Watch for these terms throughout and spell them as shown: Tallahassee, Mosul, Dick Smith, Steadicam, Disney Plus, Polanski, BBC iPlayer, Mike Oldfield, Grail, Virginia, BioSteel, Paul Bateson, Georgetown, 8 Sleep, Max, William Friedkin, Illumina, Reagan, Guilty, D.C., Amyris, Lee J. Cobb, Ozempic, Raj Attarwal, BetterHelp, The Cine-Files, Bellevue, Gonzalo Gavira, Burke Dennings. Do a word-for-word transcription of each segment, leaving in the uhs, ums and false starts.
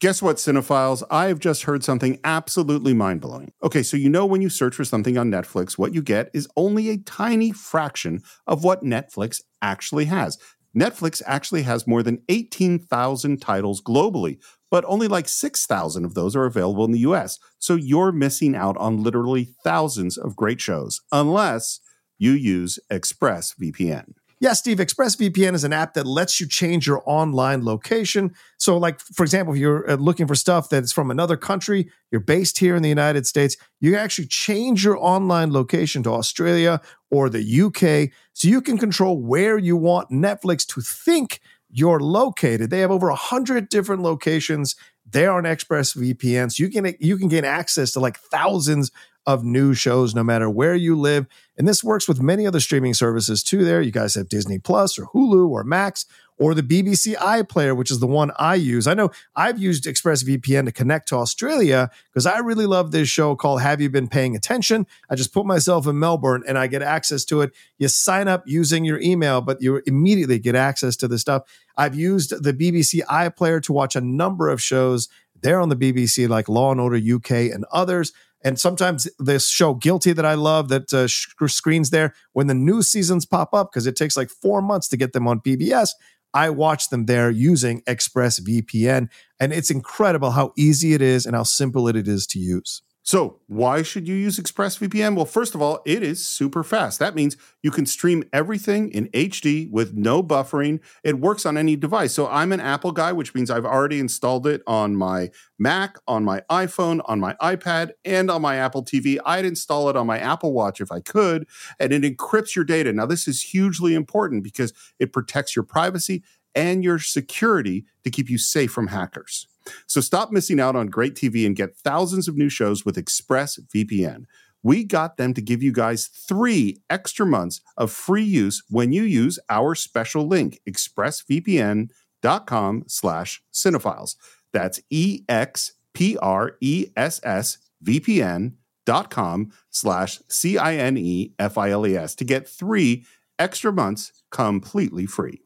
Guess what, Cinephiles? I have just heard something absolutely mind-blowing. Okay, so you know when you search for something on Netflix, what you get is only a tiny fraction of what Netflix actually has. Netflix actually has more than eighteen thousand titles globally, but only like six thousand of those are available in the U S. So you're missing out on literally thousands of great shows, unless you use ExpressVPN. Yeah, Steve, ExpressVPN is an app that lets you change your online location. So like, for example, if you're looking for stuff that's from another country, you're based here in the United States, you can actually change your online location to Australia or the U K so you can control where you want Netflix to think you're located. They have over one hundred different locations. They're on ExpressVPN, so you can, you can gain access to like thousands of new shows no matter where you live. And this works with many other streaming services too there. You guys have Disney Plus or Hulu or Max or the B B C iPlayer, which is the one I use. I know I've used ExpressVPN to connect to Australia because I really love this show called Have You Been Paying Attention? I just put myself in Melbourne and I get access to it. You sign up using your email, but you immediately get access to this stuff. I've used the B B C iPlayer to watch a number of shows. They're on the B B C like Law and Order U K and others. And sometimes this show Guilty that I love that uh, sh- screens there, when the new seasons pop up, because it takes like four months to get them on P B S, I watch them there using ExpressVPN. And it's incredible how easy it is and how simple it is to use. So why should you use ExpressVPN? Well, first of all, it is super fast. That means you can stream everything in H D with no buffering. It works on any device. So I'm an Apple guy, which means I've already installed it on my Mac, on my iPhone, on my iPad, and on my Apple T V. I'd install it on my Apple Watch if I could, and it encrypts your data. Now, this is hugely important because it protects your privacy and your security to keep you safe from hackers. So stop missing out on great T V and get thousands of new shows with ExpressVPN. We got them to give you guys three extra months of free use when you use our special link, expressvpn.com slash cinephiles. That's E-X-P-R-E-S-S-V-P-N dot com slash C-I-N-E-F-I-L-E-S to get three extra months completely free.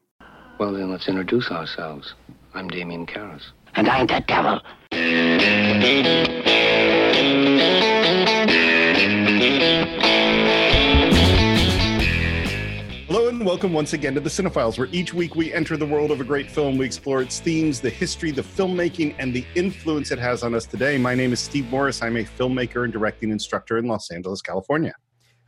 Well, then let's introduce ourselves. I'm Damien Karras. And I'm the devil. Hello and welcome once again to The Cinephiles, where each week we enter the world of a great film. We explore its themes, the history, the filmmaking, and the influence it has on us today. My name is Steve Morris. I'm a filmmaker and directing instructor in Los Angeles, California.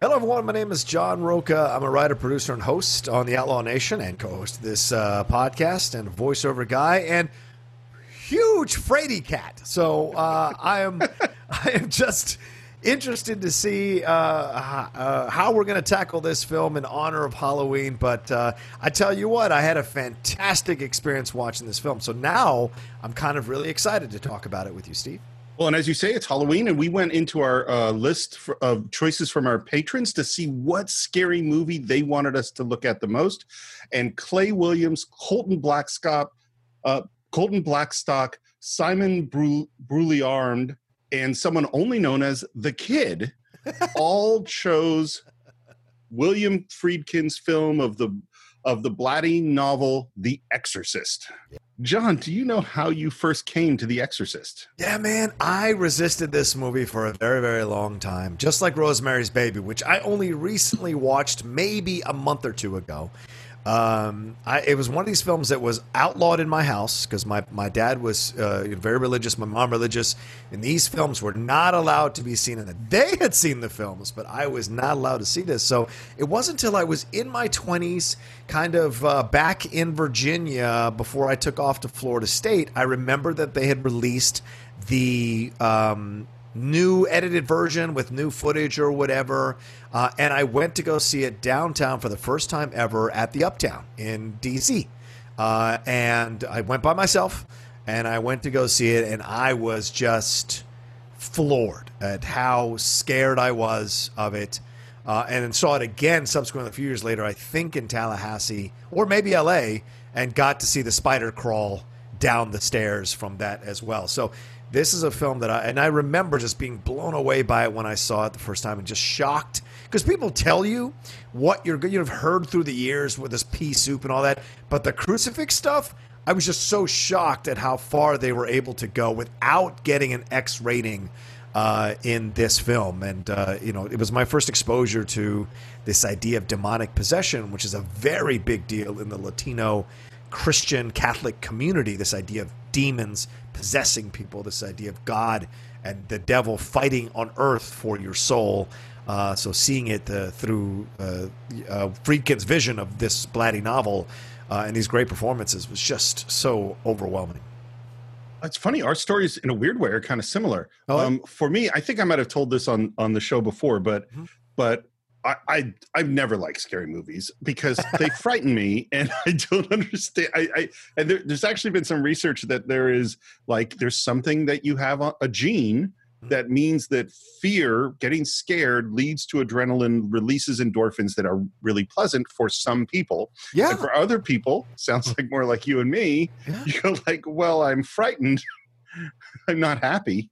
Hello, everyone. My name is John Roca. I'm a writer, producer, and host on The Outlaw Nation and co-host of this uh, podcast and voiceover guy and huge Frady cat. So uh, I am I am just interested to see uh, uh, how we're going to tackle this film in honor of Halloween. But uh, I tell you what, I had a fantastic experience watching this film. So now I'm kind of really excited to talk about it with you, Steve. Well, and as you say, it's Halloween, and we went into our uh, list for, of choices from our patrons to see what scary movie they wanted us to look at the most. And Clay Williams, Colton Blackstock, uh, Colton Blackstock, Simon Bru- Bruley-Armed, and someone only known as The Kid all chose William Friedkin's film of the of the Blatty novel, The Exorcist. John, do you know how you first came to The Exorcist? Yeah, man, I resisted this movie for a very, very long time, just like Rosemary's Baby, which I only recently watched maybe a month or two ago. Um, I, it was one of these films that was outlawed in my house because my, my dad was uh, very religious, my mom religious, and these films were not allowed to be seen. And they had seen the films, but I was not allowed to see this. So it wasn't until I was in my twenties, kind of uh, back in Virginia before I took off to Florida State, I remember that they had released the um, new edited version with new footage or whatever. Uh, and I went to go see it downtown for the first time ever at the Uptown in D C. Uh, and I went by myself, and I went to go see it, and I was just floored at how scared I was of it. Uh, and then saw it again subsequently a few years later, I think in Tallahassee or maybe L A, and got to see the spider crawl down the stairs from that as well. So this is a film that I, and I remember just being blown away by it when I saw it the first time and just shocked. Because people tell you what you're, you've heard through the years with this pea soup and all that, but the crucifix stuff, I was just so shocked at how far they were able to go without getting an X rating uh, in this film. And, uh, you know, it was my first exposure to this idea of demonic possession, which is a very big deal in the Latino Christian Catholic community. This idea of demons possessing people, this idea of God and the devil fighting on earth for your soul. Uh, so seeing it uh, through uh, uh, Friedkin's vision of this Blatty novel uh, and these great performances was just so overwhelming. It's funny. Our stories, in a weird way, are kind of similar. Oh, um, for me, I think I might have told this on, on the show before, but mm-hmm. but I, I I've never liked scary movies because they frighten me, and I don't understand. I, I and there, there's actually been some research that there is like there's something that you have a, a gene. That means that fear, getting scared, leads to adrenaline, releases endorphins that are really pleasant for some people. Yeah. And for other people, sounds like more like you and me, yeah. You're like, well, I'm frightened. I'm not happy,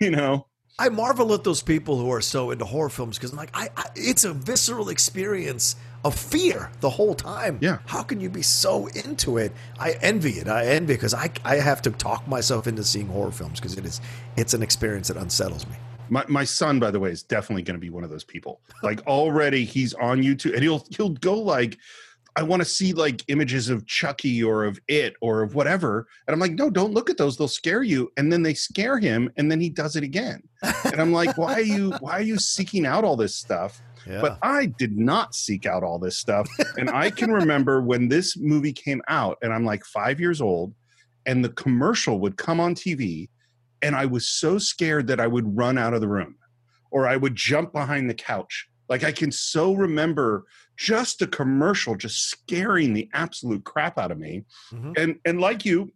you know. I marvel at those people who are so into horror films because I'm like, I, I, it's a visceral experience of fear the whole time. Yeah. How can you be so into it? I envy it. I envy it because I, I have to talk myself into seeing horror films because it is it's an experience that unsettles me. My my son, by the way, is definitely going to be one of those people. Like already he's on YouTube and he'll he'll go like, I want to see like images of Chucky or of It or of whatever. And I'm like, no, don't look at those. They'll scare you. And then they scare him. And then he does it again. And I'm like, why are you, why are you seeking out all this stuff? Yeah. But I did not seek out all this stuff. And I can remember when this movie came out and I'm like five years old and the commercial would come on T V and I was so scared that I would run out of the room or I would jump behind the couch. Like I can so remember just a commercial just scaring the absolute crap out of me. Mm-hmm. And and like you,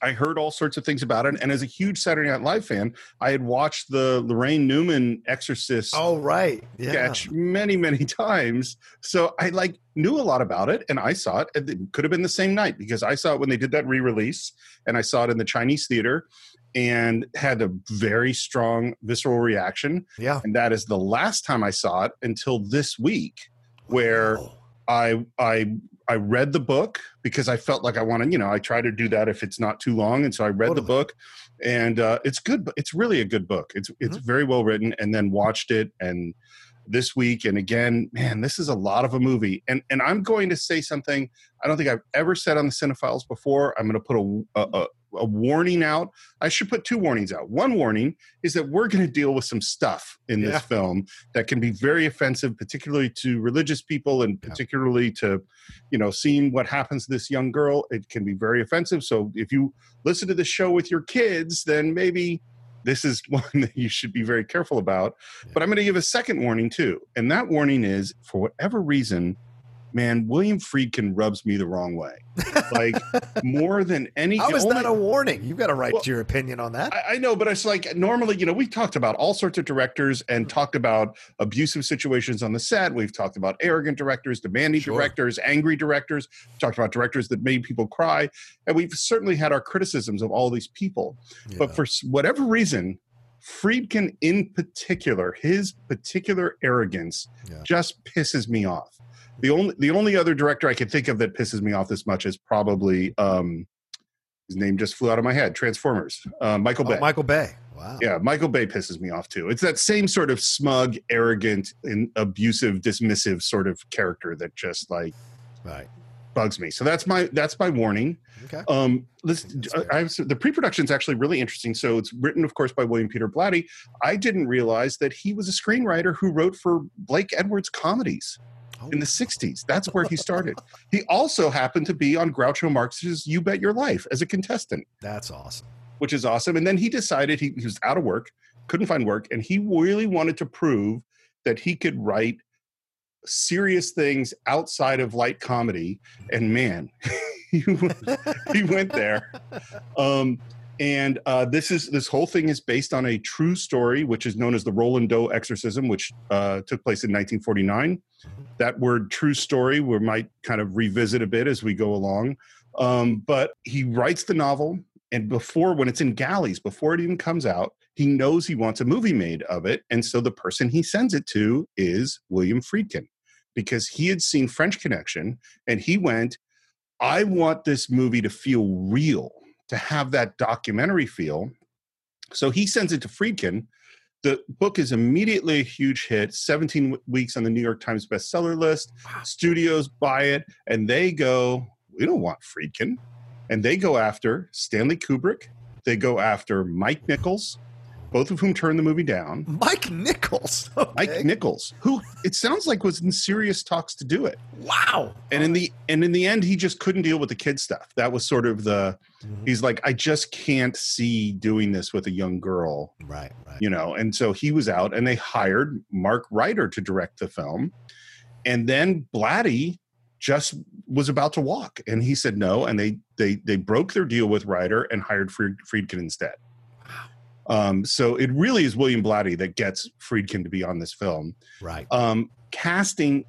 I heard all sorts of things about it. And as a huge Saturday Night Live fan, I had watched the Lorraine Newman Exorcist oh, right. yeah. sketch many, many times. So I like knew a lot about it and I saw it. It could have been the same night because I saw it when they did that re-release and I saw it in the Chinese theater and had a very strong visceral reaction. Yeah. And that is the last time I saw it until this week where oh. I I I read the book because I felt like I wanted, you know, I try to do that if it's not too long. And so I read totally. the book and uh, it's good. It's really a good book. It's it's mm-hmm. very well written and then watched it and this week. And again, man, this is a lot of a movie. And and I'm going to say something I don't think I've ever said on the Cinephiles before. I'm going to put a, a, a warning out. I should put two warnings out. One warning is that we're going to deal with some stuff in yeah. this film that can be very offensive, particularly to religious people and particularly yeah. to, you know, seeing what happens to this young girl. It can be very offensive. So if you listen to the show with your kids, then maybe this is one that you should be very careful about. But I'm going to give a second warning, too. And that warning is, for whatever reason, man, William Friedkin rubs me the wrong way. Like, more than any... How is only, that a warning? You've got a right well, to your opinion on that. I, I know, but it's like, normally, you know, we talked about all sorts of directors and talked about abusive situations on the set. We've talked about arrogant directors, demanding sure. directors, angry directors. We've talked about directors that made people cry. And we've certainly had our criticisms of all these people. Yeah. But for whatever reason... Friedkin in particular, his particular arrogance yeah. just pisses me off. The only the only other director I could think of that pisses me off this much is probably, um, his name just flew out of my head, Transformers, uh, Michael oh, Bay. Michael Bay. Wow. Yeah, Michael Bay pisses me off too. It's that same sort of smug, arrogant, and abusive, dismissive sort of character that just like right. bugs me. So that's my that's my warning. Okay. Um, let's, I, I, the pre-production is actually really interesting. So it's written, of course, by William Peter Blatty. I didn't realize that he was a screenwriter who wrote for Blake Edwards' comedies oh. in the sixties. That's where he started. He also happened to be on Groucho Marx's You Bet Your Life as a contestant. That's awesome. Which is awesome. And then he decided he, he was out of work, couldn't find work, and he really wanted to prove that he could write serious things outside of light comedy. And man... He went there. Um, and uh, this is this whole thing is based on a true story, which is known as the Roland Doe exorcism, which uh, took place in nineteen forty-nine. That word true story we might kind of revisit a bit as we go along. Um, but he writes the novel. And before, when it's in galleys, before it even comes out, he knows he wants a movie made of it. And so the person he sends it to is William Friedkin, because he had seen French Connection and he went, I want this movie to feel real, to have that documentary feel. So he sends it to Friedkin. The book is immediately a huge hit, seventeen weeks on the New York Times bestseller list. Wow. Studios buy it, and they go, we don't want Friedkin. And they go after Stanley Kubrick. They go after Mike Nichols, both of whom turned the movie down. Mike Nichols? Okay. Mike Nichols, who it sounds like was in serious talks to do it. Wow. And in the and in the end, he just couldn't deal with the kid stuff. That was sort of the, mm-hmm. he's like, I just can't see doing this with a young girl. Right, right. You know, and so he was out, and they hired Mark Ryder to direct the film. And then Blatty just was about to walk, and he said no, and they they they broke their deal with Ryder and hired Friedkin instead. Um, so it really is William Blatty that gets Friedkin to be on this film. Right. Um, casting,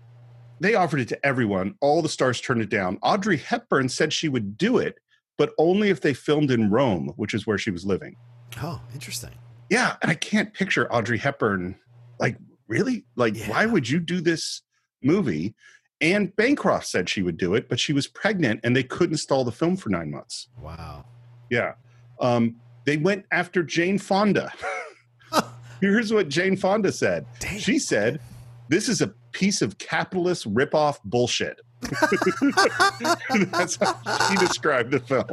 they offered it to everyone. All the stars turned it down. Audrey Hepburn said she would do it, but only if they filmed in Rome, which is where she was living. Oh, interesting. Yeah, and I can't picture Audrey Hepburn. Like, really? Like, yeah. Why would you do this movie? And Bancroft said she would do it, but she was pregnant, and they couldn't stall the film for nine months. Wow. Yeah. Um, they went after Jane Fonda. Here's what Jane Fonda said. Dang. She said, this is a piece of capitalist ripoff bullshit. That's how she described the film.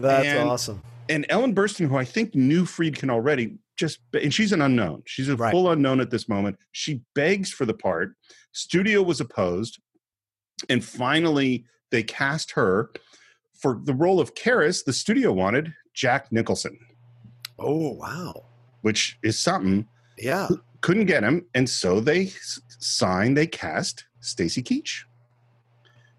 That's and, awesome. And Ellen Burstyn, who I think knew Friedkin already, just and she's an unknown. She's a right. full unknown at this moment. She begs for the part. Studio was opposed. And finally, they cast her. For the role of Karras, the studio wanted Jack Nicholson. Oh, wow. Which is something. Yeah. Couldn't get him. And so they signed, they cast Stacy Keach.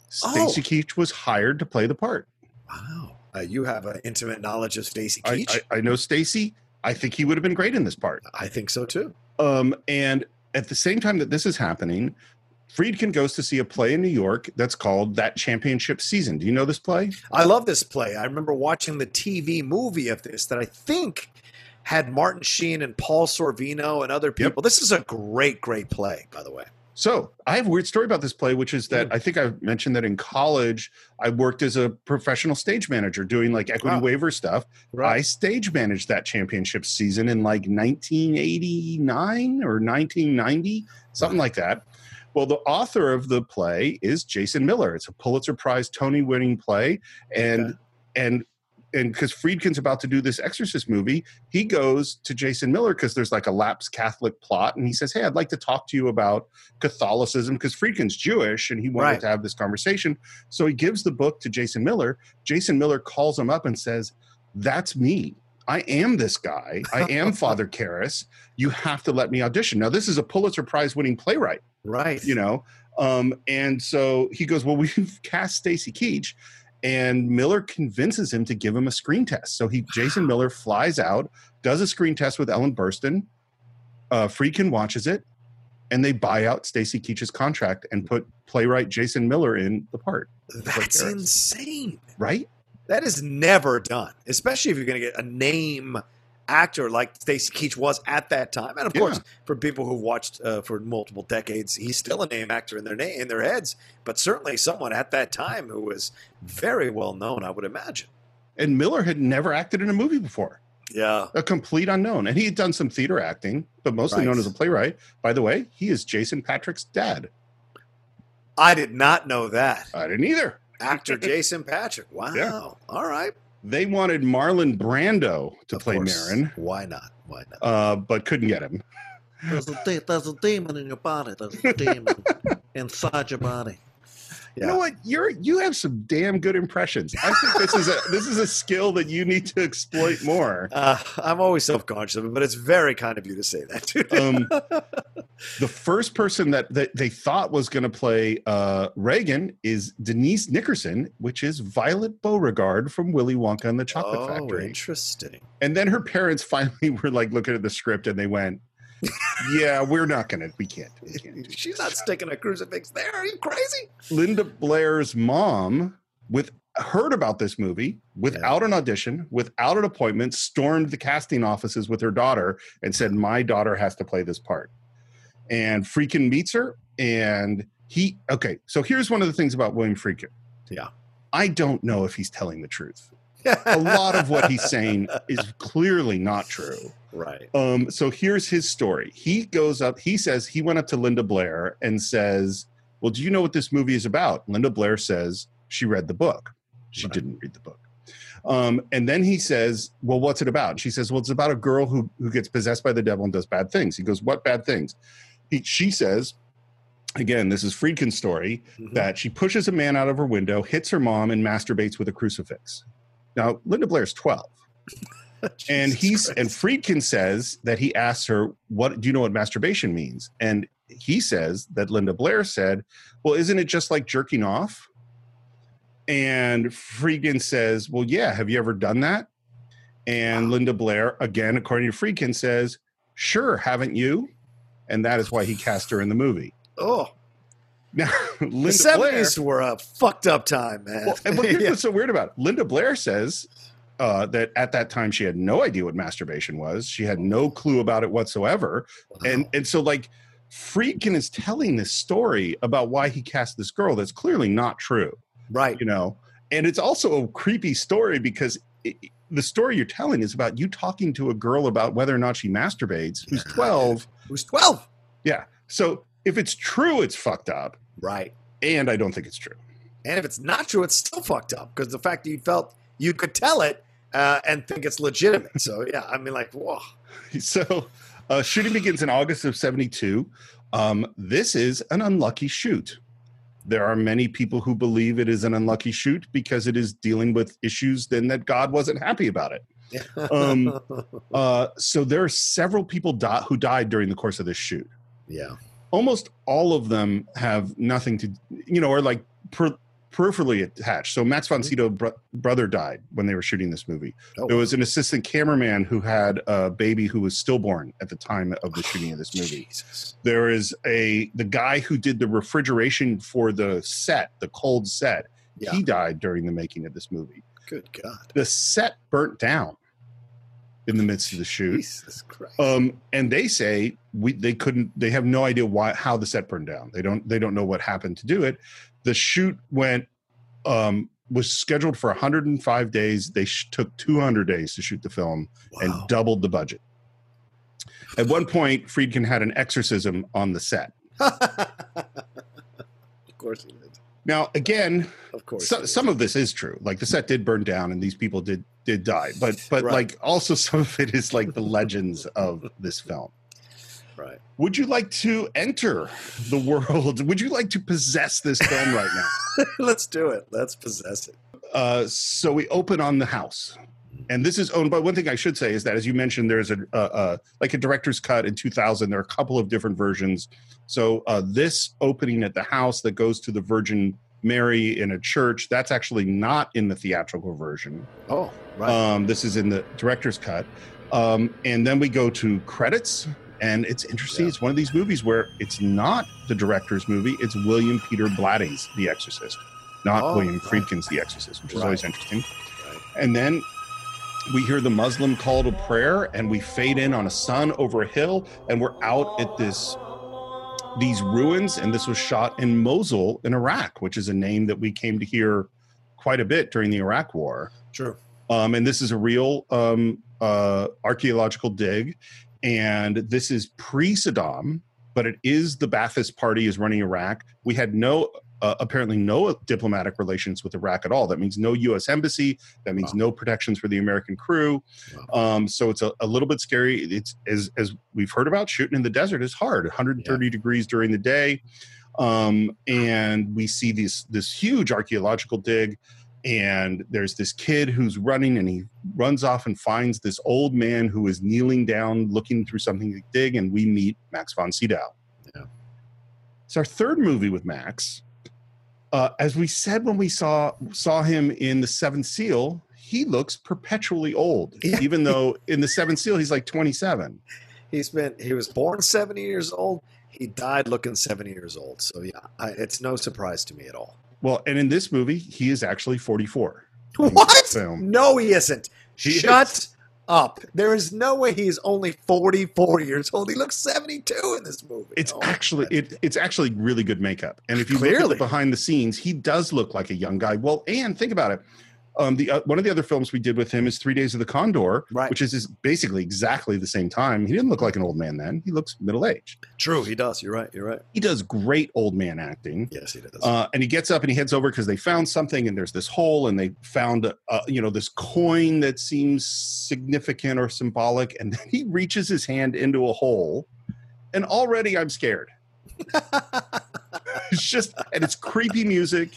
Stacy oh. Keach was hired to play the part. Wow. Uh, you have an intimate knowledge of Stacy Keach. I, I, I know Stacy. I think he would have been great in this part. I think so, too. Um, and at the same time that this is happening, Friedkin goes to see a play in New York that's called That Championship Season. Do you know this play? I love this play. I remember watching the T V movie of this that I think had Martin Sheen and Paul Sorvino and other people. Yep. This is a great, great play, by the way. So I have a weird story about this play, which is that mm. I think I mentioned that in college, I worked as a professional stage manager doing like equity wow. waiver stuff. Right. I stage managed That Championship Season in like nineteen eighty-nine or nineteen ninety, something right. like that. Well, the author of the play is Jason Miller. It's a Pulitzer Prize Tony-winning play, and yeah. and and because Friedkin's about to do this Exorcist movie, he goes to Jason Miller because there's like a lapsed Catholic plot, and he says, "Hey, I'd like to talk to you about Catholicism," because Friedkin's Jewish, and he wanted right. to have this conversation. So he gives the book to Jason Miller. Jason Miller calls him up and says, "That's me. I am this guy. I am Father Karras. You have to let me audition." Now, this is a Pulitzer Prize-winning playwright. Right. You know, um, and so he goes, well, we've cast Stacy Keach, and Miller convinces him to give him a screen test. So he, wow. Jason Miller flies out, does a screen test with Ellen Burstyn. Uh, Friedkin watches it, and they buy out Stacy Keach's contract and put playwright Jason Miller in the part. That's like insane. Right? That is never done, especially if you're going to get a name actor like Stacy Keach was at that time. And, of yeah. course, for people who've watched uh, for multiple decades, he's still a name actor in their name, in their heads, but certainly someone at that time who was very well known, I would imagine. And Miller had never acted in a movie before. Yeah. A complete unknown. And he had done some theater acting, but mostly right. known as a playwright. By the way, he is Jason Patrick's dad. I did not know that. I didn't either. Actor Jason Patrick. Wow. Yeah. All right. They wanted Marlon Brando to of play course. Merrin. Why not? Why not? Uh, but couldn't get him. There's a, de- there's a demon in your body. There's a demon inside your body. Yeah. You know what? You're you have some damn good impressions. I think this is a this is a skill that you need to exploit more. Uh, I'm always self-conscious of it, but it's very kind of you to say that. um, the first person that, that they thought was going to play uh, Reagan is Denise Nickerson, which is Violet Beauregard from Willy Wonka and the Chocolate oh, Factory. Oh, interesting. And then her parents finally were like looking at the script and they went, yeah, we're not gonna we can't, we can't she's not sticking a crucifix there. Are you crazy? Linda Blair's mom with heard about this movie without yeah. an audition, without an appointment, stormed the casting offices with her daughter and said, my daughter has to play this part. And Friedkin meets her, and he okay so here's one of the things about William Friedkin. Yeah I don't know if he's telling the truth. A lot of what he's saying is clearly not true. Right. Um, so here's his story. He goes up, he says he went up to Linda Blair and says, well, do you know what this movie is about? Linda Blair says she read the book. She right. didn't read the book. Um, and then he says, well, what's it about? She says, well, it's about a girl who, who gets possessed by the devil and does bad things. He goes, what bad things? He, she says, again, this is Friedkin's story, mm-hmm. that she pushes a man out of her window, hits her mom, and masturbates with a crucifix. Now, Linda Blair's twelve. and he's Christ. and Friedkin says that he asks her, what do you know what masturbation means? And he says that Linda Blair said, well, isn't it just like jerking off? And Friedkin says, well, yeah, have you ever done that? And wow. Linda Blair, again, according to Friedkin, says, sure, haven't you? And that is why he cast her in the movie. Oh. Now, Linda the seventies Blair, were a fucked up time, man. Well, and here's yeah. what's so weird about it. Linda Blair says uh, that at that time she had no idea what masturbation was. She had no clue about it whatsoever. Wow. And and so, like, Friedkin is telling this story about why he cast this girl that's clearly not true. Right. You know, and it's also a creepy story because it, the story you're telling is about you talking to a girl about whether or not she masturbates, who's twelve. Who's twelve. Yeah. So if it's true, it's fucked up. Right. And I don't think it's true. And if it's not true, it's still fucked up because the fact that you felt you could tell it uh, and think it's legitimate. So, yeah, I mean, like, whoa. So uh, shooting begins in August of seventy-two. Um, this is an unlucky shoot. There are many people who believe it is an unlucky shoot because it is dealing with issues then that God wasn't happy about it. Um, uh, so there are several people di- who died during the course of this shoot. Yeah. Almost all of them have nothing to, you know, are like per- peripherally attached. So Max von Sydow br- brother died when they were shooting this movie. Oh. There was an assistant cameraman who had a baby who was stillborn at the time of the shooting of this movie. Jesus. There is a the guy who did the refrigeration for the set, the cold set. Yeah. He died during the making of this movie. Good God. The set burnt down in the midst of the shoot. Jesus Christ. Um, and they say we they couldn't they have no idea why how the set burned down. They don't they don't know what happened to do it. The shoot went um, was scheduled for one hundred five days. They sh- took two hundred days to shoot the film. Wow. And doubled the budget. At one point, Friedkin had an exorcism on the set. Of course he did. Now, again, of course, so, some of this is true. Like the set did burn down and these people did did die. But but right. like also some of it is like the legends of this film. Right. Would you like to enter the world? Would you like to possess this film right now? Let's do it. Let's possess it. Uh, so we open on the house. And this is owned by, one thing I should say is that, as you mentioned, there's a, uh, uh, like a director's cut in two thousand. There are a couple of different versions. So uh, this opening at the house that goes to the Virgin Mary in a church, that's actually not in the theatrical version. Oh, right. Um, this is in the director's cut. Um, and then we go to credits. And it's interesting. Yeah. It's one of these movies where it's not the director's movie. It's William Peter Blatty's The Exorcist, not oh, William right. Friedkin's The Exorcist, which is right. always interesting. Right. And then we hear the Muslim call to prayer, and we fade in on a sun over a hill, and we're out at this these ruins. And this was shot in Mosul in Iraq, which is a name that we came to hear quite a bit during the Iraq War. Sure. Um, and this is a real um, uh, archaeological dig. And this is pre-Saddam, but it is the Ba'athist Party is running Iraq. We had no, uh, apparently no diplomatic relations with Iraq at all. That means no U S embassy. That means wow. no protections for the American crew. Wow. Um, so it's a, a little bit scary. It's as, as we've heard about, shooting in the desert is hard, one hundred thirty yeah. degrees during the day. Um, and we see this, this huge archaeological dig. And there's this kid who's running, and he runs off and finds this old man who is kneeling down, looking through something to dig, and we meet Max von Sydow. Yeah. It's our third movie with Max. Uh, as we said when we saw saw him in The Seventh Seal, he looks perpetually old, yeah. even though in The Seventh Seal he's like twenty-seven. He's been he was born seventy years old. He died looking seventy years old. So yeah, I, it's no surprise to me at all. Well, and in this movie, he is actually forty-four. What? Film. No, he isn't. He Shut is. up. There is no way he's only forty-four years old. He looks seventy-two in this movie. It's oh, actually it, it's actually really good makeup. And if you Clearly. look at the behind the scenes, he does look like a young guy. Well, and think about it. Um, the uh, one of the other films we did with him is Three Days of the Condor, right. which is, is basically exactly the same time. He didn't look like an old man then. He looks middle-aged. True, he does. You're right. You're right. He does great old man acting. Yes, he does. Uh, and he gets up and he heads over because they found something, and there's this hole, and they found a, a, you know, this coin that seems significant or symbolic, and then he reaches his hand into a hole, and already I'm scared. It's just, and it's creepy music.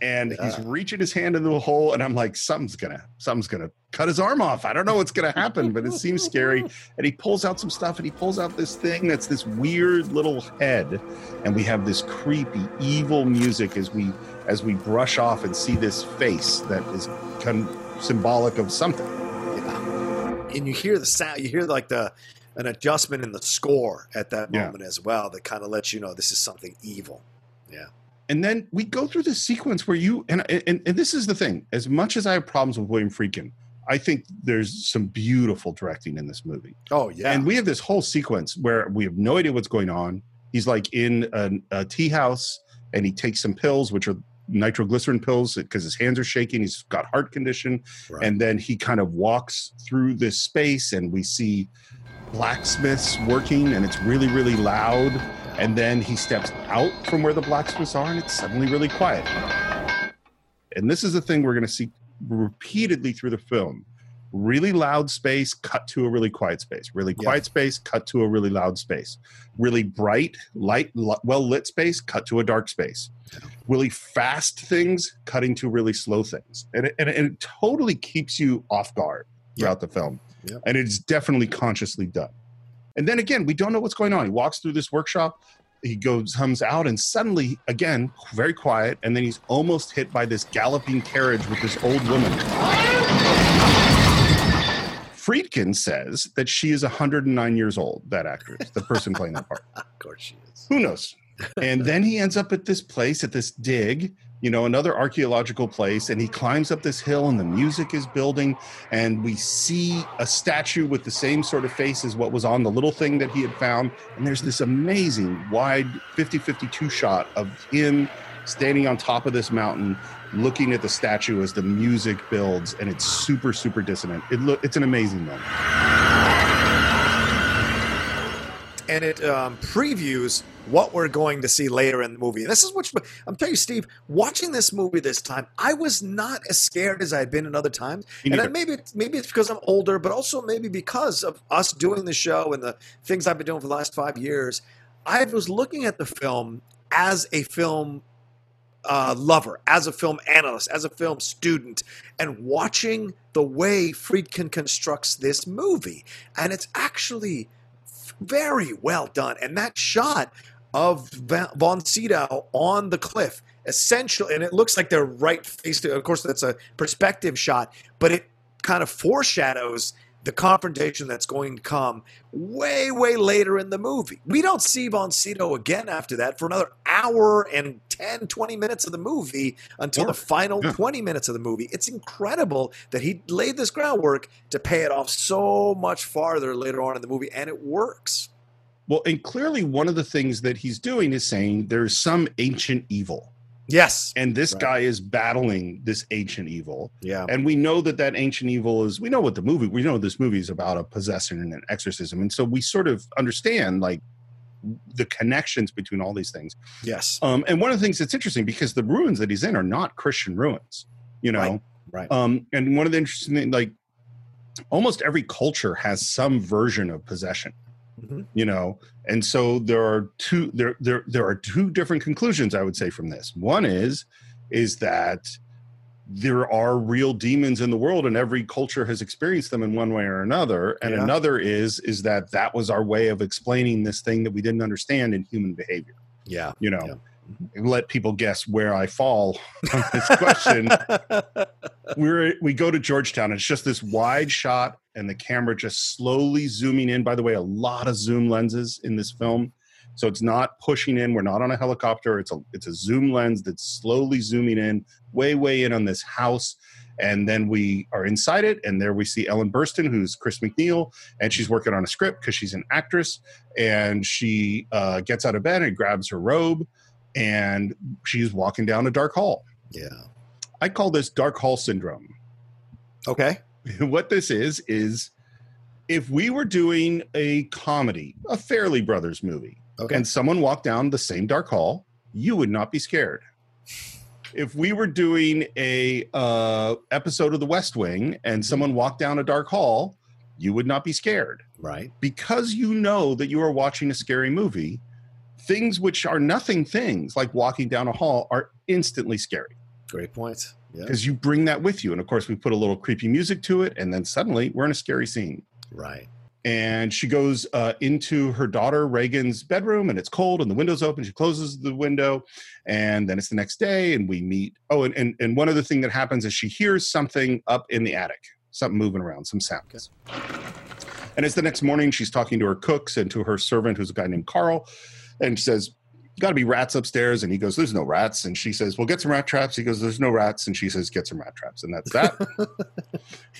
And yeah. he's reaching his hand into a hole, and I'm like, something's gonna, something's gonna cut his arm off. I don't know what's gonna happen, but it seems scary. And he pulls out some stuff, and he pulls out this thing that's this weird little head, and we have this creepy, evil music as we as we brush off and see this face that is kind of symbolic of something. Yeah. And you hear the sound, you hear like the an adjustment in the score at that moment yeah. as well that kind of lets you know this is something evil. Yeah. And then we go through this sequence where you and, – and and this is the thing. As much as I have problems with William Friedkin, I think there's some beautiful directing in this movie. Oh, yeah. And we have this whole sequence where we have no idea what's going on. He's like in a, a tea house, and he takes some pills, which are nitroglycerin pills because his hands are shaking. He's got heart condition. Right. And then he kind of walks through this space, and we see blacksmiths working, and it's really, really loud. And then he steps out from where the blacksmiths are, and it's suddenly really quiet. And this is the thing we're going to see repeatedly through the film. Really loud space, cut to a really quiet space. Really quiet yeah. space, cut to a really loud space. Really bright, light, well-lit space, cut to a dark space. Really fast things, cutting to really slow things. And it, and it, and it totally keeps you off guard throughout yeah. the film. Yeah. And it's definitely consciously done. And then again, we don't know what's going on. He walks through this workshop, he goes, comes out, and suddenly, again, very quiet, and then he's almost hit by this galloping carriage with this old woman. Friedkin says that she is one hundred nine years old, that actress, the person playing that part. Of course she is. Who knows? And then he ends up at this place, at this dig, you know, another archaeological place, and he climbs up this hill, and the music is building, and we see a statue with the same sort of face as what was on the little thing that he had found, and there's this amazing wide fifty fifty-two shot of him standing on top of this mountain looking at the statue as the music builds, and it's super, super dissonant. It lo- it's an amazing moment. And it um, previews what we're going to see later in the movie. And this is what I'm telling you, Steve, watching this movie this time, I was not as scared as I had been in other times. And I, maybe, maybe it's because I'm older, but also maybe because of us doing the show and the things I've been doing for the last five years. I was looking at the film as a film uh, lover, as a film analyst, as a film student, and watching the way Friedkin constructs this movie. And it's actually very well done. And that shot of von Sydow on the cliff, essential, and it looks like they're right face to, of course, that's a perspective shot, but it kind of foreshadows the confrontation that's going to come way, way later in the movie. We don't see von Sydow again after that for another hour and ten, twenty minutes of the movie until yeah. the final yeah. twenty minutes of the movie. It's incredible that he laid this groundwork to pay it off so much farther later on in the movie, and it works. Well, and clearly one of the things that he's doing is saying there's some ancient evil. Yes. And this right. guy is battling this ancient evil. Yeah. And we know that that ancient evil is, we know what the movie, we know this movie is about a possession and an exorcism. And so we sort of understand like the connections between all these things. Yes. Um, and one of the things that's interesting because the ruins that he's in are not Christian ruins, you know? Right. Right. Um, and one of the interesting things, like almost every culture has some version of possession. Mm-hmm. You know, and so there are two there, there there are two different conclusions I would say from this. One is is that there are real demons in the world, and every culture has experienced them in one way or another. And yeah. another is is that that was our way of explaining this thing that we didn't understand in human behavior. Yeah, you know. Yeah. Let people guess where I fall on this question. We're, we go to Georgetown. It's just this wide shot and the camera just slowly zooming in. By the way, a lot of zoom lenses in this film. So it's not pushing in. We're not on a helicopter. It's a it's a zoom lens that's slowly zooming in, way, way in on this house. And then we are inside it. And there we see Ellen Burstyn, who's Chris McNeil. And she's working on a script because she's an actress. And she uh, gets out of bed and grabs her robe. And she's walking down a dark hall. Yeah. I call this dark hall syndrome. Okay. What this is, is if we were doing a comedy, a Fairley Brothers movie, okay, and someone walked down the same dark hall, you would not be scared. If we were doing a uh, episode of The West Wing and someone walked down a dark hall, you would not be scared. Right. Because you know that you are watching a scary movie, things which are nothing things, like walking down a hall, are instantly scary. Great point. Because yeah. you bring that with you. And, of course, we put a little creepy music to it, and then suddenly we're in a scary scene. Right. And she goes uh, into her daughter Reagan's bedroom, and it's cold, and the window's open. She closes the window, and then it's the next day, and we meet. Oh, and, and, and one other thing that happens is she hears something up in the attic, something moving around, some sounds. Okay. And it's the next morning. She's talking to her cooks and to her servant, who's a guy named Carl, and she says, got to be rats upstairs. And he goes, there's no rats. And she says, well, get some rat traps. He goes, there's no rats. And she says, get some rat traps. And that's that.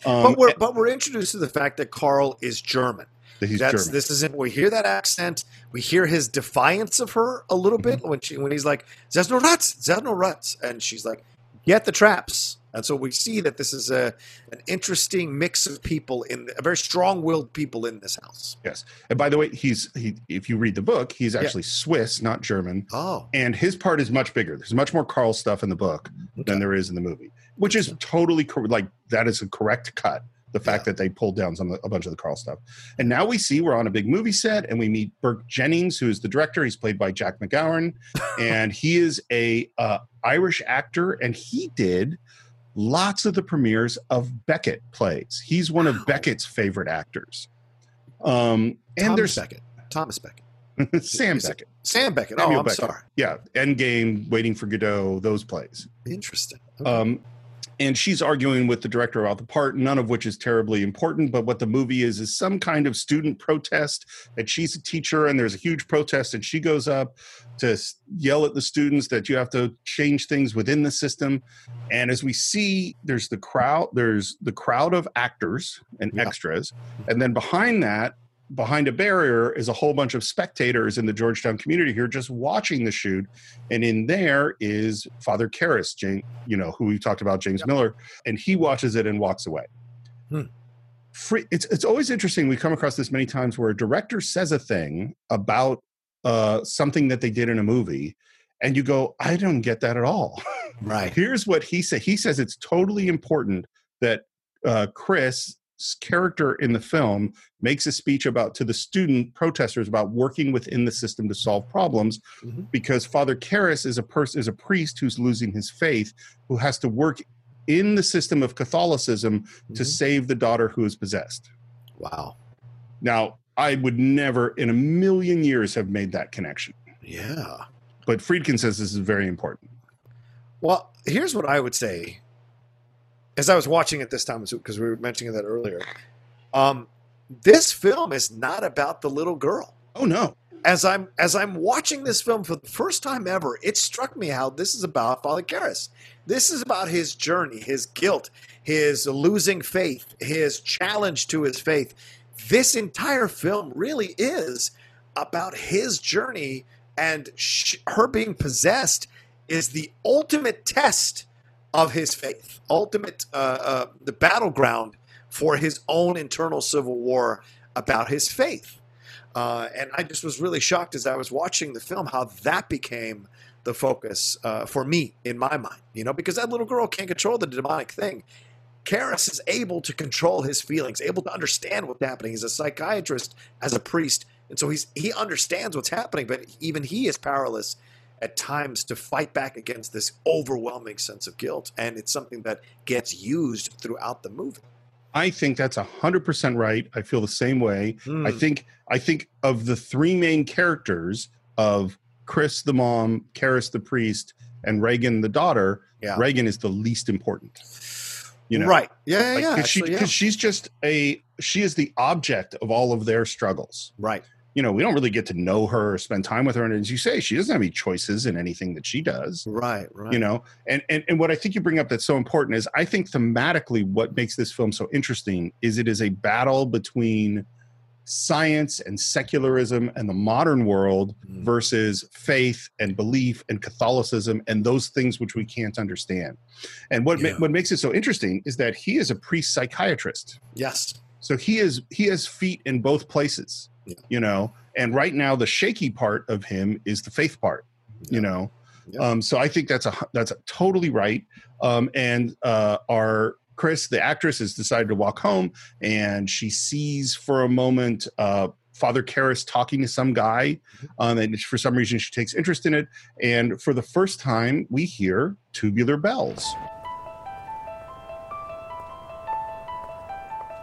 um, but, we're, but we're introduced to the fact that Carl is German. That he's that's, German. This is it. We hear that accent. We hear his defiance of her a little mm-hmm. bit when she when he's like, there's no rats. There's no rats. And she's like, get the traps. And so we see that this is a an interesting mix of people, in a very strong-willed people in this house. Yes. And by the way, he's he, if you read the book, he's actually yeah. Swiss, not German. Oh. And his part is much bigger. There's much more Carl stuff in the book okay. than there is in the movie, which is totally – like that is a correct cut, the fact yeah. that they pulled down some a bunch of the Carl stuff. And now we see we're on a big movie set, and we meet Burke Dennings, who is the director. He's played by Jack McGowan, and he is a uh, Irish actor, and he did – lots of the premieres of Beckett plays. He's one of wow. Beckett's favorite actors. Um, and Thomas there's Beckett. Thomas Beckett. Sam Beckett. Sam Beckett. Samuel oh, I'm Beckett. sorry. Yeah. Endgame, Waiting for Godot, those plays. Interesting. Okay. Um, and she's arguing with the director about the part, none of which is terribly important. But what the movie is, is some kind of student protest that she's a teacher and there's a huge protest. And she goes up to yell at the students that you have to change things within the system. And as we see, there's the crowd, there's the crowd of actors and yeah. extras. And then behind that, behind a barrier, is a whole bunch of spectators in the Georgetown community here just watching the shoot. And in there is Father Karras, James, you know, who we talked about, James yeah. Miller, and he watches it and walks away. Hmm. It's, it's always interesting. We come across this many times where a director says a thing about Uh, something that they did in a movie, and you go, I don't get that at all. Right. Here's what he said. He says it's totally important that uh, Chris's character in the film makes a speech about to the student protesters about working within the system to solve problems, mm-hmm. because Father Karras is a person is a priest who's losing his faith, who has to work in the system of Catholicism mm-hmm. to save the daughter who is possessed. Wow. Now, I would never in a million years have made that connection. Yeah. But Friedkin says this is very important. Well, here's what I would say. As I was watching it this time, because we were mentioning that earlier, um, this film is not about the little girl. Oh, no. As I'm as I'm watching this film for the first time ever, it struck me how this is about Father Karras. This is about his journey, his guilt, his losing faith, his challenge to his faith. This entire film really is about his journey, and sh- her being possessed is the ultimate test of his faith, ultimate uh, uh, the battleground for his own internal civil war about his faith. Uh, and I just was really shocked as I was watching the film how that became the focus uh, for me in my mind, you know, because that little girl can't control the demonic thing. Karras is able to control his feelings, able to understand what's happening. He's a psychiatrist as a priest, and so he's he understands what's happening, but even he is powerless at times to fight back against this overwhelming sense of guilt, and it's something that gets used throughout the movie. I think that's one hundred percent right. I feel the same way. Mm. I think I think of the three main characters of Chris the mom, Karras the priest, and Reagan the daughter, yeah. Reagan is the least important. You know, right. Yeah, like, yeah, yeah. Because she, yeah. she's just a, she is the object of all of their struggles. Right. you know, we don't really get to know her or spend time with her. And as you say, she doesn't have any choices in anything that she does. Right, right. You know, and, and, and what I think you bring up that's so important is I think thematically what makes this film so interesting is it is a battle between science and secularism and the modern world mm. versus faith and belief and Catholicism and those things which we can't understand. And what yeah. ma- what makes it so interesting is that he is a priest psychiatrist. Yes. So he is he has feet in both places, yeah. you know, and right now the shaky part of him is the faith part, yeah. you know. Yeah. Um, so I think that's a that's a, totally right. Um, and uh, our Chris, the actress, has decided to walk home, and she sees for a moment uh, Father Karras talking to some guy, um, and for some reason she takes interest in it. And for the first time, we hear tubular bells.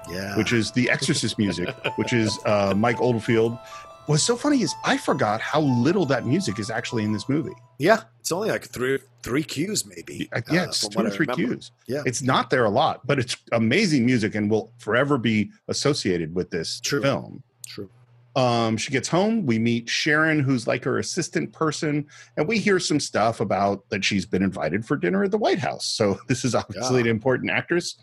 Yeah. Which is the Exorcist music, which is uh, Mike Oldfield. What's so funny is I forgot how little that music is actually in this movie. Yeah, it's only like three three cues maybe. Yeah, it's uh, two or three cues. Yeah, it's not there a lot, but it's amazing music and will forever be associated with this True. film. True. Um, she gets home. We meet Sharon, who's like her assistant person, and we hear some stuff about that she's been invited for dinner at the White House. So this is obviously yeah. an important actress.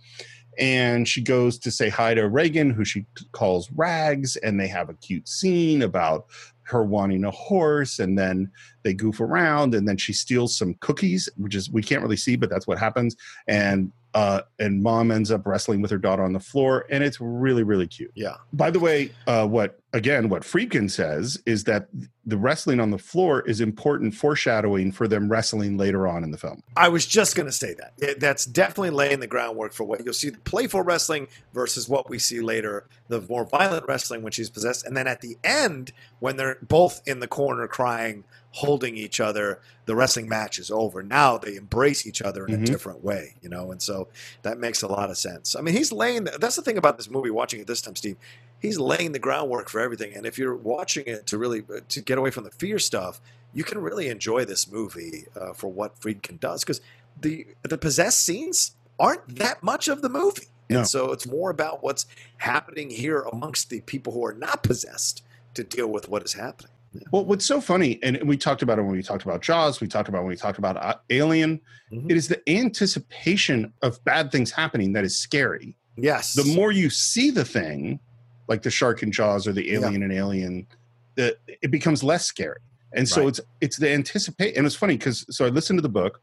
And she goes to say hi to Reagan, who she calls Rags, and they have a cute scene about her wanting a horse, and then they goof around, and then she steals some cookies, which is we can't really see, but that's what happens. And uh, and mom ends up wrestling with her daughter on the floor, and it's really, really cute. Yeah. By the way, uh, what again, what Friedkin says is that the wrestling on the floor is important foreshadowing for them wrestling later on in the film. I was just going to say that. It, that's definitely laying the groundwork for what you'll see, the playful wrestling versus what we see later, the more violent wrestling when she's possessed. And then at the end, when they're both in the corner crying, holding each other, the wrestling match is over. Now they embrace each other in mm-hmm. a different way, you know, and so that makes a lot of sense. I mean, he's laying the, that's the thing about this movie, watching it this time, Steve, he's laying the groundwork for everything. And if you're watching it to really to get away from the fear stuff, you can really enjoy this movie uh, for what Friedkin does, because the the possessed scenes aren't that much of the movie. No. And so it's more about what's happening here amongst the people who are not possessed to deal with what is happening. Well, what's so funny, and we talked about it when we talked about Jaws, we talked about it when we talked about Alien, mm-hmm. it is the anticipation of bad things happening that is scary. Yes. The more you see the thing, like the shark in Jaws or the alien yeah. in Alien, the, it becomes less scary. And so right. it's it's the anticipation. And it's funny because, so I listened to the book.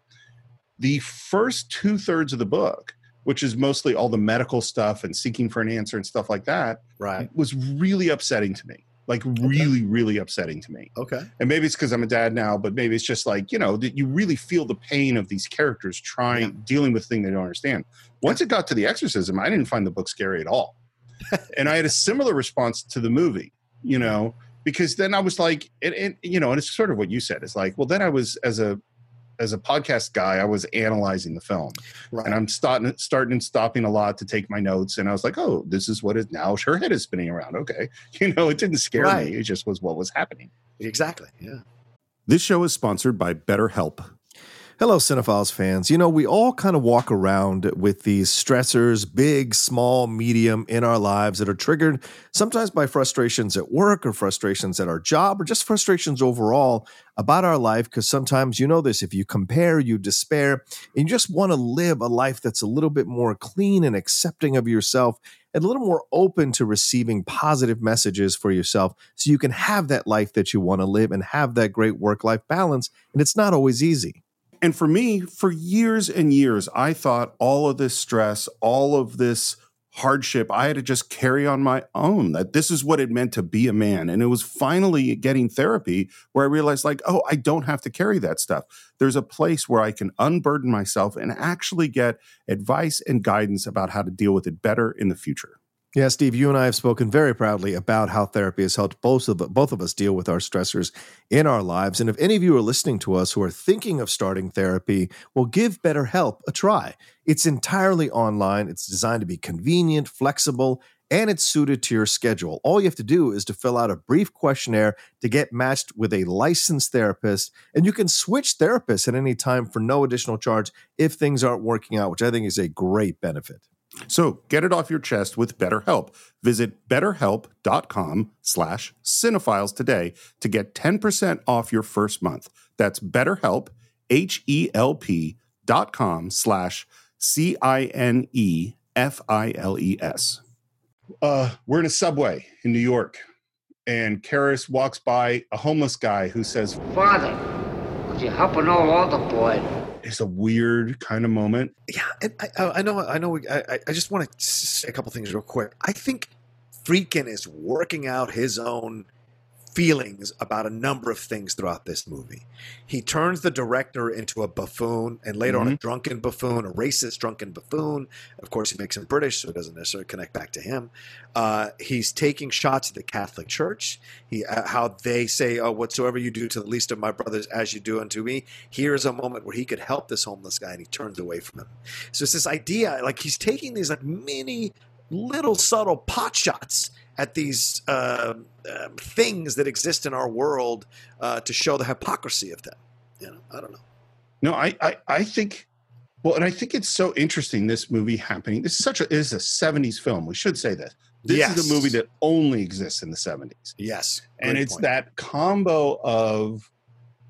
The first two thirds of the book, which is mostly all the medical stuff and seeking for an answer and stuff like that, right. was really upsetting to me. Like really, okay. really upsetting to me. Okay. And maybe it's because I'm a dad now, but maybe it's just like, you know, that you really feel the pain of these characters trying, yeah. dealing with things they don't understand. Once yeah. it got to the exorcism, I didn't find the book scary at all. And I had a similar response to the movie, you know, because then I was like, and, and, you know, and it's sort of what you said. It's like, well, then I was, as a as a podcast guy, I was analyzing the film. Right. And I'm starting starting and stopping a lot to take my notes. And I was like, oh, this is what it now. Her head is spinning around. Okay. You know, it didn't scare right. me. It just was what was happening. Exactly. Yeah. This show is sponsored by BetterHelp. Hello, Cinephiles fans. You know, we all kind of walk around with these stressors, big, small, medium, in our lives that are triggered sometimes by frustrations at work or frustrations at our job or just frustrations overall about our life, because sometimes you know this. If you compare, you despair, and you just want to live a life that's a little bit more clean and accepting of yourself and a little more open to receiving positive messages for yourself so you can have that life that you want to live and have that great work-life balance, and it's not always easy. And for me, for years and years, I thought all of this stress, all of this hardship, I had to just carry on my own, that this is what it meant to be a man. And it was finally getting therapy where I realized like, oh, I don't have to carry that stuff. There's a place where I can unburden myself and actually get advice and guidance about how to deal with it better in the future. Yeah, Steve, you and I have spoken very proudly about how therapy has helped both of both of us deal with our stressors in our lives. And if any of you are listening to us who are thinking of starting therapy, well, give BetterHelp a try. It's entirely online. It's designed to be convenient, flexible, and it's suited to your schedule. All you have to do is to fill out a brief questionnaire to get matched with a licensed therapist, and you can switch therapists at any time for no additional charge if things aren't working out, which I think is a great benefit. So get it off your chest with BetterHelp. Visit betterhelp.com slash cinephiles today to get ten percent off your first month. That's BetterHelp, H E L P dot com slash C I N E F I L E S. Uh, we're in a subway in New York, and Karras walks by a homeless guy who says, "Father, would you help an old other boy?" It's a weird kind of moment. Yeah, and I, I know. I know. I, I just want to say a couple things real quick. I think Friedkin is working out his own feelings about a number of things throughout this movie. He turns the director into a buffoon, and later mm-hmm. on a drunken buffoon, a racist drunken buffoon. Of course, he makes him British, so it doesn't necessarily connect back to him. Uh, he's taking shots at the Catholic Church. He, uh, how they say, "Oh, whatsoever you do to the least of my brothers, as you do unto me." Here's a moment where he could help this homeless guy, and he turns away from him. So it's this idea, like he's taking these like mini, little subtle pot shots at these uh, uh, things that exist in our world uh, to show the hypocrisy of them. You know, I don't know. No, I, I, I think, well, and I think it's so interesting, this movie happening. This is such a, it is a seventies film. We should say that. This yes. is a movie that only exists in the seventies. Yes. Great and it's point. That combo of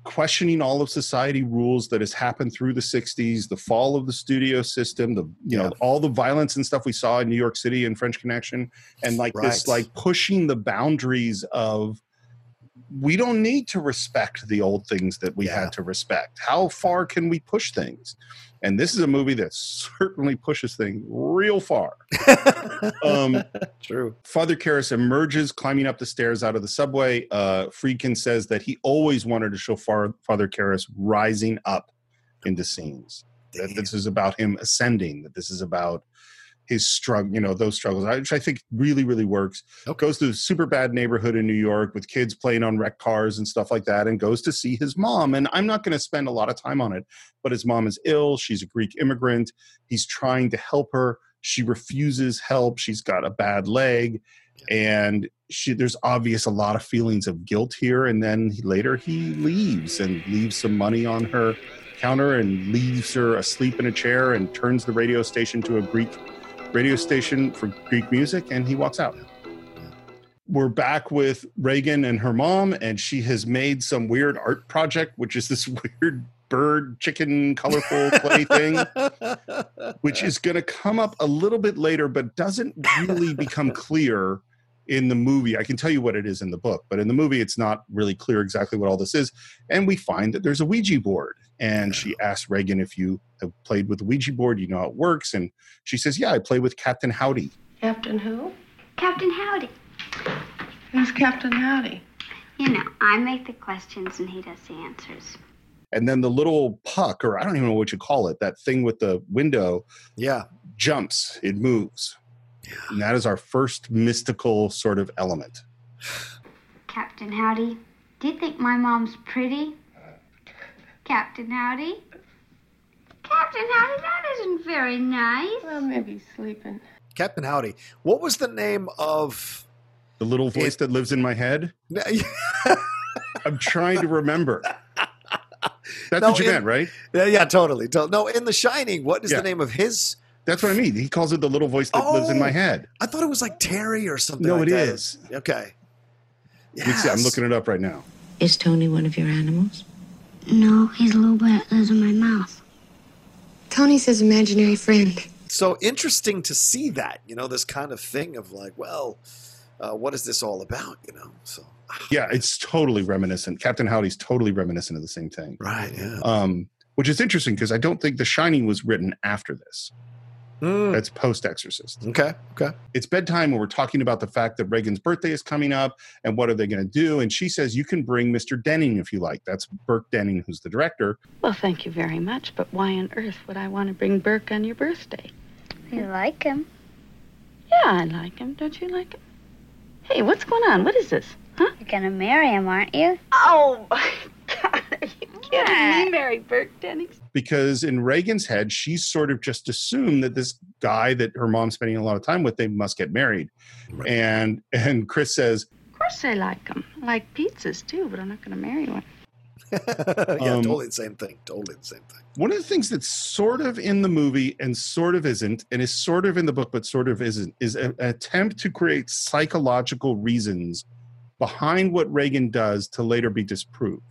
questioning all of society rules that has happened through the sixties, the fall of the studio system, the you yeah. know all the violence and stuff we saw in New York City and French Connection, and like right. this like pushing the boundaries of, we don't need to respect the old things that we yeah. had to respect. How far can we push things? And this is a movie that certainly pushes things real far. um, True. Father Karras emerges, climbing up the stairs out of the subway. Uh, Friedkin says that he always wanted to show far, Father Karras rising up into scenes. Damn. That this is about him ascending. That this is about his struggle, you know, those struggles, which I think really, really works. Okay. Goes to a super bad neighborhood in New York with kids playing on wrecked cars and stuff like that, and goes to see his mom. And I'm not going to spend a lot of time on it, but his mom is ill. She's a Greek immigrant. He's trying to help her. She refuses help. She's got a bad leg. And she, there's obvious a lot of feelings of guilt here. And then he, later he leaves and leaves some money on her counter and leaves her asleep in a chair and turns the radio station to a Greek radio station for Greek music, and he walks out. We're back with Reagan and her mom, and she has made some weird art project, which is this weird bird, chicken, colorful clay thing, which is going to come up a little bit later, but doesn't really become clear in the movie. I can tell you what it is in the book, but in the movie, it's not really clear exactly what all this is. And we find that there's a Ouija board. And she asks Reagan, if you have played with the Ouija board, you know how it works. And she says, yeah, I play with Captain Howdy. Captain who? Captain Howdy. Who's Captain Howdy? You know, I make the questions and he does the answers. And then the little puck, or I don't even know what you call it, that thing with the window, yeah, jumps, it moves. Yeah. And that is our first mystical sort of element. Captain Howdy, do you think my mom's pretty? Captain Howdy. Captain Howdy, that isn't very nice. Well, maybe he's sleeping. Captain Howdy. What was the name of... The little voice it... that lives in my head? I'm trying to remember. That's no, what you in... meant, right? Yeah, yeah, totally. No, in The Shining, what is yeah. the name of his... That's what I mean. He calls it the little voice that oh, lives in my head. I thought it was like Terry or something no, like that. No, it is. Okay. Yes. I'm looking it up right now. Is Tony one of your animals? No, he's a little boy that lives in my mouth. Tony says imaginary friend. So interesting to see that, you know, this kind of thing of like, well, uh, what is this all about, you know? So yeah, it's totally reminiscent. Captain Howdy's totally reminiscent of the same thing. Right, yeah. Um, which is interesting because I don't think The Shining was written after this. Mm. That's post-Exorcist. Okay, okay. It's bedtime when we're talking about the fact that Reagan's birthday is coming up and what are they going to do. And she says, you can bring Mister Denning if you like. That's Burke Dennings, who's the director. Well, thank you very much, but why on earth would I want to bring Burke on your birthday? You like him. Yeah, I like him. Don't you like him? Hey, what's going on? What is this? Huh? You're going to marry him, aren't you? Oh, my God. Are you kidding me, Mary Burke Dennings? Because in Reagan's head, she's sort of just assumed that this guy that her mom's spending a lot of time with, they must get married. Right. And and Chris says, of course I like them. I like pizzas, too, but I'm not going to marry one. yeah, um, totally the same thing. Totally the same thing. One of the things that's sort of in the movie and sort of isn't, and is sort of in the book but sort of isn't, is a, an attempt to create psychological reasons behind what Reagan does to later be disproved.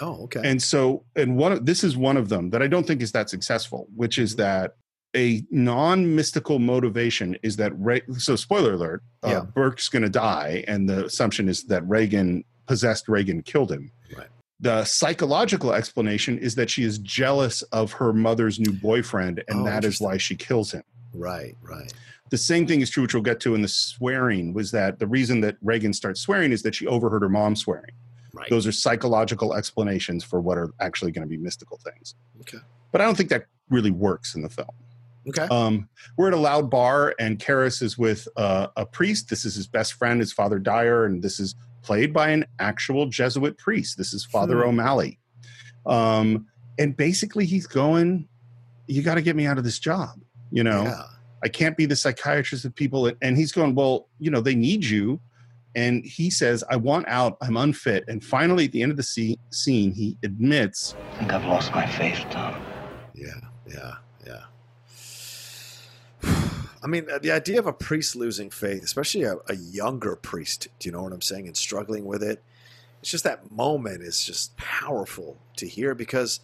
Oh, okay. And so, and one of, this is one of them that I don't think is that successful, which is that a non-mystical motivation is that, Re- so spoiler alert, uh, yeah. Burke's going to die, and the assumption is that Reagan, possessed Reagan, killed him. Right. The psychological explanation is that she is jealous of her mother's new boyfriend, and oh, that is why she kills him. Right, right. The same thing is true, which we'll get to in the swearing, was that the reason that Reagan starts swearing is that she overheard her mom swearing. Right. Those are psychological explanations for what are actually going to be mystical things. Okay. But I don't think that really works in the film. Okay. Um, we're at a loud bar, and Karras is with uh, a priest. This is his best friend, his Father Dyer, and this is played by an actual Jesuit priest. This is Father hmm. O'Malley. Um, and basically he's going, you got to get me out of this job. You know, yeah. I can't be the psychiatrist of people. And he's going, well, you know, they need you. And he says, I want out. I'm unfit. And finally, at the end of the scene, scene he admits, I think I've lost my faith, Tom. Yeah, yeah, yeah. I mean, the idea of a priest losing faith, especially a, a younger priest, do you know what I'm saying, and struggling with it, it's just that moment is just powerful to hear, because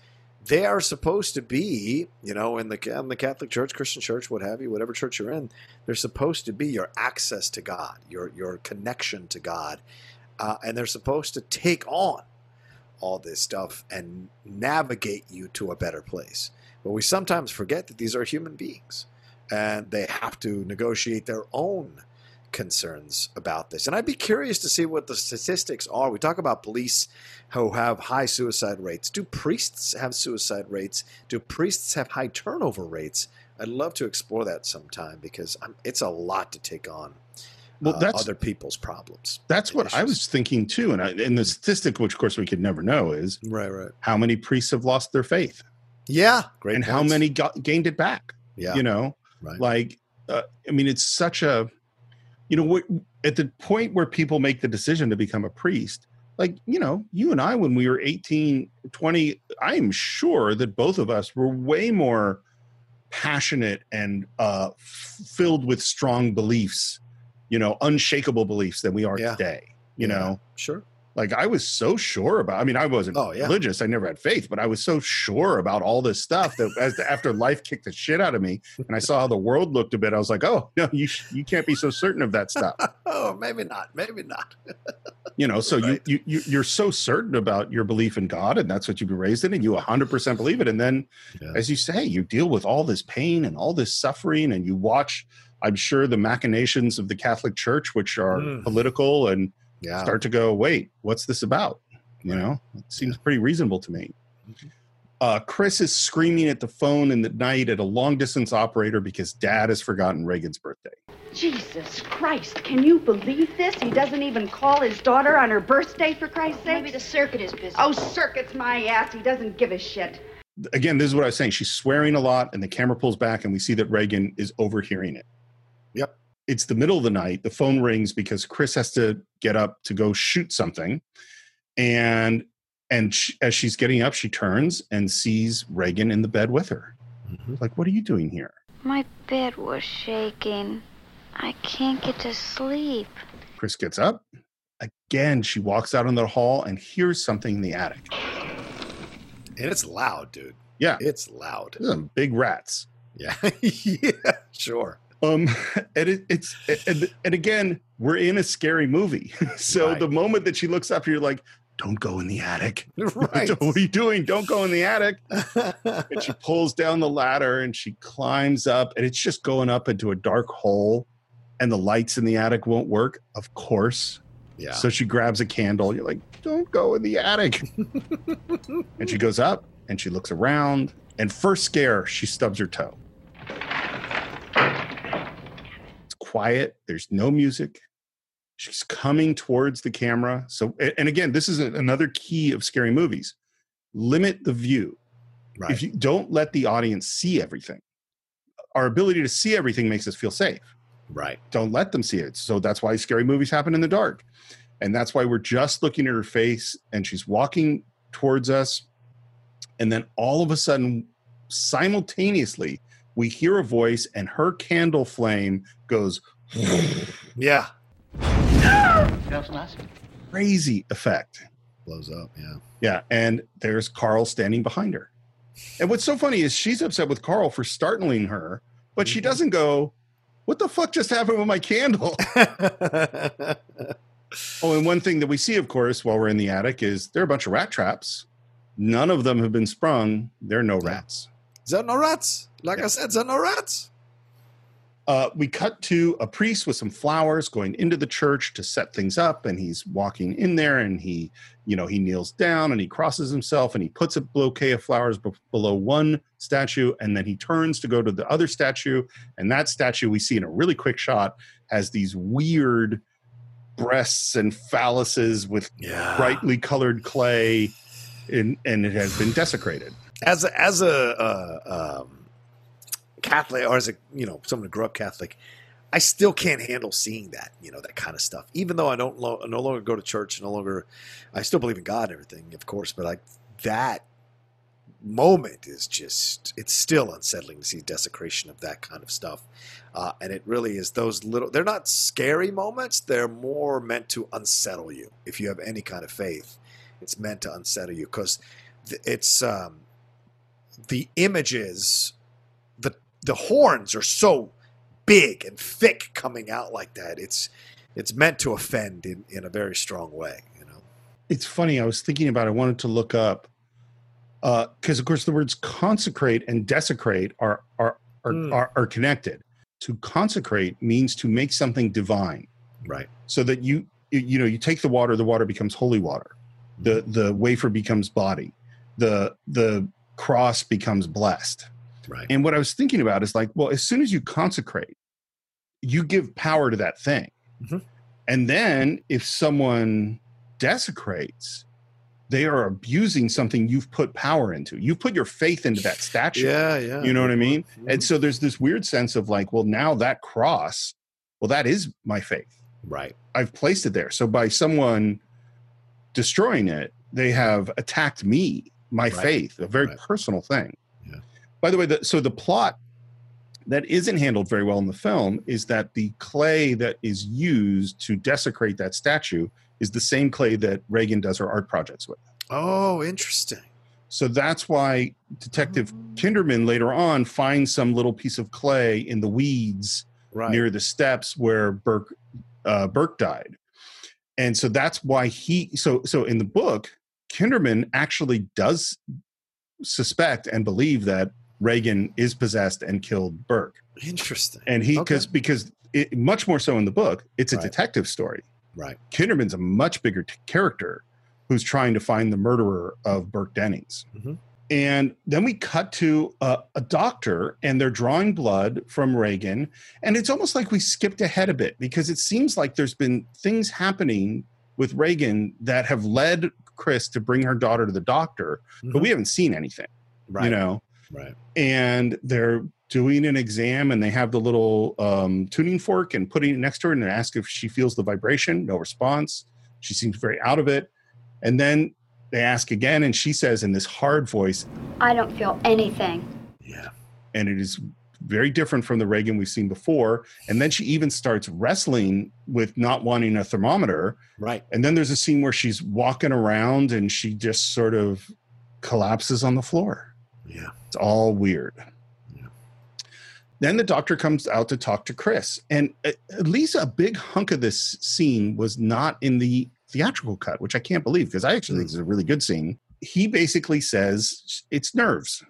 they are supposed to be, you know, in the, in the Catholic Church, Christian Church, what have you, whatever church you're in, they're supposed to be your access to God, your your connection to God, uh, and they're supposed to take on all this stuff and navigate you to a better place. But we sometimes forget that these are human beings, and they have to negotiate their own concerns about this. And I'd be curious to see what the statistics are. We talk about police who have high suicide rates. Do priests have suicide rates? Do priests have high turnover rates? I'd love to explore that sometime, because I'm, it's a lot to take on well, uh, that's, other people's problems. That's what issues. I was thinking too. And, I, and the statistic, which of course we could never know, is right, right. how many priests have lost their faith? Yeah. Great and points. How many got, gained it back? Yeah. You know? Right. Like, uh, I mean, it's such a, you know, w- at the point where people make the decision to become a priest, like, you know, you and I, when we were eighteen, twenty, I'm sure that both of us were way more passionate and uh, f- filled with strong beliefs, you know, unshakable beliefs than we are yeah. today, you yeah. know? Sure. Like, I was so sure about, I mean, I wasn't oh, yeah. religious. I never had faith, but I was so sure about all this stuff that as the, after life kicked the shit out of me and I saw how the world looked a bit, I was like, oh, no, you you can't be so certain of that stuff. oh, maybe not. Maybe not. You know, so right. you, you, you're so certain about your belief in God, and that's what you've been raised in, and you one hundred percent believe it. And then, yeah. as you say, you deal with all this pain and all this suffering, and you watch, I'm sure, the machinations of the Catholic Church, which are mm. political and, Yeah. start to go, wait, what's this about? You know, it seems pretty reasonable to me. Uh, Chris is screaming at the phone in the night at a long distance operator because dad has forgotten Reagan's birthday. Jesus Christ, can you believe this? He doesn't even call his daughter on her birthday, for Christ's sake. Maybe the circuit is busy. Oh, circuit's my ass. He doesn't give a shit. Again, this is what I was saying. She's swearing a lot, and the camera pulls back, and we see that Reagan is overhearing it. Yep. It's the middle of the night. The phone rings because Chris has to get up to go shoot something. And and she, as she's getting up, she turns and sees Reagan in the bed with her. Mm-hmm. Like, what are you doing here? My bed was shaking. I can't get to sleep. Chris gets up. Again, she walks out in the hall and hears something in the attic. And it's loud, dude. Yeah. It's loud. Some big rats. Yeah. yeah, sure. Um, and it, it's and, and again, we're in a scary movie. So right. the moment that she looks up, you're like, "Don't go in the attic." Right? What are you doing? Don't go in the attic. And she pulls down the ladder and she climbs up, and it's just going up into a dark hole, and the lights in the attic won't work, of course. Yeah. So she grabs a candle. You're like, "Don't go in the attic." And she goes up and she looks around, and first scare, she stubs her toe. Quiet. There's no music. She's coming towards the camera. So, and again, this is a, another key of scary movies. Limit the view. Right. If you don't let the audience see everything, our ability to see everything makes us feel safe. Right. Don't let them see it. So that's why scary movies happen in the dark. And that's why we're just looking at her face, and she's walking towards us. And then all of a sudden, simultaneously, we hear a voice and her candle flame goes. Yeah. Crazy effect. Blows up. Yeah. Yeah. And there's Carl standing behind her. And what's so funny is she's upset with Carl for startling her, but she doesn't go, what the fuck just happened with my candle? Oh, and one thing that we see, of course, while we're in the attic is there are a bunch of rat traps. None of them have been sprung. There are no rats. There are no rats. Like yeah. I said, there are no rats. Uh, we cut to a priest with some flowers going into the church to set things up, and he's walking in there, and he, you know, he kneels down and he crosses himself and he puts a bouquet of flowers be- below one statue, and then he turns to go to the other statue, and that statue we see in a really quick shot has these weird breasts and phalluses with yeah. brightly colored clay, and and it has been desecrated. As a, as a. Uh, um... Catholic, or as a, you know, someone who grew up Catholic, I still can't handle seeing that, you know, that kind of stuff. Even though I don't lo- no longer go to church, no longer, I still believe in God and everything, of course, but like that moment is just, it's still unsettling to see desecration of that kind of stuff. Uh, and it really is those little, they're not scary moments. They're more meant to unsettle you. If you have any kind of faith, it's meant to unsettle you because th- it's um, the images, the The horns are so big and thick coming out like that. It's it's meant to offend in, in a very strong way, you know. It's funny. I was thinking about it. I wanted to look up because, uh, of course, the words consecrate and desecrate are are are, mm. are are connected. To consecrate means to make something divine, right? So that you you know you take the water, the water becomes holy water. The the wafer becomes body. The the cross becomes blessed. Right. And what I was thinking about is like, well, as soon as you consecrate, you give power to that thing. Mm-hmm. And then if someone desecrates, they are abusing something you've put power into. You've put your faith into that statue. Yeah, yeah. You know what I mean? Mm-hmm. And so there's this weird sense of like, well, now that cross, well, that is my faith. Right. I've placed it there. So by someone destroying it, they have attacked me, my right. faith, a very right. personal thing. By the way, the, so the plot that isn't handled very well in the film is that the clay that is used to desecrate that statue is the same clay that Reagan does her art projects with. Oh, interesting. So that's why Detective oh. Kinderman later on finds some little piece of clay in the weeds right. near the steps where Burke, uh, Burke died. And so that's why he – so so in the book, Kinderman actually does suspect and believe that Reagan is possessed and killed Burke. Interesting. And he, because, okay. because it, much more so in the book, it's a right. detective story. Right. Kinderman's a much bigger t- character who's trying to find the murderer of Burke Dennings. Mm-hmm. And then we cut to a, a doctor and they're drawing blood from Reagan. And it's almost like we skipped ahead a bit because it seems like there's been things happening with Reagan that have led Chris to bring her daughter to the doctor, mm-hmm. but we haven't seen anything, right. you know? Right. And they're doing an exam and they have the little um, tuning fork and putting it next to her and ask if she feels the vibration. No response. She seems very out of it. And then they ask again and she says in this hard voice, I don't feel anything. Yeah. And it is very different from the Reagan we've seen before. And then she even starts wrestling with not wanting a thermometer. Right. And then there's a scene where she's walking around and she just sort of collapses on the floor. Yeah, it's all weird. Yeah. Then the doctor comes out to talk to Chris, and at least a big hunk of this scene was not in the theatrical cut, which I can't believe because I actually mm. think it's a really good scene. He basically says it's nerves,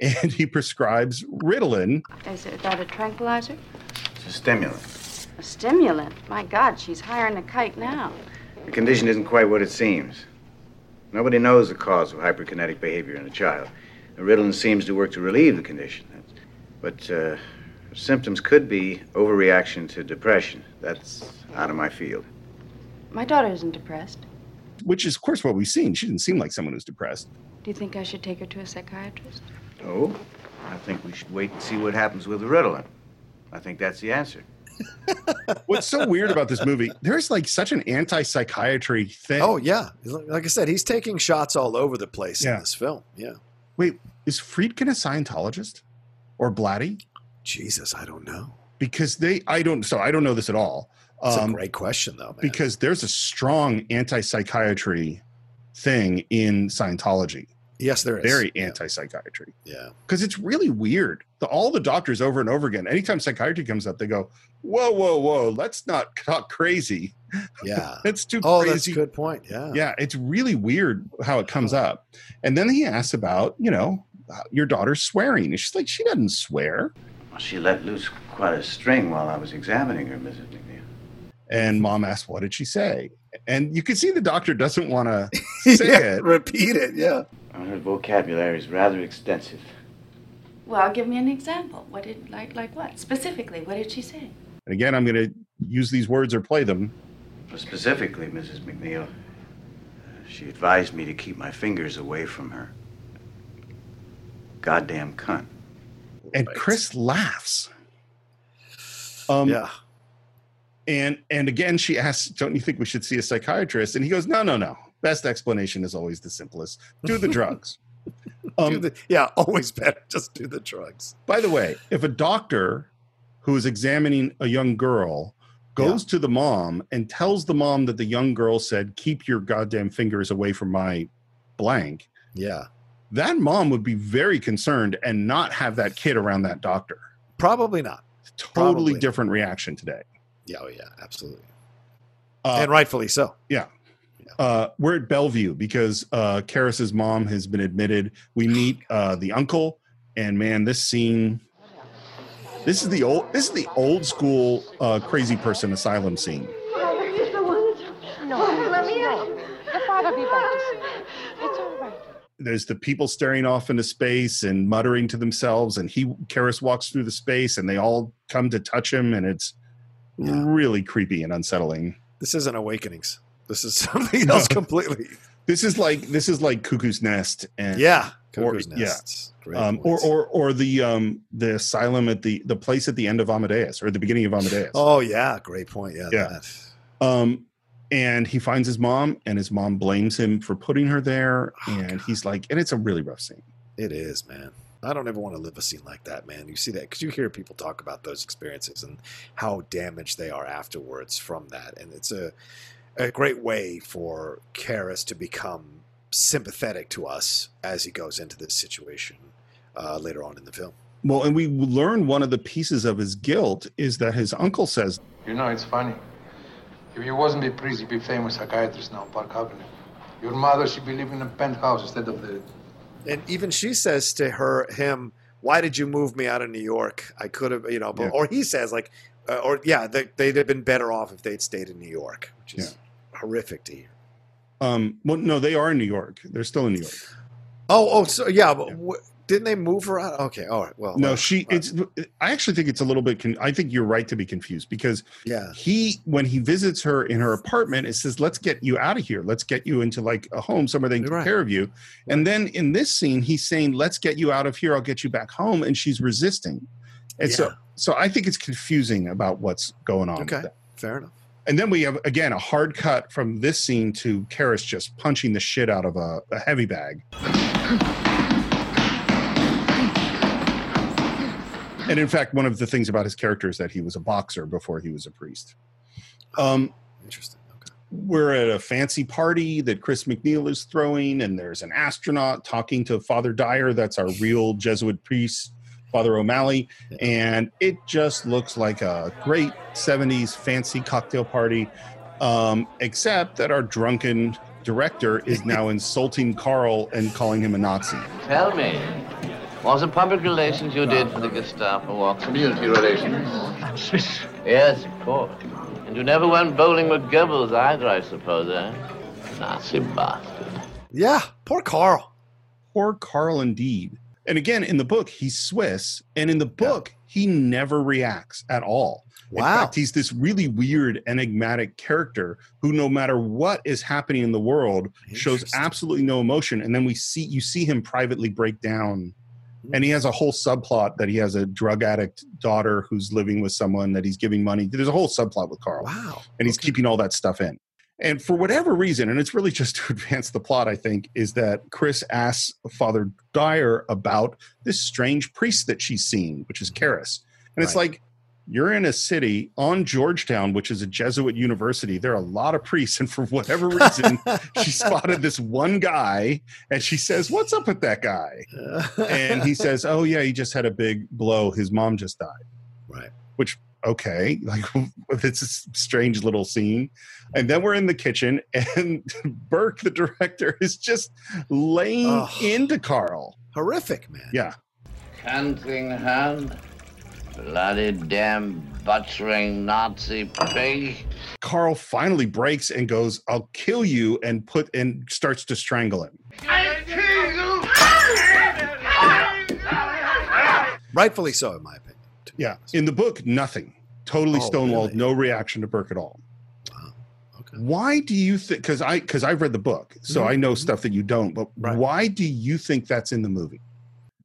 and he prescribes Ritalin. Is it that a tranquilizer? It's a stimulant. A stimulant? My God, she's higher than a kite now. The condition isn't quite what it seems. Nobody knows the cause of hyperkinetic behavior in a child. Ritalin seems to work to relieve the condition, but uh, symptoms could be overreaction to depression. That's out of my field. My daughter isn't depressed. Which is, of course, what we've seen. She didn't seem like someone who's depressed. Do you think I should take her to a psychiatrist? No. I think we should wait and see what happens with the Ritalin. I think that's the answer. What's so weird about this movie, there's like such an anti-psychiatry thing. Oh, yeah. Like I said, he's taking shots all over the place yeah. in this film. Yeah. Wait, is Friedkin a Scientologist or Blatty? Jesus, I don't know. Because they, I don't, so I don't know this at all. It's um, a great question, though, man. Because there's a strong anti-psychiatry thing in Scientology. Yes, there is. Very anti-psychiatry. Yeah. Because it's really weird. The, all the doctors over and over again, anytime psychiatry comes up, they go, whoa, whoa, whoa, let's not talk crazy. Yeah. That's too oh, crazy. Oh, that's a good point. Yeah. Yeah. It's really weird how it comes oh. up. And then he asks about, you know, your daughter's swearing. And she's like, she doesn't swear. Well, she let loose quite a string while I was examining her, Missus McNeil. And Mom asks, what did she say? And you can see the doctor doesn't want to say yeah, it. Repeat it, yeah. Her vocabulary is rather extensive. Well, give me an example. What did, like, like what? Specifically, what did she say? And again, I'm going to use these words or play them. Well, specifically, Missus McNeil, she advised me to keep my fingers away from her. Goddamn cunt. And Chris laughs. Um, yeah. And and again, she asks, don't you think we should see a psychiatrist? And he goes, no, no, no. Best explanation is always the simplest. Do the drugs. Um, do the, yeah, always better. Just do the drugs. By the way, if a doctor who is examining a young girl goes yeah. to the mom and tells the mom that the young girl said, keep your goddamn fingers away from my blank. Yeah. That mom would be very concerned and not have that kid around that doctor. Probably not. Totally Probably. different reaction today. Yeah, oh, yeah, absolutely. Uh, and rightfully so. Yeah. Uh, we're at Bellevue because uh, Karras's mom has been admitted. We meet uh, the uncle, and man, this scene. This is the old. This is the old school uh, crazy person asylum scene. Father, he's the one that's... No, Father, let me out. The father be back to see you. It's all right. There's the people staring off into space and muttering to themselves, and he Karras walks through the space, and they all come to touch him, and it's yeah. really creepy and unsettling. This isn't Awakenings. This is something else no. completely. This is like this is like Cuckoo's Nest and yeah, Cuckoo's or, Nest, yeah. Um, or or or the um, the asylum at the the place at the end of Amadeus or at the beginning of Amadeus. Oh yeah, great point. Yeah, yeah. That. Um, and he finds his mom, and his mom blames him for putting her there, oh, and God. he's like, and it's a really rough scene. It is, man. I don't ever want to live a scene like that, man. You see that because you hear people talk about those experiences and how damaged they are afterwards from that, and it's a. A great way for Karras to become sympathetic to us as he goes into this situation uh, later on in the film. Well, and we learn one of the pieces of his guilt is that his uncle says, you know, it's funny. If you wasn't a priest, you'd be famous psychiatrist now, Park Avenue. Your mother, she'd be living in a penthouse instead of the... And even she says to her, him, why did you move me out of New York? I could have, you know, yeah. or he says like, uh, or yeah, they, they'd have been better off if they'd stayed in New York, which is... Yeah. horrific to hear. Um, well, no, they are in New York. They're still in New York. Oh, oh, so yeah, but yeah. W- didn't they move her out? Okay, all right. Well, no, well, she. Well. It's. I actually think it's a little bit. Con- I think you're right to be confused because yeah. he, when he visits her in her apartment, it says, "Let's get you out of here. Let's get you into like a home somewhere they can right. take care of you." And then in this scene, he's saying, "Let's get you out of here. I'll get you back home," and she's resisting. And yeah. so, so I think it's confusing about what's going on. Okay, fair enough. And then we have, again, a hard cut from this scene to Karras just punching the shit out of a, a heavy bag. And in fact, one of the things about his character is that he was a boxer before he was a priest. Um, Interesting. Okay. We're at a fancy party that Chris McNeil is throwing, and there's an astronaut talking to Father Dyer. That's our real Jesuit priest. Father O'Malley, and it just looks like a great seventies fancy cocktail party, um, except that our drunken director is now insulting Carl and calling him a Nazi. Tell me, was it public relations you did for the Gestapo or community relations? Swiss. Yes, of course. And you never went bowling with Goebbels either, I suppose, eh? Nazi bastard. Yeah, poor Carl. Poor Carl indeed. And again, in the book, he's Swiss. And in the book, yeah. he never reacts at all. Wow. In fact, he's this really weird, enigmatic character who, no matter what is happening in the world, shows absolutely no emotion. And then we see you see him privately break down And he has a whole subplot that he has a drug addict daughter who's living with someone that he's giving money. There's a whole subplot with Carl. Wow. And he's okay. keeping all that stuff in. And for whatever reason, and it's really just to advance the plot, I think, is that Chris asks Father Dyer about this strange priest that she's seen, which is Karras. And it's right. like, you're in a city on Georgetown, which is a Jesuit university. There are a lot of priests. And for whatever reason, she spotted this one guy and she says, what's up with that guy? And he says, oh, yeah, he just had a big blow. His mom just died. Right. Which, okay, like it's a strange little scene. And then we're in the kitchen and Burke, the director, is just laying oh, into Carl. Horrific, man. Yeah. Hunting hand. Bloody damn butchering Nazi pig. Carl finally breaks and goes, I'll kill you, and put and starts to strangle him. I'll kill you. Rightfully so, in my opinion. Yeah. In the book, nothing. Totally oh, stonewalled, really? No reaction to Burke at all. Wow. Okay. Why do you think, because I because I've read the book, so mm-hmm. I know stuff that you don't, but right. why do you think that's in the movie?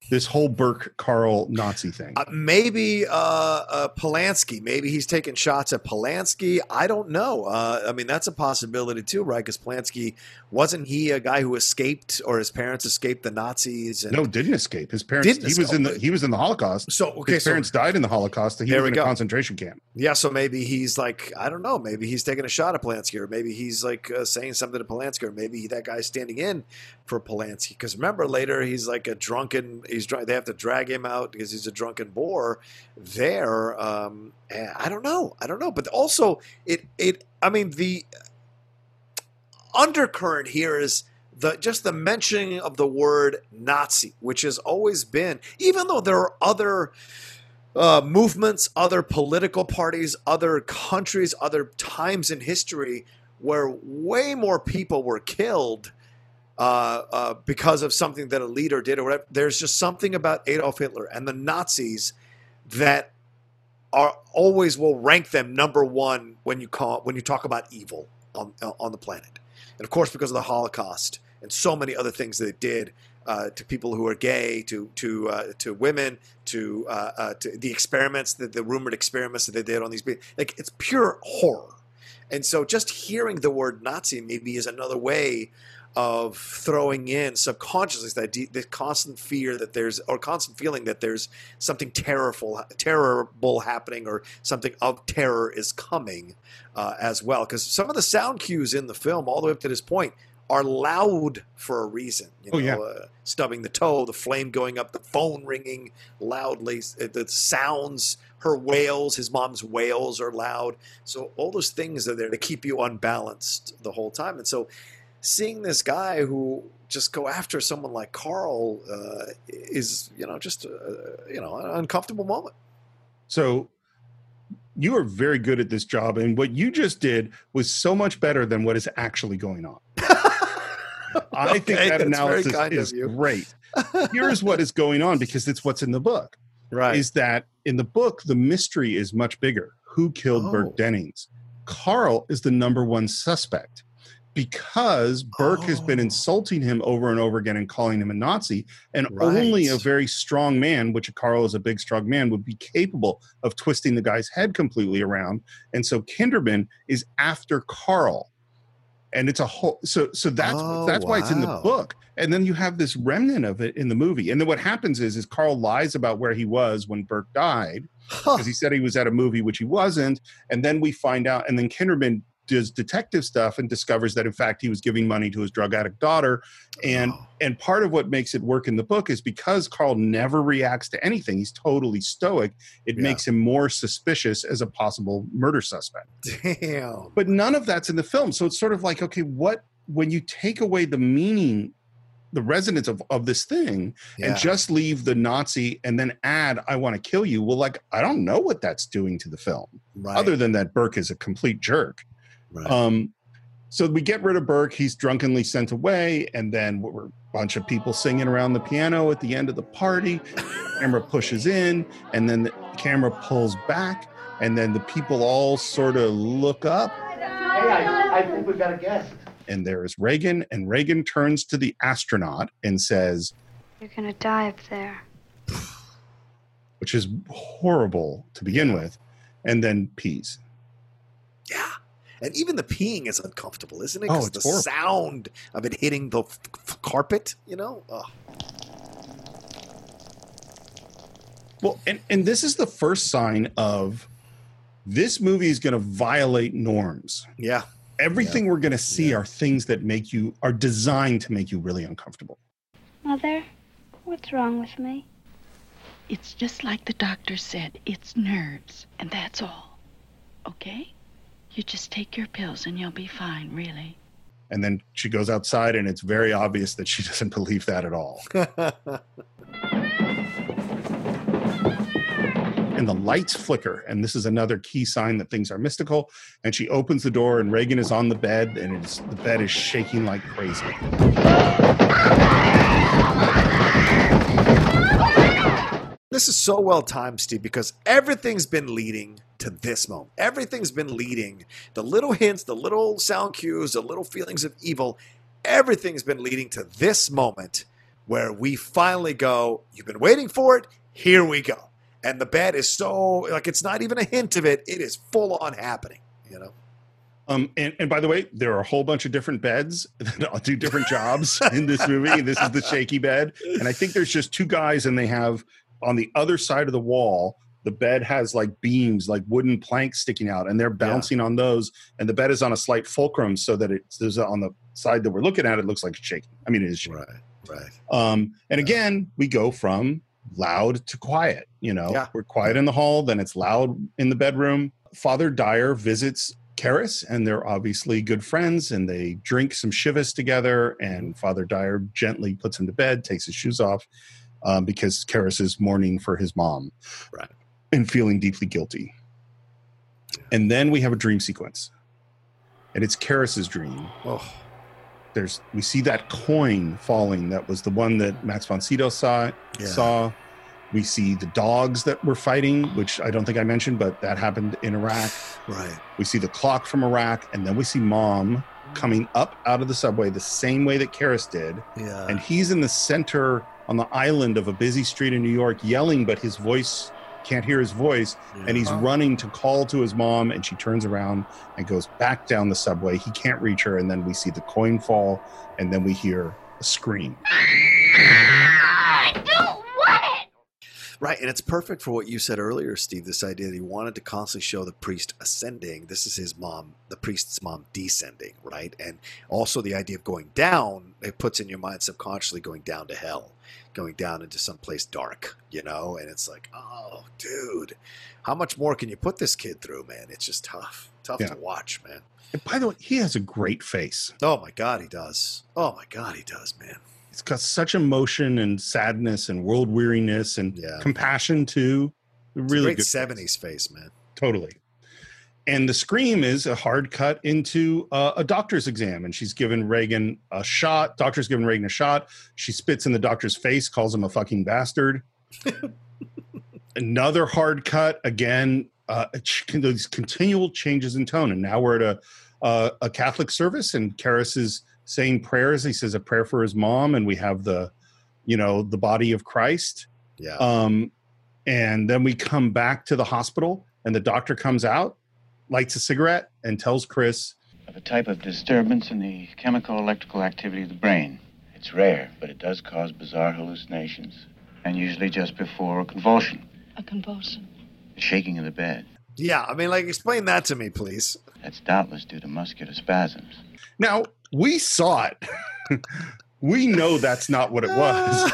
This whole Burke, Carl, Nazi thing. Uh, maybe uh, uh, Polanski. Maybe he's taking shots at Polanski. I don't know. Uh, I mean, that's a possibility too, right? Because Polanski, wasn't he a guy who escaped, or his parents escaped the Nazis? And no, didn't escape. His parents. Didn't he escape. was in the he was in the Holocaust. So okay, his so, parents died in the Holocaust. And he there was we in go. a concentration camp. Yeah, so maybe he's like, I don't know. Maybe he's taking a shot at Polanski, or maybe he's like uh, saying something to Polanski, or maybe that guy's standing in for Polanski. Because remember later, he's like a drunken. He's They have to drag him out because he's a drunken boar there. Um, I don't know. I don't know. But also, it, it. I mean, the undercurrent here is the just the mentioning of the word Nazi, which has always been, even though there are other uh, movements, other political parties, other countries, other times in history where way more people were killed Uh, uh, because of something that a leader did or whatever. There's just something about Adolf Hitler and the Nazis that are always will rank them number one when you call when you talk about evil on on the planet. And of course, because of the Holocaust and so many other things that it did uh, to people who are gay, to to uh, to women, to uh, uh, to the experiments that the rumored experiments that they did on these people, like it's pure horror. And so, just hearing the word Nazi maybe is another way of throwing in subconsciously that de- the constant fear that there's, or constant feeling that there's something terrible, terrible happening, or something of terror is coming uh, as well. Because some of the sound cues in the film, all the way up to this point, are loud for a reason. You know, oh, yeah. uh, stubbing the toe, the flame going up, the phone ringing loudly, the sounds, her wails, his mom's wails are loud. So all those things are there to keep you unbalanced the whole time. And so seeing this guy who just go after someone like Carl uh, is, you know, just, uh, you know, an uncomfortable moment. So you are very good at this job. And what you just did was so much better than what is actually going on. I okay, think that analysis is great. Here's what is going on, because it's what's in the book. Right. Is that in the book, the mystery is much bigger. Who killed oh. Burke Dennings? Carl is the number one suspect, because Burke oh. has been insulting him over and over again and calling him a Nazi, and right. only a very strong man, which Carl is a big, strong man, would be capable of twisting the guy's head completely around. And so Kinderman is after Carl. And it's a whole, so so that's oh, that's why wow. it's in the book. And then you have this remnant of it in the movie. And then what happens is, is Carl lies about where he was when Burke died, because huh. he said he was at a movie, which he wasn't. And then we find out, and then Kinderman does detective stuff and discovers that in fact he was giving money to his drug addict daughter. And wow. and part of what makes it work in the book is because Carl never reacts to anything. He's totally stoic. It yeah. makes him more suspicious as a possible murder suspect. Damn. But none of that's in the film. So it's sort of like, okay, what, when you take away the meaning, the resonance of, of this thing yeah. and just leave the Nazi and then add, I want to kill you. Well, like, I don't know what that's doing to the film right. other than that Burke is a complete jerk. Right. Um, so we get rid of Burke. He's drunkenly sent away. And then we're a bunch of people singing around the piano at the end of the party. The camera pushes in, and then the camera pulls back. And then the people all sort of look up. Hey, I, I think we've got a guest. And there is Reagan. And Reagan turns to the astronaut and says, "You're going to die up there." which is horrible to begin with, and then pees. Yeah. And even the peeing is uncomfortable, isn't it? Because oh, the horrible sound of it hitting the f- f- carpet, you know? Ugh. Well, and, and this is the first sign of this movie is going to violate norms. Yeah. Everything yeah. we're going to see yeah. are things that make you, are designed to make you really uncomfortable. Mother, what's wrong with me? It's just like the doctor said, it's nerves, and that's all. Okay? You just take your pills and you'll be fine, really. And then she goes outside and it's very obvious that she doesn't believe that at all. And the lights flicker. And this is another key sign that things are mystical. And she opens the door and Reagan is on the bed and it's, the bed is shaking like crazy. This is so well timed, Steve, because everything's been leading to this moment. Everything's been leading. The little hints, the little sound cues, the little feelings of evil, everything's been leading to this moment where we finally go, you've been waiting for it, here we go. And the bed is so, like, it's not even a hint of it. It is full on happening, you know? Um, and, and by the way, there are a whole bunch of different beds that do different jobs in this movie. This is the shaky bed. And I think there's just two guys and they have, on the other side of the wall, the bed has like beams, like wooden planks sticking out, and they're bouncing yeah. on those. And the bed is on a slight fulcrum so that it's there's a, on the side that we're looking at, it looks like it's shaking. I mean, it is shaking. Right, right. Um, and yeah. again, we go from loud to quiet. You know, yeah. we're quiet in the hall, then it's loud in the bedroom. Father Dyer visits Karras, and they're obviously good friends, and they drink some shivas together. And Father Dyer gently puts him to bed, takes his shoes off. Um, because Karras is mourning for his mom right. and feeling deeply guilty. Yeah. And then we have a dream sequence. And it's Karras's dream. Oh. There's we see that coin falling that was the one that Max von Sydow saw. Yeah. saw. We see the dogs that were fighting, which I don't think I mentioned, but that happened in Iraq. Right. We see the clock from Iraq, and then we see Mom coming up out of the subway the same way that Karras did. Yeah. And he's in the center on the island of a busy street in New York yelling, but his voice can't hear his voice. Yeah. And he's running to call to his mom. And she turns around and goes back down the subway. He can't reach her. And then we see the coin fall. And then we hear a scream. I don't want it. Right. And it's perfect for what you said earlier, Steve, this idea that he wanted to constantly show the priest ascending. This is his mom, the priest's mom descending. Right. And also the idea of going down, it puts in your mind subconsciously going down to hell. Going down into someplace dark, you know? And it's like, oh, dude, how much more can you put this kid through, man? It's just tough. Tough yeah. to watch, man. And by the way, he has a great face. Oh, my God, he does. Oh, my God, he does, man. It's got such emotion and sadness and world weariness and yeah. compassion, too. Really it's a great good seventies face, man. Totally. And the scream is a hard cut into uh, a doctor's exam. And she's given Reagan a shot. Doctor's given Reagan a shot. She spits in the doctor's face, calls him a fucking bastard. Another hard cut. Again, uh, these continual changes in tone. And now we're at a, uh, a Catholic service. And Karras is saying prayers. He says a prayer for his mom. And we have the, you know, the body of Christ. Yeah. Um, and then we come back to the hospital. And the doctor comes out. Lights a cigarette, and tells Chris of a type of disturbance in the chemical electrical activity of the brain. It's rare, but it does cause bizarre hallucinations, and usually just before a convulsion. A convulsion? The shaking of the bed. Yeah, I mean, like, explain that to me, please. That's doubtless due to muscular spasms. Now, we saw it. We know that's not what it was.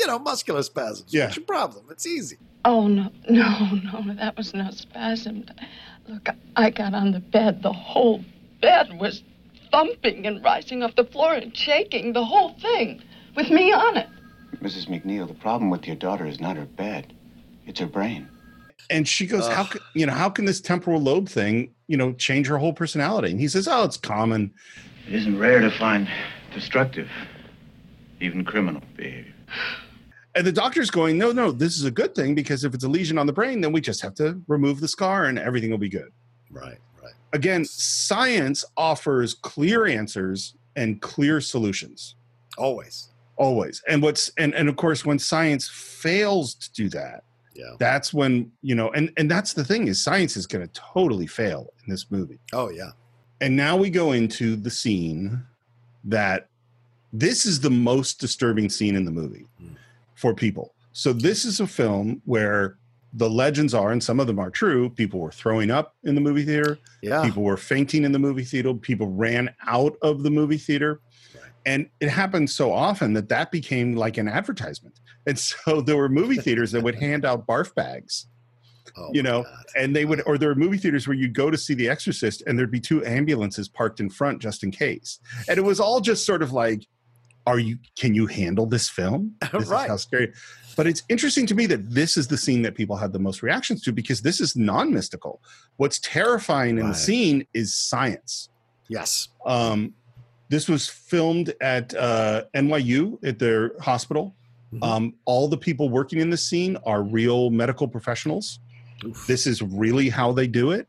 You know, muscular spasms. Yeah. What's your problem? It's easy. Oh, no, no, no, that was no spasm. Look, I got on the bed. The whole bed was thumping and rising off the floor and shaking, the whole thing, with me on it. Missus McNeil, the problem with your daughter is not her bed. It's her brain. And she goes, Ugh. how can, you know, how can this temporal lobe thing, you know, change her whole personality? And he says, oh, it's common. It isn't rare to find destructive, even criminal behavior. And the doctor's going, no, no, this is a good thing, because if it's a lesion on the brain, then we just have to remove the scar and everything will be good. Right, right. Again, science offers clear answers and clear solutions. Always. always. And what's and, and of course, when science fails to do that, yeah, that's when, you know, and, and that's the thing is science is going to totally fail in this movie. Oh, yeah. And now we go into the scene that this is the most disturbing scene in the movie mm. for people. So this is a film where the legends are, and some of them are true, people were throwing up in the movie theater. Yeah. People were fainting in the movie theater. People ran out of the movie theater. Right. And it happened so often that that became like an advertisement. And so there were movie theaters that would hand out barf bags, oh you know, and they would, or there were movie theaters where you'd go to see The Exorcist and there'd be two ambulances parked in front just in case. And it was all just sort of like, are you, can you handle this film? This right. is how scary. But it's interesting to me that this is the scene that people had the most reactions to, because this is non-mystical. What's terrifying right. in the scene is science. Yes. Um, this was filmed at uh, N Y U at their hospital. Mm-hmm. Um, all the people working in this scene are real medical professionals. Oof. This is really how they do it.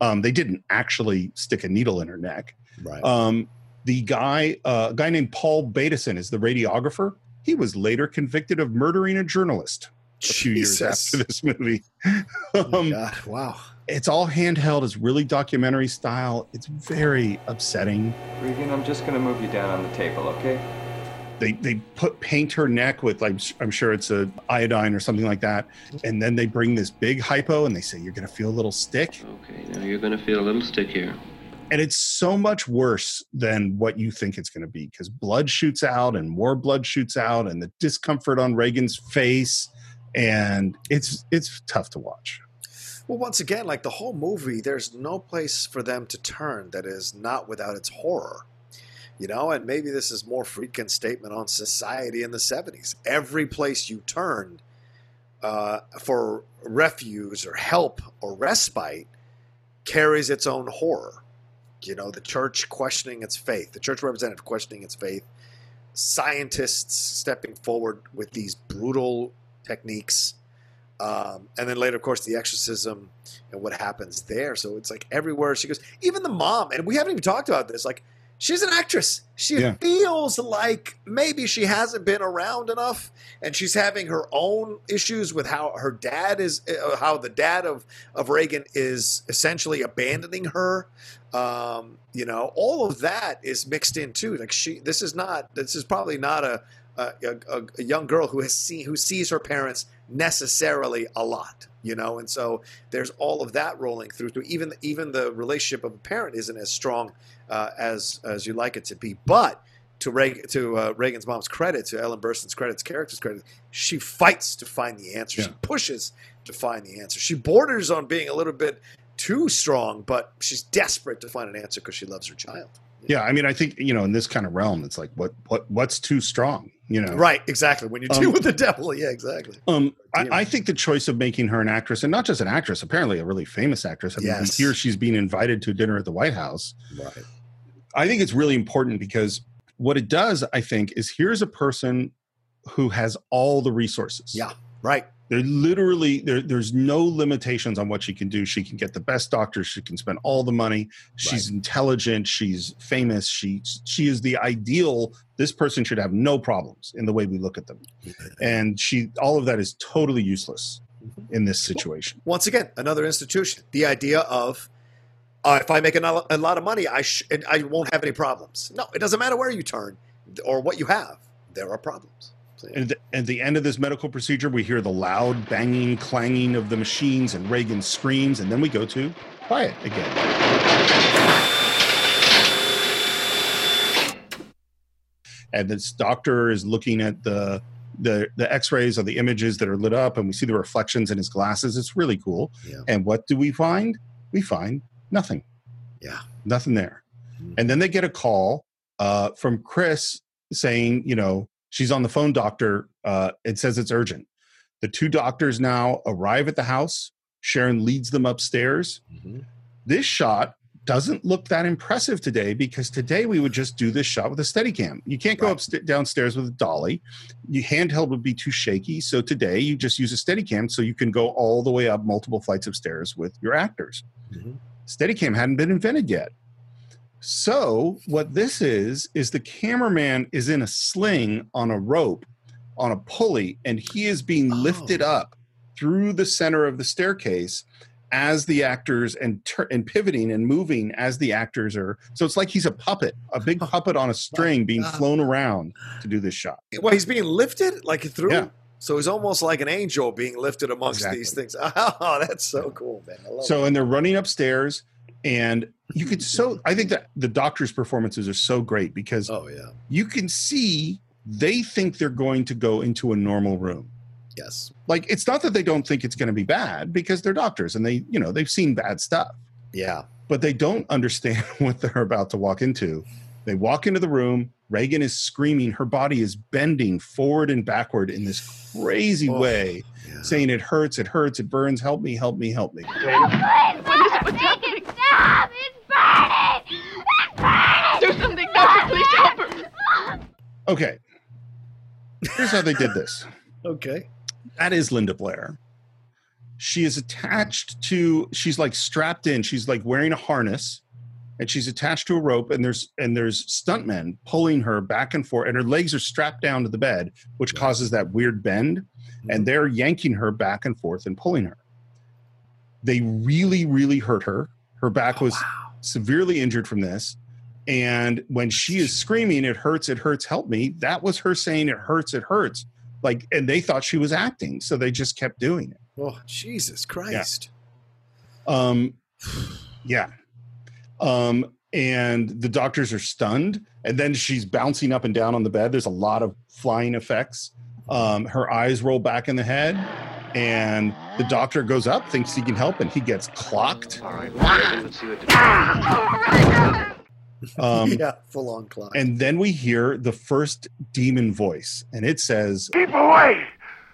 Um, they didn't actually stick a needle in her neck. Right. Um, the guy, uh, a guy named Paul Bateson is the radiographer. He was later convicted of murdering a journalist a few Jesus. years after this movie. um, God, wow. It's all handheld. It's really documentary style. It's very upsetting. Reagan, I'm just going to move you down on the table, okay? They they put paint her neck with, like, I'm sure it's a iodine or something like that. And then they bring this big hypo and they say, you're going to feel a little stick. Okay, now you're going to feel a little stick here. And it's so much worse than what you think it's going to be, because blood shoots out and more blood shoots out and the discomfort on Reagan's face. And it's it's tough to watch. Well, once again, like the whole movie, there's no place for them to turn that is not without its horror. You know, and maybe this is more Friedkin's statement on society in the seventies. Every place you turned uh, for refuge or help or respite carries its own horror. You know, the church questioning its faith, the church representative questioning its faith, scientists stepping forward with these brutal techniques, um, and then later, of course, the exorcism and what happens there. So it's like everywhere she goes, even the mom, and we haven't even talked about this, like she's an actress. She yeah. feels like maybe she hasn't been around enough, and she's having her own issues with how her dad is, how the dad of, of Reagan is essentially abandoning her. Um, you know, all of that is mixed in too. Like she, this is not, this is probably not a, a, a, a young girl who has seen, who sees her parents necessarily a lot, you know? And so there's all of that rolling through, through even, even the relationship of a parent isn't as strong, uh, as, as you like it to be, but to Reagan, to, uh, Reagan's mom's credit, to Ellen Burstyn's credit, to character's credit, she fights to find the answer. Yeah. She pushes to find the answer. She borders on being a little bit too strong, but she's desperate to find an answer because she loves her child. Yeah. yeah, I mean, I think, you know, in this kind of realm, it's like, what, what, what's too strong, you know? Right, exactly. When you deal um, with the devil, yeah, exactly. Um, I, I think the choice of making her an actress, and not just an actress, apparently a really famous actress. I mean, yes. Here she's being invited to dinner at the White House. Right. I think it's really important because what it does, I think, is here's a person who has all the resources. Yeah, right. There literally, there, there's no limitations on what she can do. She can get the best doctors. She can spend all the money. She's right. intelligent. She's famous. She she is the ideal. This person should have no problems in the way we look at them. And she, all of that is totally useless in this situation. Once again, another institution. The idea of uh, if I make a, a lot of money, I sh- I won't have any problems. No, it doesn't matter where you turn or what you have. There are problems. And at the end of this medical procedure, we hear the loud banging, clanging of the machines and Reagan screams, and then we go to quiet again. And this doctor is looking at the the, the x-rays or the images that are lit up, and we see the reflections in his glasses. It's really cool. Yeah. And what do we find? We find nothing. Yeah. Nothing there. Mm-hmm. And then they get a call uh, from Chris saying, you know, she's on the phone, doctor. Uh, it says it's urgent. The two doctors now arrive at the house. Sharon leads them upstairs. Mm-hmm. This shot doesn't look that impressive today, because today we would just do this shot with a Steadicam. You can't go right. up downstairs with a dolly. Your handheld would be too shaky. So today you just use a Steadicam so you can go all the way up multiple flights of stairs with your actors. Mm-hmm. Steadicam hadn't been invented yet. So what this is, is the cameraman is in a sling on a rope, on a pulley, and he is being oh. lifted up through the center of the staircase as the actors and and pivoting and moving as the actors are. So it's like he's a puppet, a big puppet on a string being flown around to do this shot. Well, he's being lifted like through. Yeah. So he's almost like an angel being lifted amongst exactly. these things. Oh, that's so cool, man. I love so, that. And they're running upstairs. And you could so, I think that the doctor's performances are so great because oh, yeah. you can see they think they're going to go into a normal room. Yes. Like, it's not that they don't think it's going to be bad because they're doctors and they, you know, they've seen bad stuff. Yeah. But they don't understand what they're about to walk into. They walk into the room. Reagan is screaming. Her body is bending forward and backward in this crazy oh, way, yeah. saying, "It hurts, it hurts, it burns. Help me, help me, help me." Oh, what is it? What's happening? Stop! It's burning! It's burning! Do something, doctor, please help her. Okay. Here's how they did this. Okay. That is Linda Blair. She is attached to, she's like strapped in. She's like wearing a harness. And she's attached to a rope, and there's and there's stuntmen pulling her back and forth, and her legs are strapped down to the bed, which causes that weird bend, and they're yanking her back and forth and pulling her. They really, really hurt her. Her back was oh, wow. severely injured from this, and when she is screaming, "It hurts, it hurts, help me," that was her saying, "It hurts, it hurts." Like, and they thought she was acting, so they just kept doing it. Oh, Jesus Christ. Yeah. Um, yeah. Um, and the doctors are stunned, and then she's bouncing up and down on the bed. There's a lot of flying effects. Um, her eyes roll back in the head, and the doctor goes up, thinks he can help, and he gets clocked. All right, um, yeah, full on clock. And then we hear the first demon voice, and it says, "Keep away!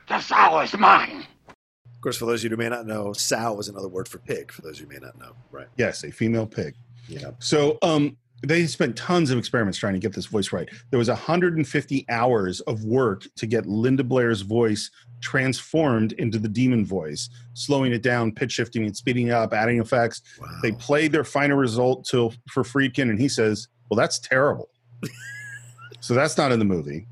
The sow is mine." Of course, for those of you who may not know, sow is another word for pig. For those of you who may not know, right? Yes, a female pig. Yeah. So um, they spent tons of experiments trying to get this voice right. There was one hundred fifty hours of work to get Linda Blair's voice transformed into the demon voice, slowing it down, pitch shifting and speeding up, adding effects. Wow. They played their final result to, for Friedkin, and he says, "Well, that's terrible." So that's not in the movie.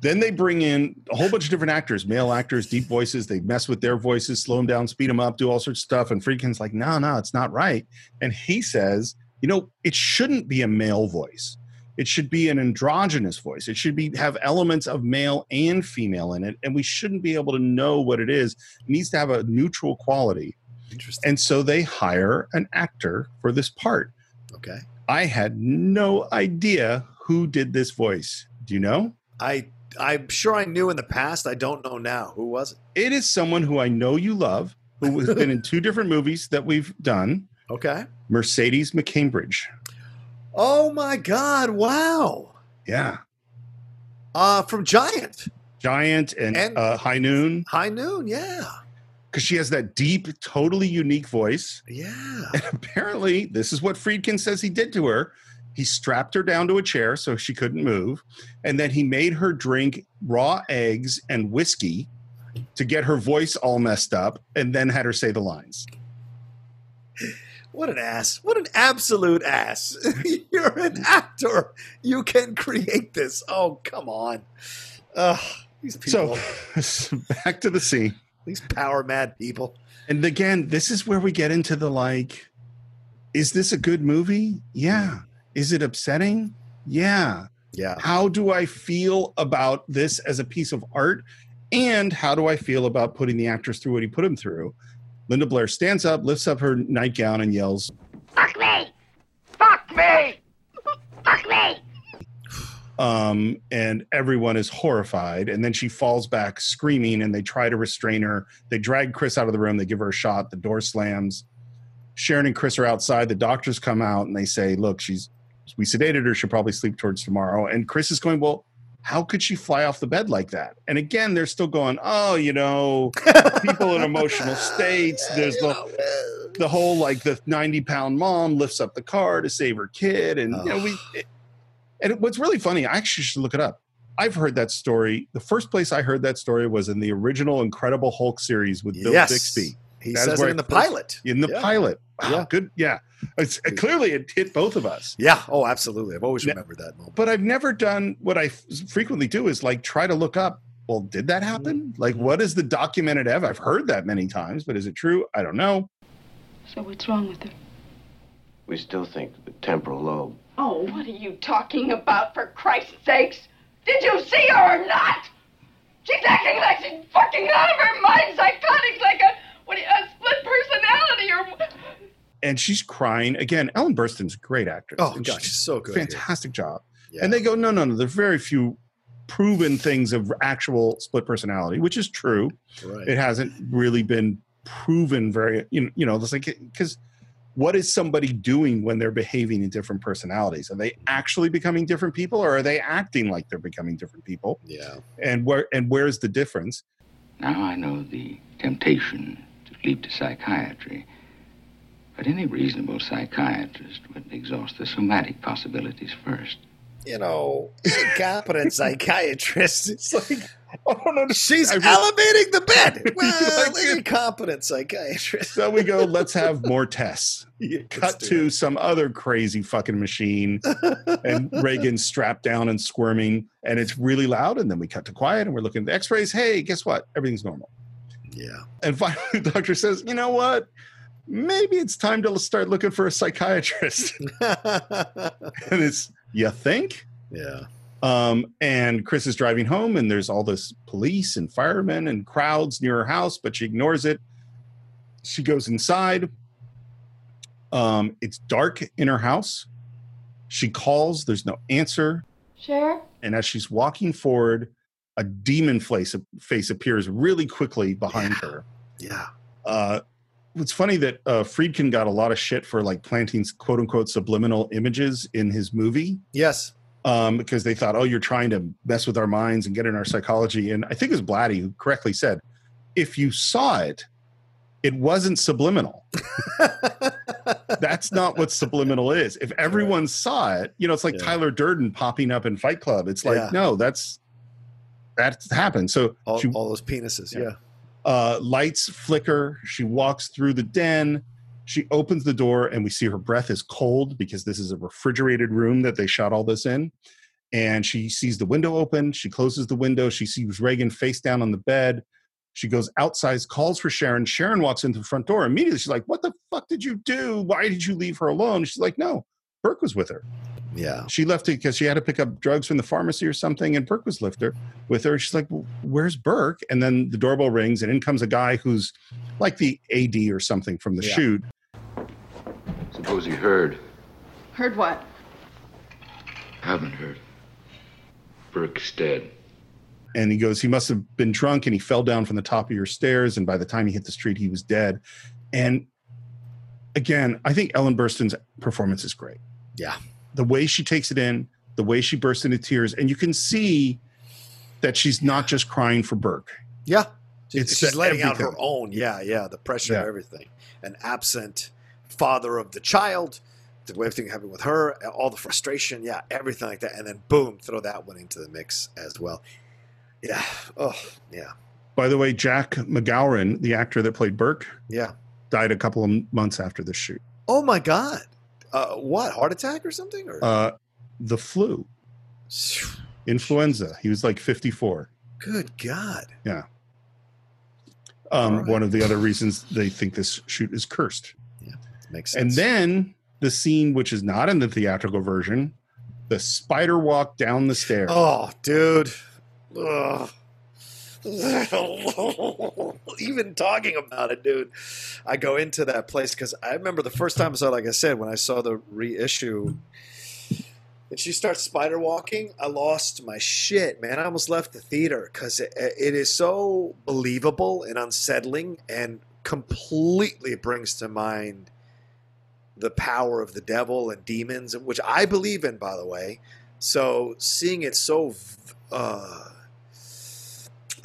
Then they bring in a whole bunch of different actors, male actors, deep voices. They mess with their voices, slow them down, speed them up, do all sorts of stuff. And Friedkin's like, no, no, it's not right. And he says, you know, it shouldn't be a male voice. It should be an androgynous voice. It should be have elements of male and female in it. And we shouldn't be able to know what it is. It needs to have a neutral quality. Interesting. And so they hire an actor for this part. Okay. I had no idea who did this voice. Do you know? I, I'm sure I knew in the past. I don't know now. Who was it? It is someone who I know you love, who has been in two different movies that we've done. Okay. Mercedes McCambridge. Oh my God. Wow. Yeah. Uh, from Giant. Giant and, and uh, High Noon. High Noon, yeah. Because she has that deep, totally unique voice. Yeah. And apparently, this is what Friedkin says he did to her. He strapped her down to a chair so she couldn't move. And then he made her drink raw eggs and whiskey to get her voice all messed up, and then had her say the lines. What an ass. What an absolute ass. You're an actor. You can create this. Oh, come on. Ugh, these people. So back to the scene. These power mad people. And again, this is where we get into the like, is this a good movie? Yeah. Is it upsetting? Yeah. Yeah. How do I feel about this as a piece of art? And how do I feel about putting the actors through what he put them through? Linda Blair stands up, lifts up her nightgown, and yells, "Fuck me! Fuck me! Fuck me!" Um, and everyone is horrified. And then she falls back screaming, and they try to restrain her. They drag Chris out of the room. They give her a shot. The door slams. Sharon and Chris are outside. The doctors come out, and they say, "Look, she's we sedated her. She'll probably sleep towards tomorrow." And Chris is going, "Well, how could she fly off the bed like that?" And again, they're still going, oh, you know, people in emotional states. There's the, the whole, like, the ninety-pound mom lifts up the car to save her kid. And, oh. you know, we. It, and what's really funny, I actually should look it up. I've heard that story. The first place I heard that story was in the original Incredible Hulk series with Bill yes. Bixby. He that says it in the pilot. In the yeah. pilot. Wow, yeah. Good. Yeah. It's, it, clearly it hit both of us. Yeah. Oh, absolutely. I've always remembered that moment. But I've never done what I f- frequently do is like try to look up, well, did that happen? Like, what is the documented evidence? I've heard that many times, but is it true? I don't know. So what's wrong with her? We still think the temporal lobe. Oh, what are you talking about, for Christ's sakes? Did you see her or not? She's acting like she's fucking out of her mind, psychotic, like a what, a split personality or... And she's crying. Again, Ellen Burstyn's a great actress. Oh, God, she's so good. Fantastic here. Job. Yeah. And they go, no, no, no, there are very few proven things of actual split personality, which is true. Right. It hasn't really been proven very, you know, you know, it's like, because what is somebody doing when they're behaving in different personalities? Are they actually becoming different people, or are they acting like they're becoming different people? Yeah. And where and where's the difference? Now I know the temptation to leap to psychiatry, but any reasonable psychiatrist would exhaust the somatic possibilities first. You know, incompetent psychiatrist. It's like, I don't know. She's I elevating the bed. Well, like, incompetent psychiatrist. So we go, let's have more tests. Yeah, cut to it. Some other crazy fucking machine. And Reagan's strapped down and squirming. And it's really loud. And then we cut to quiet. And we're looking at the x-rays. Hey, guess what? Everything's normal. Yeah. And finally, the doctor says, you know what? Maybe it's time to start looking for a psychiatrist. And it's... You think? Yeah. Um, and Chris is driving home, and there's all this police and firemen and crowds near her house, but she ignores it. She goes inside. Um, it's dark in her house. She calls. There's no answer. Sure. And as she's walking forward, a demon face, face appears really quickly behind yeah. her. Yeah. Uh, It's funny that uh, Friedkin got a lot of shit for like planting "quote unquote" subliminal images in his movie. Yes, um, because they thought, "Oh, you're trying to mess with our minds and get in our psychology." And I think it was Blatty who correctly said, "If you saw it, it wasn't subliminal. That's not what subliminal is. If everyone right. saw it, you know, it's like yeah. Tyler Durden popping up in Fight Club. It's like, yeah. no, that's that's happened. So all, she, all those penises, yeah." yeah. Uh, lights flicker. She walks through the den. She opens the door, and we see her breath is cold because this is a refrigerated room that they shot all this in. And she sees the window open. She closes the window. She sees Reagan face down on the bed. She goes outside, calls for Sharon. Sharon walks into the front door. Immediately, she's like, what the fuck did you do? Why did you leave her alone? She's like, no, Burke was with her. Yeah. She left it because she had to pick up drugs from the pharmacy or something, and Burke was with her. With her. She's like, well, where's Burke? And then the doorbell rings, and in comes a guy who's like the A D or something from the yeah. shoot. Suppose he heard. Heard what? Haven't heard. Burke's dead. And he goes, he must have been drunk, and he fell down from the top of your stairs, and by the time he hit the street, he was dead. And again, I think Ellen Burstyn's performance is great. Yeah. The way she takes it in, the way she bursts into tears, and you can see that she's not just crying for Burke. Yeah. It's she's letting everything. out her own. Yeah, yeah. The pressure yeah. of everything. An absent father of the child, the way everything happened with her, all the frustration. Yeah, everything like that. And then, boom, throw that one into the mix as well. Yeah. Oh, yeah. By the way, Jack McGowan, the actor that played Burke, yeah, died a couple of months after the shoot. Oh, my God. Uh, what, heart attack or something? Or? Uh, the flu. Influenza. He was like fifty-four. Good God. Yeah. Um, right. One of the other reasons they think this shoot is cursed. Yeah, makes sense. And then the scene, which is not in the theatrical version, the spider walk down the stairs. Oh, dude. Ugh. Even talking about it, dude, I go into that place because I remember the first time I saw, like I said, when I saw the reissue and she starts spider walking, I lost my shit, man. I almost left the theater because it, it is so believable and unsettling and completely brings to mind the power of the devil and demons, which I believe in, by the way. So seeing it so uh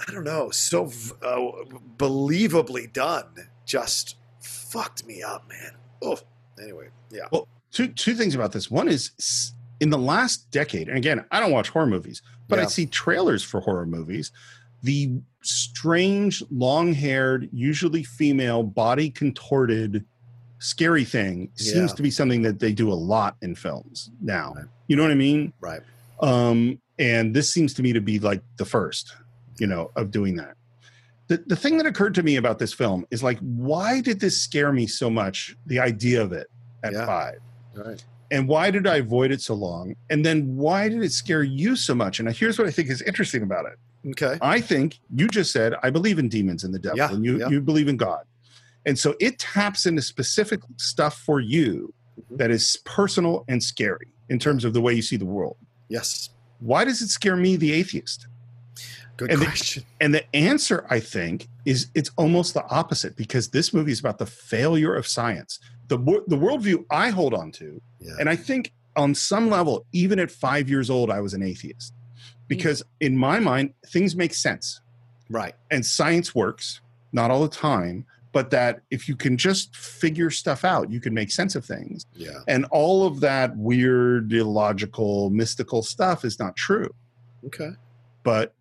I don't know, so uh, believably done just fucked me up, man. Oh, anyway, yeah. Well, two two things about this. One is in the last decade, and again, I don't watch horror movies, but yeah. I see trailers for horror movies. The strange, long-haired, usually female, body contorted, scary thing yeah. seems to be something that they do a lot in films now. Right. You know what I mean? Right. Um, and this seems to me to be like the first, you know, of doing that. The, the thing that occurred to me about this film is like, why did this scare me so much? The idea of it at yeah. five. Right. And why did I avoid it so long? And then why did it scare you so much? And here's what I think is interesting about it. Okay. I think you just said, I believe in demons and the devil, yeah, and you, yeah. you believe in God. And so it taps into specific stuff for you mm-hmm. that is personal and scary in terms of the way you see the world. Yes. Why does it scare me, the atheist? Good and question. The, and the answer, I think, is it's almost the opposite, because this movie is about the failure of science. The, the worldview I hold on to, yeah. and I think on some level, even at five years old, I was an atheist. Because in my mind, things make sense. Right. And science works, not all the time, but that if you can just figure stuff out, you can make sense of things. Yeah. And all of that weird, illogical, mystical stuff is not true. Okay. But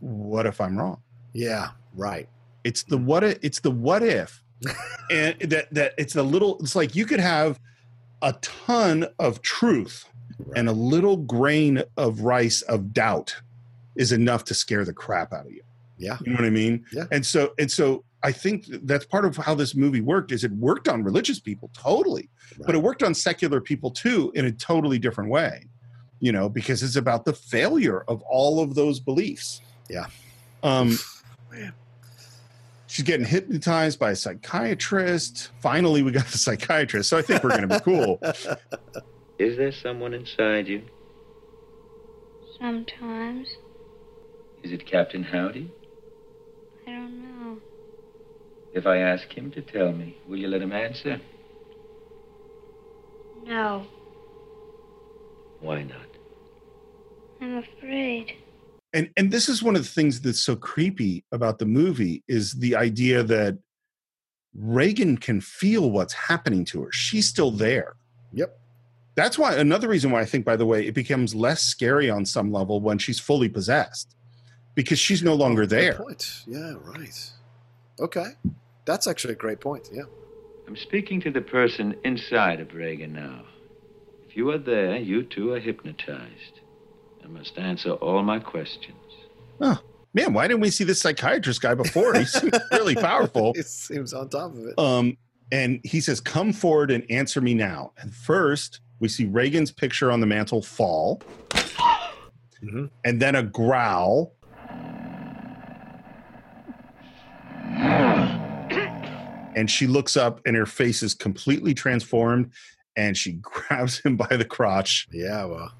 what if I'm wrong? Yeah, right. It's the what if, it's the what if. And that, that it's the little, it's like you could have a ton of truth. Right. And a little grain of rice of doubt is enough to scare the crap out of you. Yeah. You know what I mean? Yeah. And so, and so I think that's part of how this movie worked, is it worked on religious people, totally. Right. But it worked on secular people too, in a totally different way, you know, because it's about the failure of all of those beliefs. Yeah. Um, man. She's getting hypnotized by a psychiatrist. Finally, we got the psychiatrist. So I think we're going to be cool. Is there someone inside you? Sometimes. Is it Captain Howdy? I don't know. If I ask him to tell me, will you let him answer? No. Why not? I'm afraid. And and this is one of the things that's so creepy about the movie, is the idea that Reagan can feel what's happening to her. She's still there. Yep. That's why, another reason why I think, by the way, it becomes less scary on some level when she's fully possessed, because she's no longer there. Good point. Yeah, right. Okay. That's actually a great point. Yeah. I'm speaking to the person inside of Reagan now. If you are there, you two are hypnotized. I must answer all my questions. Oh, man, why didn't we see this psychiatrist guy before? He seems really powerful. It seems on top of it. Um, and he says, come forward and answer me now. And first, we see Reagan's picture on the mantle fall, mm-hmm. and then a growl, and she looks up, and her face is completely transformed, and she grabs him by the crotch. Yeah, well.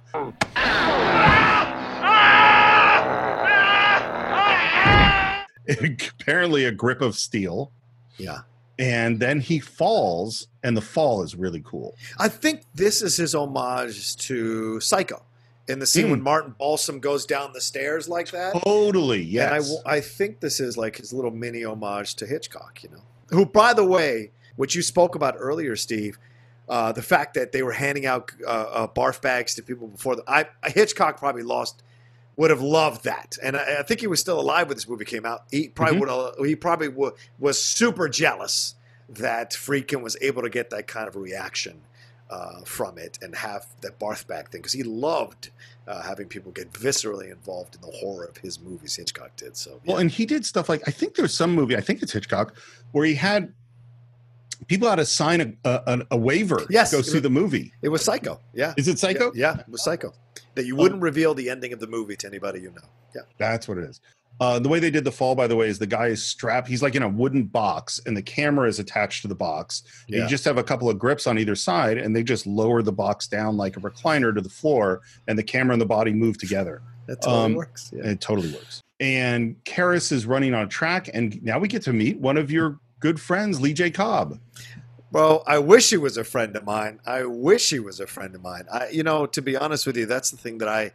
Apparently a grip of steel. Yeah. And then he falls, and the fall is really cool. I think this is his homage to Psycho, in the scene mm. when Martin Balsam goes down the stairs like that. Totally, yes. And I, I think this is like his little mini homage to Hitchcock, you know. Who, by the way, which you spoke about earlier, Steve, uh, the fact that they were handing out uh, uh, barf bags to people before. The, I Hitchcock probably lost, would have loved that. And I, I think he was still alive when this movie came out. He probably mm-hmm. would. He probably w- was super jealous that Friedkin was able to get that kind of reaction uh, from it and have that barf bag thing, because he loved uh, having people get viscerally involved in the horror of his movies. Hitchcock did so. Yeah. Well, and he did stuff like, I think there's some movie, I think it's Hitchcock, where he had people had to sign a, a, a waiver yes, to go see was, the movie. It was Psycho. Yeah. Is it Psycho? Yeah, yeah, it was Psycho. That you wouldn't um, reveal the ending of the movie to anybody you know. Yeah, that's what it is. Uh, the way they did the fall, by the way, is the guy is strapped. He's like in a wooden box, and the camera is attached to the box. Yeah. You just have a couple of grips on either side, and they just lower the box down like a recliner to the floor, and the camera and the body move together. That totally um, works. Yeah. It totally works. And Karras is running on a track, and now we get to meet one of your good friends, Lee J. Cobb. Well, I wish he was a friend of mine. I wish he was a friend of mine. I, you know, to be honest with you, that's the thing that I...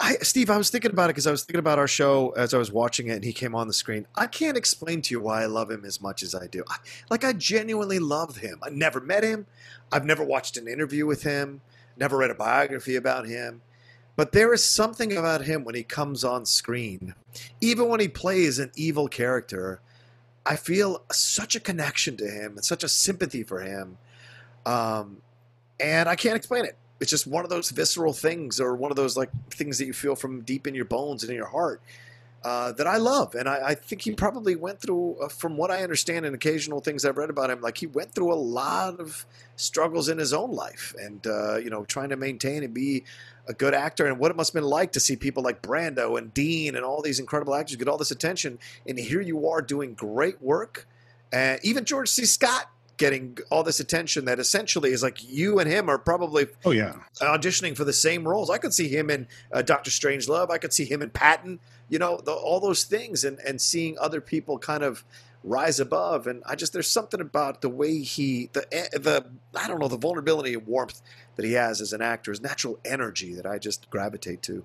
I, Steve, I was thinking about it because I was thinking about our show as I was watching it, and he came on the screen. I can't explain to you why I love him as much as I do. I, like, I genuinely love him. I never met him. I've never watched an interview with him, never read a biography about him. But there is something about him when he comes on screen. Even when he plays an evil character, I feel such a connection to him and such a sympathy for him. Um, and I can't explain it. It's just one of those visceral things, or one of those like things that you feel from deep in your bones and in your heart, uh, that I love. And I, I think he probably went through, uh, from what I understand and occasional things I've read about him, like he went through a lot of struggles in his own life and, uh, you know, trying to maintain and be a good actor, and what it must have been like to see people like Brando and Dean and all these incredible actors get all this attention. And here you are doing great work. And uh, even George C. Scott getting all this attention that essentially is like you and him are probably oh yeah auditioning for the same roles. I could see him in uh, Doctor Strangelove. I could see him in Patton, you know, the, all those things, and, and seeing other people kind of rise above. And I just, there's something about the way he, the, the, I don't know, the vulnerability and warmth that he has as an actor, his natural energy that I just gravitate to.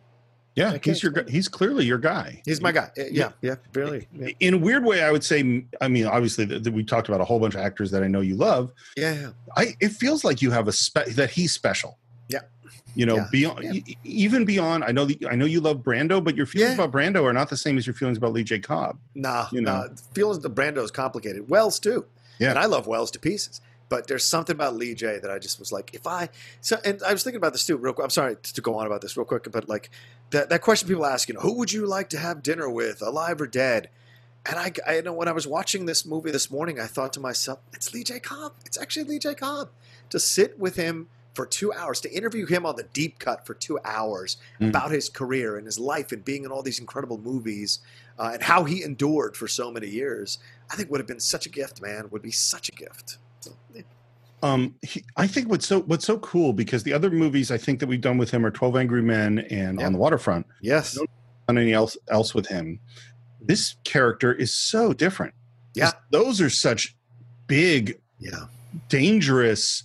Yeah, he's your, he's clearly your guy. He's my guy. Yeah, yeah, yeah barely. Yeah. In a weird way, I would say, I mean, obviously, the, the, we talked about a whole bunch of actors that I know you love. Yeah. yeah. I, it feels like you have a spe- that he's special. Yeah. You know, yeah. beyond yeah. E- even beyond, I know the, I know you love Brando, but your feelings yeah. about Brando are not the same as your feelings about Lee J. Cobb. Nah, you know? nah. Feelings about Brando is complicated. Wells, too. Yeah. And I love Wells to pieces. But there's something about Lee J that I just was like, if I so, and I was thinking about this too, real quick. I'm sorry to go on about this real quick, but like that that question people ask, you know, who would you like to have dinner with, alive or dead? And I, I you know, when I was watching this movie this morning, I thought to myself, it's Lee J. Cobb. It's actually Lee J. Cobb. To sit with him for two hours, to interview him on the deep cut for two hours mm. about his career and his life and being in all these incredible movies uh, and how he endured for so many years, I think would have been such a gift, man. Would be such a gift. Um, he, I think what's so what's so cool, because the other movies I think that we've done with him are twelve Angry Men and yeah. On the Waterfront. Yes, no, done anything else else with him. This character is so different. Yeah, those are such big, yeah, dangerous,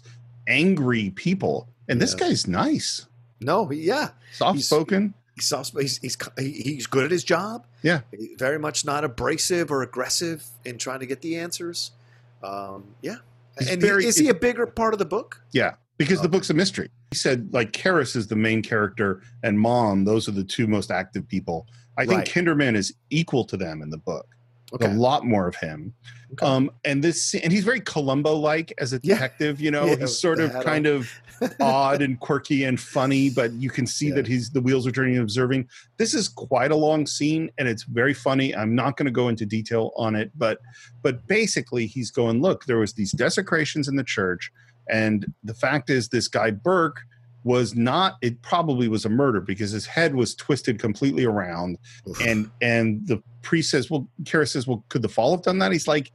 angry people, and yeah. this guy's nice. No, yeah, soft spoken. He's, he's he's he's good at his job. Yeah, very much not abrasive or aggressive in trying to get the answers. Um, yeah. He's and very, is he a bigger part of the book? Yeah, because okay. the book's a mystery. He said, like, Karras is the main character and Mom, those are the two most active people. I right. think Kinderman is equal to them in the book. Okay. A lot more of him. Okay. Um, and this, and he's very Columbo-like as a detective, yeah. you know. Yeah, he's sort of kind of odd and quirky and funny, but you can see yeah. that he's the wheels are turning and observing. This is quite a long scene, and it's very funny. I'm not going to go into detail on it, but but basically he's going, look, there was these desecrations in the church, and the fact is this guy Burke was not, it probably was a murder because his head was twisted completely around. Oof. and and the priest says, well, Karras says, well, could the fall have done that? He's like,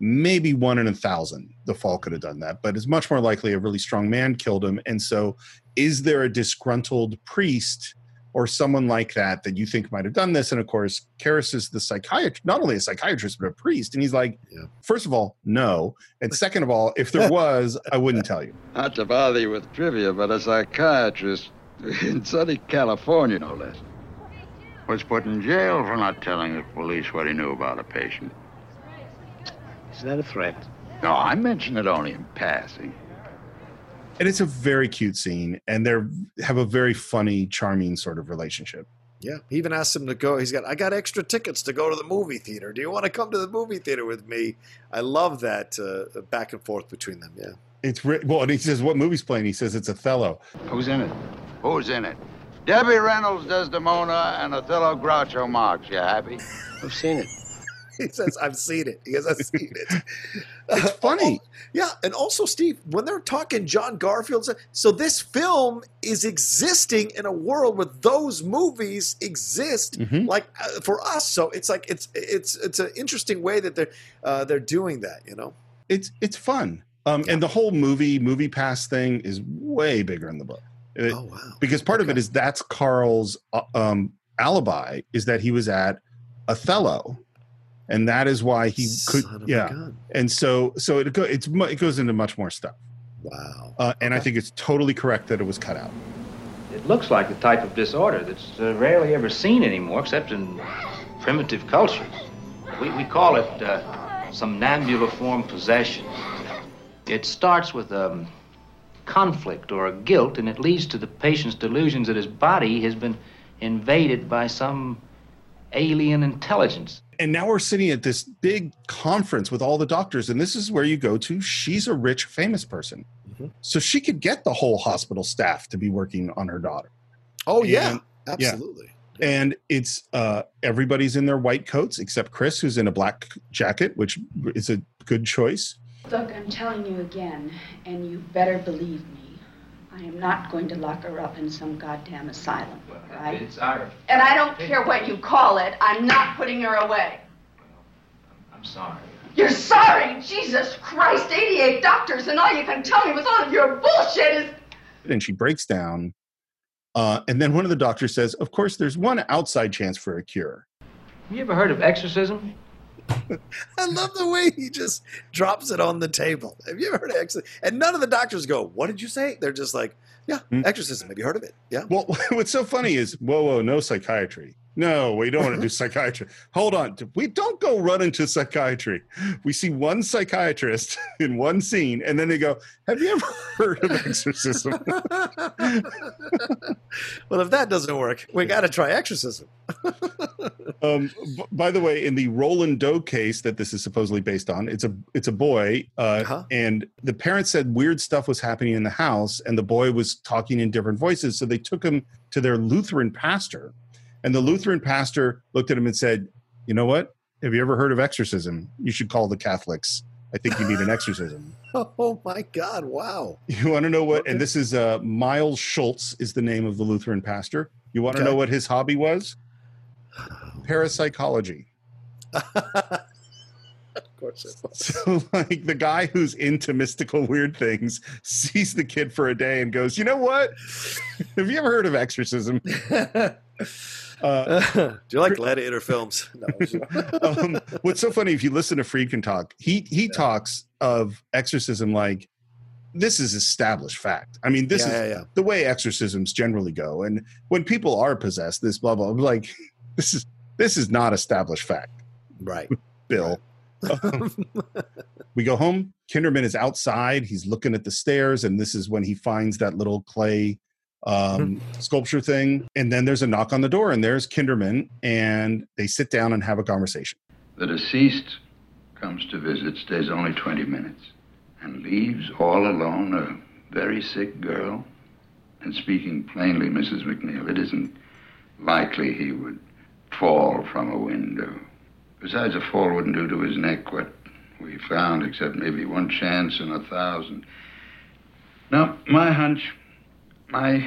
maybe one in a thousand the fall could have done that, but it's much more likely a really strong man killed him. And so is there a disgruntled priest or someone like that that you think might have done this? And of course, Karras is the psychiatrist, not only a psychiatrist, but a priest. And he's like, yeah. first of all, no. And second of all, if there was, I wouldn't tell you. Not to bother you with trivia, but a psychiatrist in sunny California, no less, was put in jail for not telling the police what he knew about a patient. Is that a threat? No, I mentioned it only in passing. And it's a very cute scene, and they have a very funny, charming sort of relationship. Yeah. He even asked him to go. He's got, I got extra tickets to go to the movie theater. Do you want to come to the movie theater with me? I love that uh, back and forth between them. Yeah. It's re- Well, and he says, what movie's playing? He says, it's Othello. Who's in it? Who's in it? Debbie Reynolds, Desdemona, and Othello Groucho Marx. You happy? I've seen it. He says, I've seen it. He goes, I've seen it. It's funny. Uh, yeah. And also, Steve, when they're talking John Garfield, so this film is existing in a world where those movies exist mm-hmm. like uh, for us. So it's like it's it's it's an interesting way that they're uh, they're doing that, you know. It's it's fun. Um, yeah. And the whole movie movie pass thing is way bigger in the book. It, oh, wow. Because part okay. of it is that's Carl's uh, um, alibi is that he was at Othello. And that is why he could, yeah. And so, so it go, it's it goes into much more stuff. Wow. Uh, and okay. I think it's totally correct that it was cut out. It looks like the type of disorder that's uh, rarely ever seen anymore, except in primitive cultures. We we call it uh, somnambuliform possession. It starts with a um, conflict or a guilt, and it leads to the patient's delusions that his body has been invaded by some alien intelligence. And now we're sitting at this big conference with all the doctors, and this is where you go to. She's a rich, famous person. Mm-hmm. So she could get the whole hospital staff to be working on her daughter. Oh, and, yeah, absolutely. Yeah. And it's uh, everybody's in their white coats except Chris, who's in a black jacket, which is a good choice. Look, I'm telling you again, and you better believe me, I am not going to lock her up in some goddamn asylum, right? It's Irish. And I don't care what you call it, I'm not putting her away. I'm sorry. You're sorry? Jesus Christ, eighty-eight doctors, and all you can tell me with all of your bullshit is... And she breaks down, uh, and then one of the doctors says, of course, there's one outside chance for a cure. Have you ever heard of exorcism? I love the way he just drops it on the table. Have you ever heard of exorcism? And none of the doctors go, what did you say? They're just like, yeah, mm-hmm. exorcism. Have you heard of it? Yeah. Well, what's so funny is, whoa, whoa, no psychiatry. No, we don't want to do psychiatry. Hold on. We don't go run into psychiatry. We see one psychiatrist in one scene, and then they go, have you ever heard of exorcism? Well, if that doesn't work, we got to try exorcism. um, b- by the way, in the Roland Doe case that this is supposedly based on, it's a it's a boy, uh, uh-huh. and the parents said weird stuff was happening in the house, and the boy was talking in different voices, so they took him to their Lutheran pastor. And the Lutheran pastor looked at him and said, you know what? Have you ever heard of exorcism? You should call the Catholics. I think you need an exorcism. Oh, my God. Wow. You want to know what? Okay. And this is uh, Miles Schultz is the name of the Lutheran pastor. You want okay. to know what his hobby was? Parapsychology. Of course it was. So, like, the guy who's into mystical weird things sees the kid for a day and goes, you know what? Have you ever heard of exorcism? Uh, do you like gladiator films? No, um, what's so funny, if you listen to Friedkin talk, he he yeah. talks of exorcism like this is established fact. I mean, this yeah, is yeah, yeah. the way exorcisms generally go. And when people are possessed, this blah blah, blah like this is this is not established fact, right, Bill? Right. Um, we go home. Kinderman is outside. He's looking at the stairs, and this is when he finds that little clay. Um, mm-hmm. sculpture thing. And then there's a knock on the door, and there's Kinderman, and they sit down and have a conversation. The deceased comes to visit, stays only twenty minutes, and leaves all alone a very sick girl. And speaking plainly, Missus McNeil, it isn't likely he would fall from a window. Besides, a fall wouldn't do to his neck what we found, except maybe one chance in a thousand. Now, my hunch... My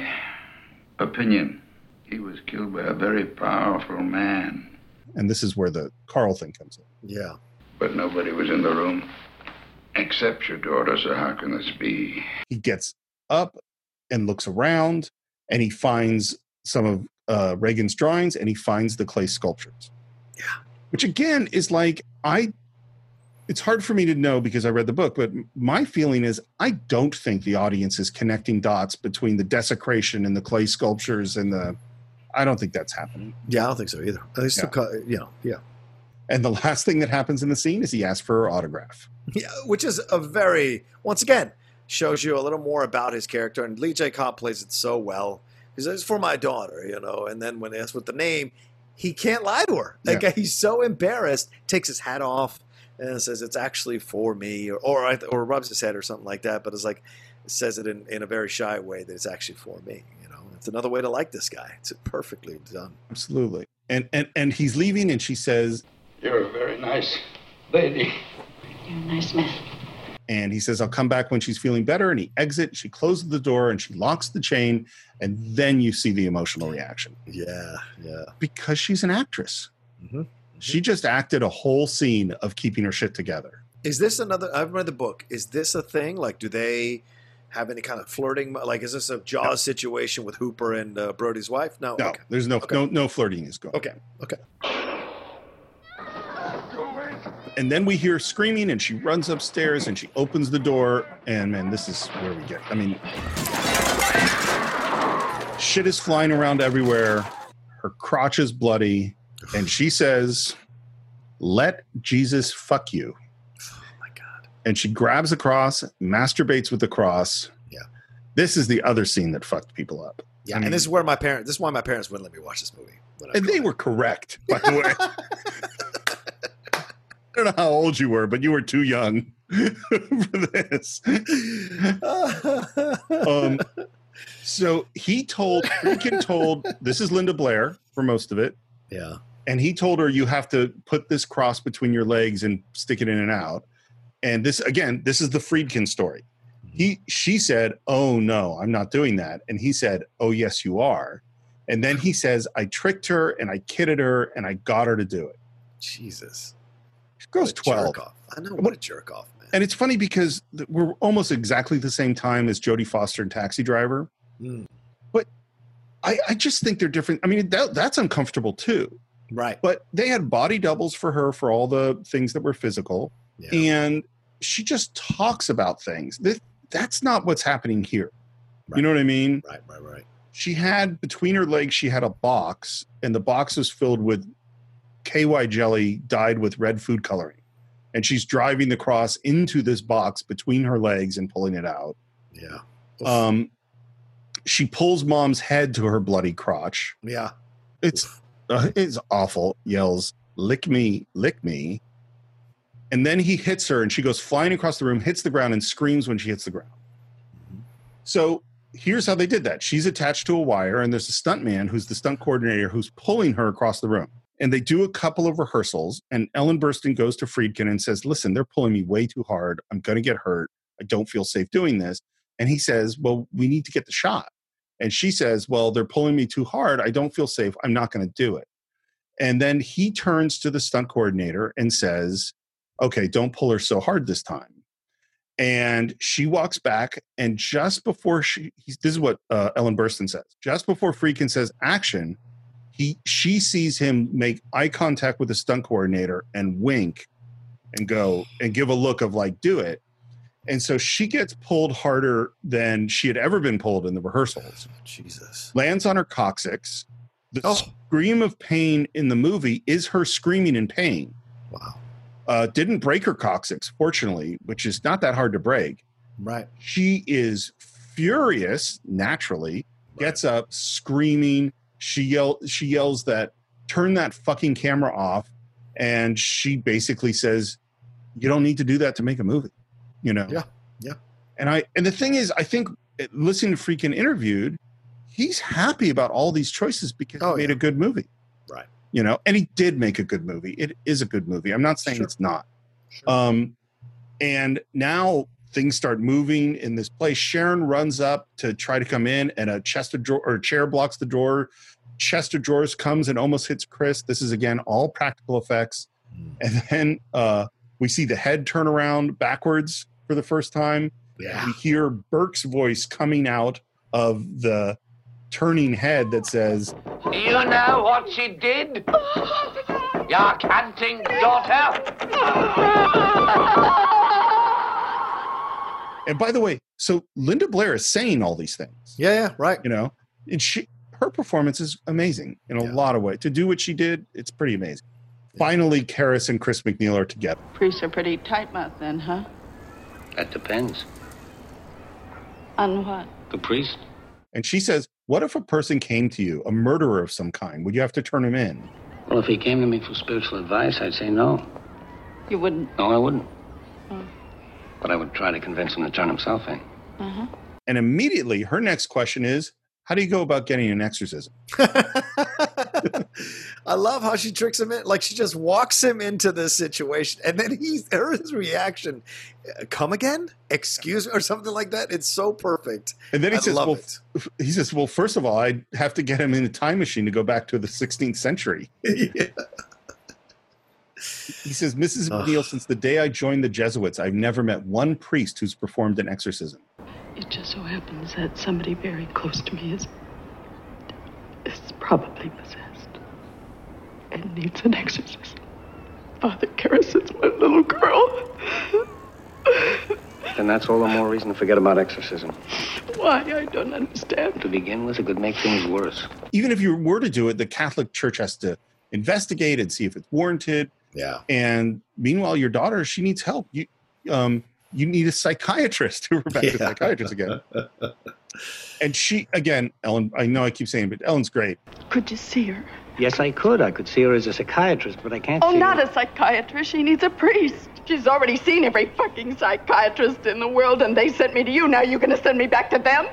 opinion, he was killed by a very powerful man. And this is where the Carl thing comes in. Yeah. But nobody was in the room except your daughter, so how can this be? He gets up and looks around, and he finds some of uh, Reagan's drawings, and he finds the clay sculptures. Yeah. Which, again, is like, I... It's hard for me to know because I read the book, but my feeling is I don't think the audience is connecting dots between the desecration and the clay sculptures and the, I don't think that's happening. Yeah, I don't think so either. At least, yeah. The, you know, yeah. And the last thing that happens in the scene is he asks for her autograph. Yeah, which is a very, once again, shows you a little more about his character, and Lee J. Cobb plays it so well. He says, it's for my daughter, you know, and then when they ask what the name, he can't lie to her. Like, yeah. He's so embarrassed, takes his hat off. And it says, it's actually for me, or or, or rubs his head or something like that. But it's like, it says it in, in a very shy way that it's actually for me. You know, it's another way to like this guy. It's perfectly done. Absolutely. And and, and he's leaving, and she says, you're a very nice lady. You're a nice man. And he says, I'll come back when she's feeling better. And he exits. She closes the door, and she locks the chain. And then you see the emotional reaction. Yeah, yeah. Because she's an actress. Mm-hmm. She just acted a whole scene of keeping her shit together. Is this another, I've read the book. Is this a thing? Like, do they have any kind of flirting? Like, is this a Jaws no. situation with Hooper and uh, Brody's wife? No, no, okay. there's no, okay. no, no flirting is going. Okay. Okay. And then we hear screaming, and she runs upstairs and she opens the door, and man, this is where we get, I mean, shit is flying around everywhere. Her crotch is bloody. And she says, let Jesus fuck you. Oh, my God. And she grabs a cross, masturbates with the cross. Yeah. This is the other scene that fucked people up. Yeah, I mean, and this is where my parents. This is why my parents wouldn't let me watch this movie. And they it. were correct, by the way. I don't know how old you were, but you were too young for this. um, so he told, Friedkin told, this is Linda Blair for most of it. Yeah, and he told her, you have to put this cross between your legs and stick it in and out. And this again, this is the Friedkin story. He, she said, oh, no, I'm not doing that. And he said, oh, yes, you are. And then he says, I tricked her and I kidded her and I got her to do it. Jesus. She goes twelve. I know, what a jerk off, man. And it's funny because we're almost exactly the same time as Jodie Foster and Taxi Driver. Mm. But I, I just think they're different. I mean, that, that's uncomfortable, too. Right. But they had body doubles for her for all the things that were physical. Yeah. And she just talks about things. This, That's not what's happening here. Right. You know what I mean? Right, right, right. She had, between her legs, she had a box, and the box was filled with K Y jelly dyed with red food coloring. And she's driving the cross into this box between her legs and pulling it out. Yeah. Um, she pulls mom's head to her bloody crotch. Yeah. It's, uh, it's awful. Yells, lick me, lick me. And then he hits her, and she goes flying across the room, hits the ground, and screams when she hits the ground. Mm-hmm. So here's how they did that. She's attached to a wire, and there's a stunt man who's the stunt coordinator who's pulling her across the room. And they do a couple of rehearsals, and Ellen Burstyn goes to Friedkin and says, listen, they're pulling me way too hard. I'm going to get hurt. I don't feel safe doing this. And he says, well, we need to get the shot. And she says, well, they're pulling me too hard. I don't feel safe. I'm not going to do it. And then he turns to the stunt coordinator and says, okay, don't pull her so hard this time. And she walks back, and just before she, this is what uh, Ellen Burstyn says, just before Friedkin says action, he she sees him make eye contact with the stunt coordinator and wink and go and give a look of like, do it. And so she gets pulled harder than she had ever been pulled in the rehearsals. Oh, Jesus. Lands on her coccyx. The oh. scream of pain in the movie is her screaming in pain. Wow. Uh, didn't break her coccyx, fortunately, which is not that hard to break. Right. She is furious, naturally, right. Gets up, screaming. She, yell- she yells that, turn that fucking camera off. And she basically says, you don't need to do that to make a movie, you know? Yeah, yeah. And, I, and the thing is, I think, listening to Friedkin interviewed, he's happy about all these choices because oh, he made yeah. a good movie. Right. You know, and he did make a good movie. It is a good movie. I'm not saying sure. it's not. Sure. Um, and now things start moving in this place. Sharon runs up to try to come in, and a chest of drawer or a chair blocks the door. Chest of drawers comes and almost hits Chris. This is again all practical effects. Mm. And then uh, we see the head turn around backwards for the first time. Yeah. We hear Burke's voice coming out of the turning head that says, you know what she did? Your canting daughter. And by the way, so Linda Blair is saying all these things. Yeah, yeah, right. You know, and she, her performance is amazing in a yeah. lot of ways. To do what she did, it's pretty amazing. Yeah. Finally, Karras and Chris McNeil are together. Priests are pretty tight-mouthed then, huh? That depends. On what? The priest. And she says, what if a person came to you, a murderer of some kind? Would you have to turn him in? Well, if he came to me for spiritual advice, I'd say no. You wouldn't? No, I wouldn't. Oh. But I would try to convince him to turn himself in. Uh-huh. And immediately, her next question is, how do you go about getting an exorcism? I love how she tricks him in. Like, she just walks him into this situation. And then he's, her his reaction, come again? Excuse me? Or something like that. It's so perfect. And then he I says, well, it. he says, well, first of all, I'd have to get him in a time machine to go back to the sixteenth century. Yeah. He says, Missus McNeil, since the day I joined the Jesuits, I've never met one priest who's performed an exorcism. It just so happens that somebody very close to me is is probably possessed and needs an exorcism. Father Karras, it's my little girl. Then that's all the more reason to forget about exorcism. Why? I don't understand. To begin with, it could make things worse. Even if you were to do it, the Catholic Church has to investigate and see if it's warranted. Yeah. And meanwhile, your daughter, she needs help. You, um, you need a psychiatrist. We're back yeah. to psychiatrists again. And she, again, Ellen, I know I keep saying, but Ellen's great. Could you see her? Yes, I could. I could see her as a psychiatrist, but I can't oh, see not her. A psychiatrist. She needs a priest. She's already seen every fucking psychiatrist in the world, and they sent me to you. Now you're going to send me back to them?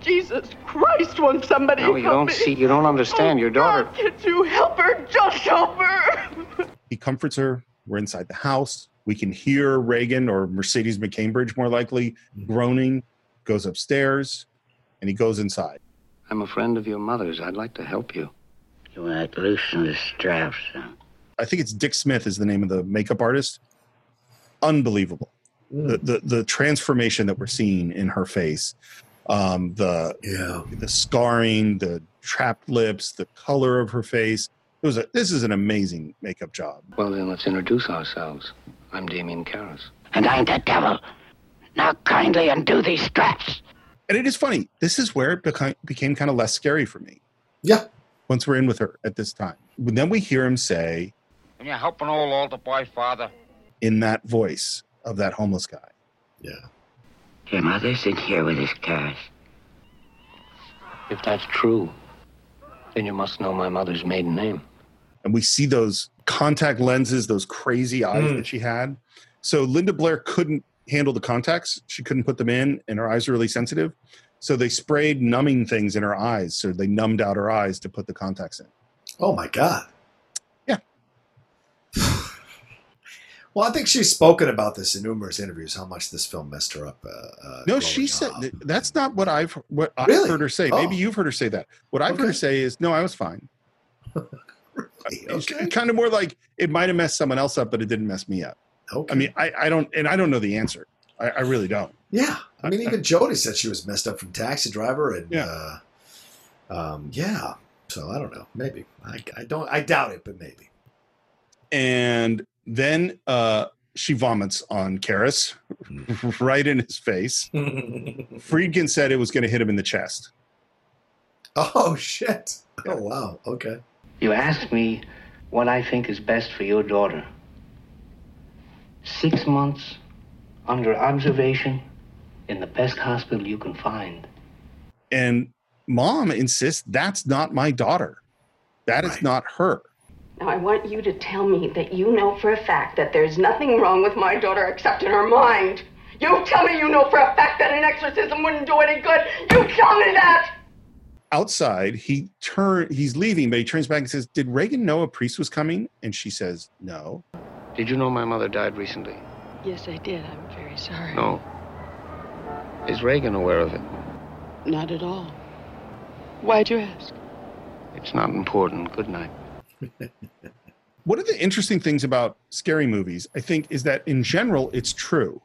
Jesus Christ, won't somebody no, help you don't me? See, you don't understand oh, your daughter. God, can't you help her? Just help her. He comforts her. We're inside the house. We can hear Reagan, or Mercedes McCambridge more likely, groaning, goes upstairs, and he goes inside. I'm a friend of your mother's. I'd like to help you. You want to loosen the straps, huh? I think it's Dick Smith is the name of the makeup artist. Unbelievable. Mm. The, the the transformation that we're seeing in her face. Um, the yeah. the scarring, the trapped lips, the color of her face. It was a, this is an amazing makeup job. Well, then let's introduce ourselves. I'm Damien Karras. And I'm the devil. Now kindly undo these straps. And it is funny. This is where it beca- became kind of less scary for me. Yeah. Once we're in with her at this time. And then we hear him say, "Can you help an old altar boy, Father?" In that voice of that homeless guy. Yeah. Your mother's in here with his cars. If that's true, then you must know my mother's maiden name. And we see those contact lenses, those crazy eyes mm. that she had. So Linda Blair couldn't handle the contacts. She couldn't put them in, and her eyes are really sensitive. So they sprayed numbing things in her eyes. So they numbed out her eyes to put the contacts in. Oh, my God. Yeah. Well, I think she's spoken about this in numerous interviews, how much this film messed her up. Uh, uh, no, she said – that's not what I've what really? I've heard her say. Oh. Maybe you've heard her say that. What I've okay. heard her say is, no, I was fine. Really? Okay. It's kind of more like it might have messed someone else up, but it didn't mess me up. Okay. I mean, I, I don't – and I don't know the answer. I, I really don't. Yeah. I mean, even Jodie said she was messed up from Taxi Driver, and yeah. Uh, um, yeah. So I don't know. Maybe I, I don't. I doubt it, but maybe. And then uh, she vomits on Karras, right in his face. Friedkin said it was going to hit him in the chest. Oh shit! Yeah. Oh wow. Okay. You asked me what I think is best for your daughter. Six months under observation. In the best hospital you can find. And Mom insists, that's not my daughter. That right. is not her. Now I want you to tell me that you know for a fact that there's nothing wrong with my daughter except in her mind. You tell me you know for a fact that an exorcism wouldn't do any good. You tell me that! Outside, he turn, he's leaving, but he turns back and says, did Reagan know a priest was coming? And she says, no. Did you know my mother died recently? Yes, I did. I'm very sorry. No. Is Reagan aware of it? Not at all. Why'd you ask? It's not important. Good night. One of the interesting things about scary movies, I think, is that in general, it's true.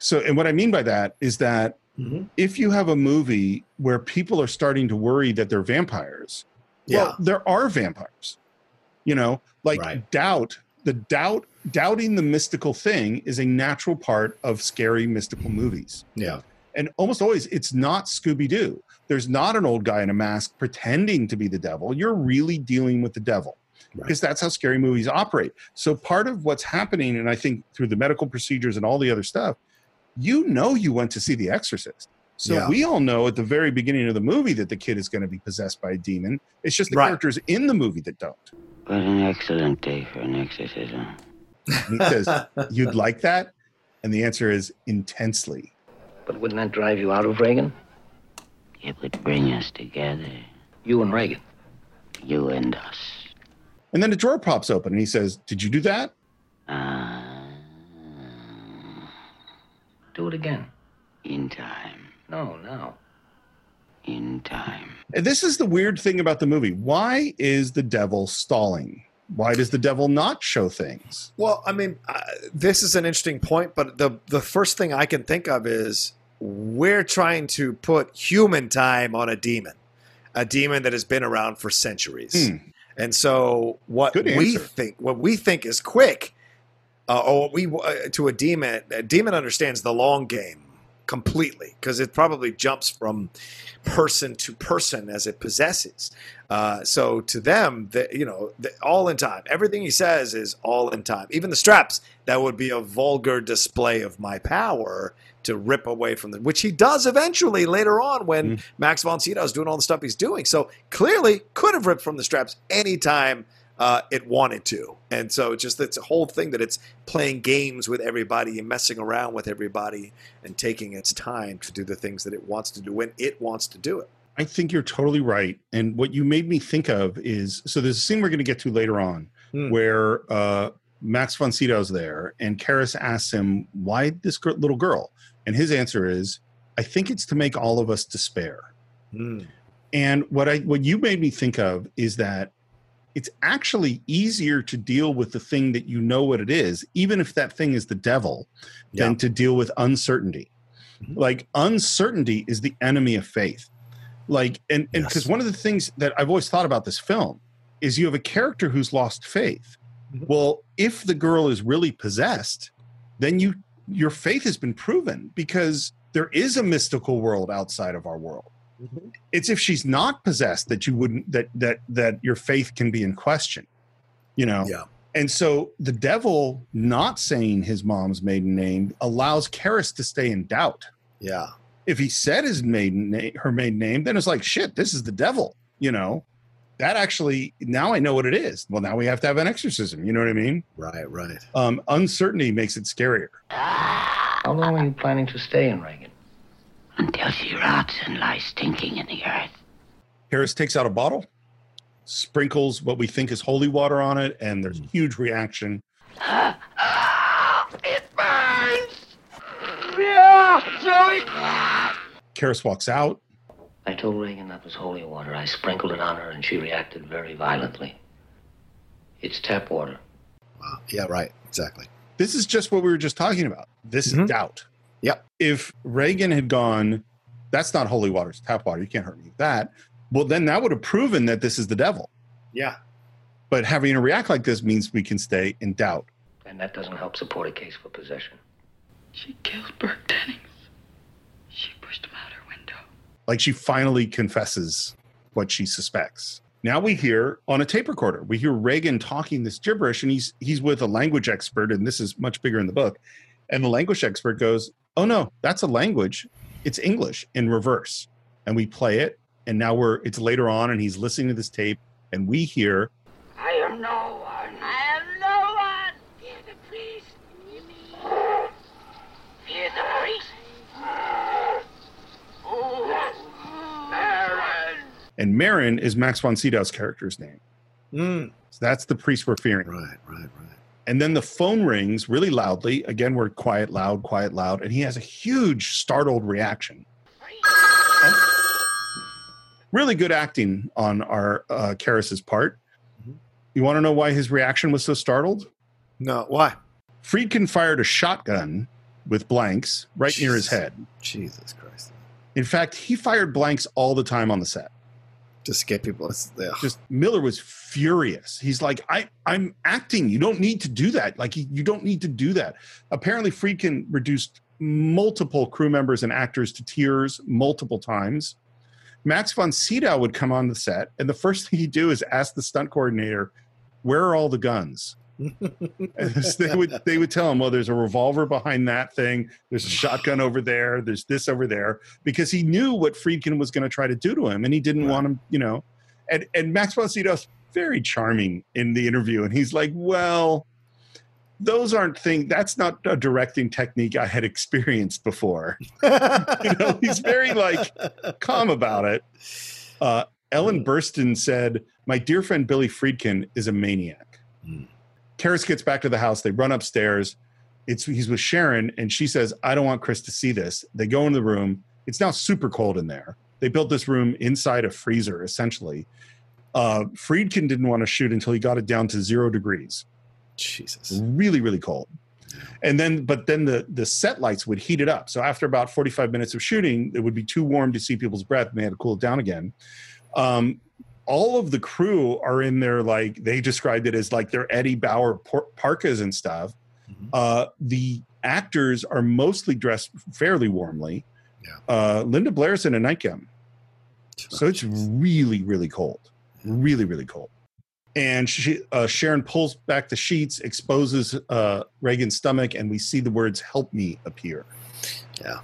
So, and what I mean by that is that mm-hmm. if you have a movie where people are starting to worry that they're vampires, yeah. well, there are vampires. You know, like right. doubt, the doubt, doubting the mystical thing is a natural part of scary mystical movies. Yeah. And almost always it's not Scooby-Doo. There's not an old guy in a mask pretending to be the devil. You're really dealing with the devil because right. that's how scary movies operate. So part of what's happening, and I think through the medical procedures and all the other stuff, you know you went to see The Exorcist. So yeah. we all know at the very beginning of the movie that the kid is going to be possessed by a demon. It's just the right. characters in the movie that don't. What an excellent day for an exorcism. And he says, you'd like that? And the answer is intensely. But wouldn't that drive you out of Reagan? It would bring us together. You and Reagan. You and us. And then the drawer pops open and he says, did you do that? Uh, do it again. In time. No, no. In time. And this is the weird thing about the movie. Why is the devil stalling? Why does the devil not show things? Well, I mean, uh, this is an interesting point, but the, the first thing I can think of is we're trying to put human time on a demon, a demon that has been around for centuries. Mm. And so what we think what we think is quick uh, or what we uh, to a demon, a demon understands the long game. completely, because it probably jumps from person to person as it possesses. Uh, so to them, the, you know, the, all in time. Everything he says is all in time. Even the straps, that would be a vulgar display of my power to rip away from them, which he does eventually later on when mm. Max von Sydow is doing all the stuff he's doing. So clearly could have ripped from the straps anytime Uh, it wanted to. And so it's just, it's a whole thing that it's playing games with everybody and messing around with everybody and taking its time to do the things that it wants to do when it wants to do it. I think you're totally right. And what you made me think of is, so there's a scene we're going to get to later on mm. where uh, Max von Sydow's there and Karras asks him, why this g- little girl? And his answer is, I think it's to make all of us despair. Mm. And what I what you made me think of is that it's actually easier to deal with the thing that you know what it is, even if that thing is the devil, yeah. than to deal with uncertainty. Mm-hmm. Like, uncertainty is the enemy of faith. Like, and and because yes. one of the things that I've always thought about this film is you have a character who's lost faith. Mm-hmm. Well, if the girl is really possessed, then you your faith has been proven, because there is a mystical world outside of our world. Mm-hmm. It's if she's not possessed that you wouldn't that that that your faith can be in question, you know. Yeah. And so the devil not saying his mom's maiden name allows Karras to stay in doubt. Yeah. If he said his maiden name, her maiden name, then it's like, shit, this is the devil, you know. That actually, now I know what it is. Well, now we have to have an exorcism. You know what I mean? Right. Right. Um, uncertainty makes it scarier. How long are you planning to stay in Reagan? Until she rots and lies stinking in the earth. Karras takes out a bottle, sprinkles what we think is holy water on it, and there's a huge reaction. It burns! Yeah, Joey! Karras walks out. I told Reagan that was holy water. I sprinkled it on her, and she reacted very violently. It's tap water. Wow. Yeah, right. Exactly. This is just what we were just talking about. This mm-hmm. is doubt. Yep. If Reagan had gone, that's not holy water, it's tap water, you can't hurt me with that. Well, then that would have proven that this is the devil. Yeah. But having to react like this means we can stay in doubt. And that doesn't help support a case for possession. She killed Burke Dennings. She pushed him out her window. Like, she finally confesses what she suspects. Now we hear on a tape recorder, we hear Reagan talking this gibberish, and he's he's with a language expert, and this is much bigger in the book. And the language expert goes, oh, no, that's a language. It's English in reverse. And we play it. And now we're it's later on, and he's listening to this tape. And we hear, I am no one. I am no one. Fear the priest. Fear the priest. Oh, Merrin. And Merrin is Max von Sydow's character's name. Mm. So that's the priest we're fearing. Right, right, right. And then the phone rings really loudly. Again, we're quiet, loud, quiet, loud. And he has a huge startled reaction. And really good acting on our uh, Karras's part. You want to know why his reaction was so startled? No, why? Friedkin fired a shotgun with blanks right Jesus. near his head. Jesus Christ. In fact, he fired blanks all the time on the set. Just get people. Yeah. Just Miller was furious. He's like, I, I'm acting. You don't need to do that. Like, you don't need to do that. Apparently, Friedkin reduced multiple crew members and actors to tears multiple times. Max von Sydow would come on the set, and the first thing he'd do is ask the stunt coordinator, "Where are all the guns?" And they would they would tell him, "Well, there's a revolver behind that thing. There's a shotgun over there. There's this over there," because he knew what Friedkin was going to try to do to him, and he didn't right. want him, you know. And and Max von Sydow's very charming in the interview, and he's like, "Well, those aren't things. That's not a directing technique I had experienced before." You know, he's very like calm about it. Uh, Ellen Burstyn said, "My dear friend Billy Friedkin is a maniac." Mm. Karras gets back to the house. They run upstairs. It's he's with Sharon, and she says, I don't want Chris to see this. They go into the room. It's now super cold in there. They built this room inside a freezer, essentially. Uh, Friedkin didn't want to shoot until he got it down to zero degrees. Jesus. Really, really cold. And then, but then the, the set lights would heat it up. So after about forty-five minutes of shooting, it would be too warm to see people's breath, and they had to cool it down again. Um, All of the crew are in their, like, they described it as like their Eddie Bauer por- parkas and stuff. Mm-hmm. Uh, the actors are mostly dressed fairly warmly. Yeah. Uh, Linda Blair's in a nightgown. So it's really, really cold. Really, really cold. And she, uh, Sharon pulls back the sheets, exposes uh, Reagan's stomach, and we see the words, "Help me," appear. Yeah.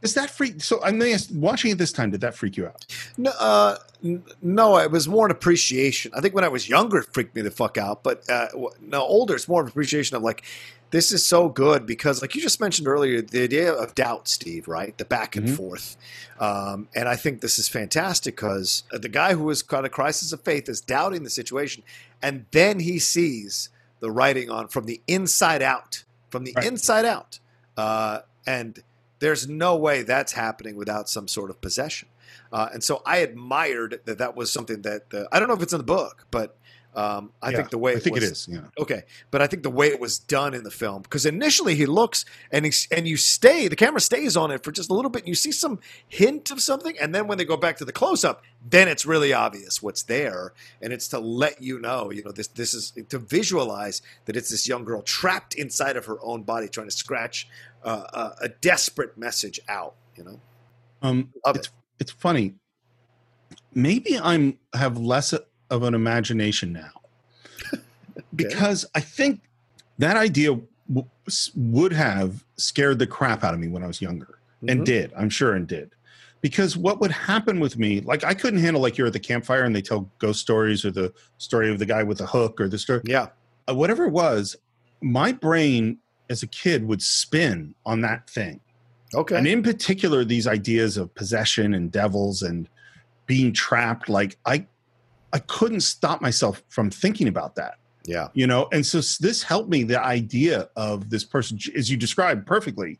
Is that freak? So I'm watching it this time. Did that freak you out? No, uh, n- no, it was more an appreciation. I think when I was younger, it freaked me the fuck out. But uh, no, older, it's more of an appreciation of like, this is so good because, like you just mentioned earlier, the idea of doubt, Steve, right? The back and mm-hmm. forth. Um, and I think this is fantastic because the guy who has got a crisis of faith is doubting the situation. And then he sees the writing on from the inside out, from the right. inside out. Uh, and there's no way that's happening without some sort of possession. Uh, and so I admired that that was something that the, I don't know if it's in the book, but Um, I yeah, think the way I think it, was, it is, yeah. Okay. But I think the way it was done in the film, because initially he looks and he, and you stay, the camera stays on it for just a little bit. And you see some hint of something. And then when they go back to the close up, then it's really obvious what's there. And it's to let you know, you know, this, this is to visualize that it's this young girl trapped inside of her own body, trying to scratch uh, a, a desperate message out, you know, um, it's, it. it's funny. Maybe I'm have less a- of an imagination now because okay. I think that idea w- would have scared the crap out of me when I was younger mm-hmm. and did, I'm sure. And did, because what would happen with me, like I couldn't handle, like you're at the campfire and they tell ghost stories or the story of the guy with the hook or the story. Yeah. Uh, whatever it was, my brain as a kid would spin on that thing. Okay. And in particular, these ideas of possession and devils and being trapped. Like I, I couldn't stop myself from thinking about that. Yeah. You know, and so this helped me, the idea of this person, as you described perfectly,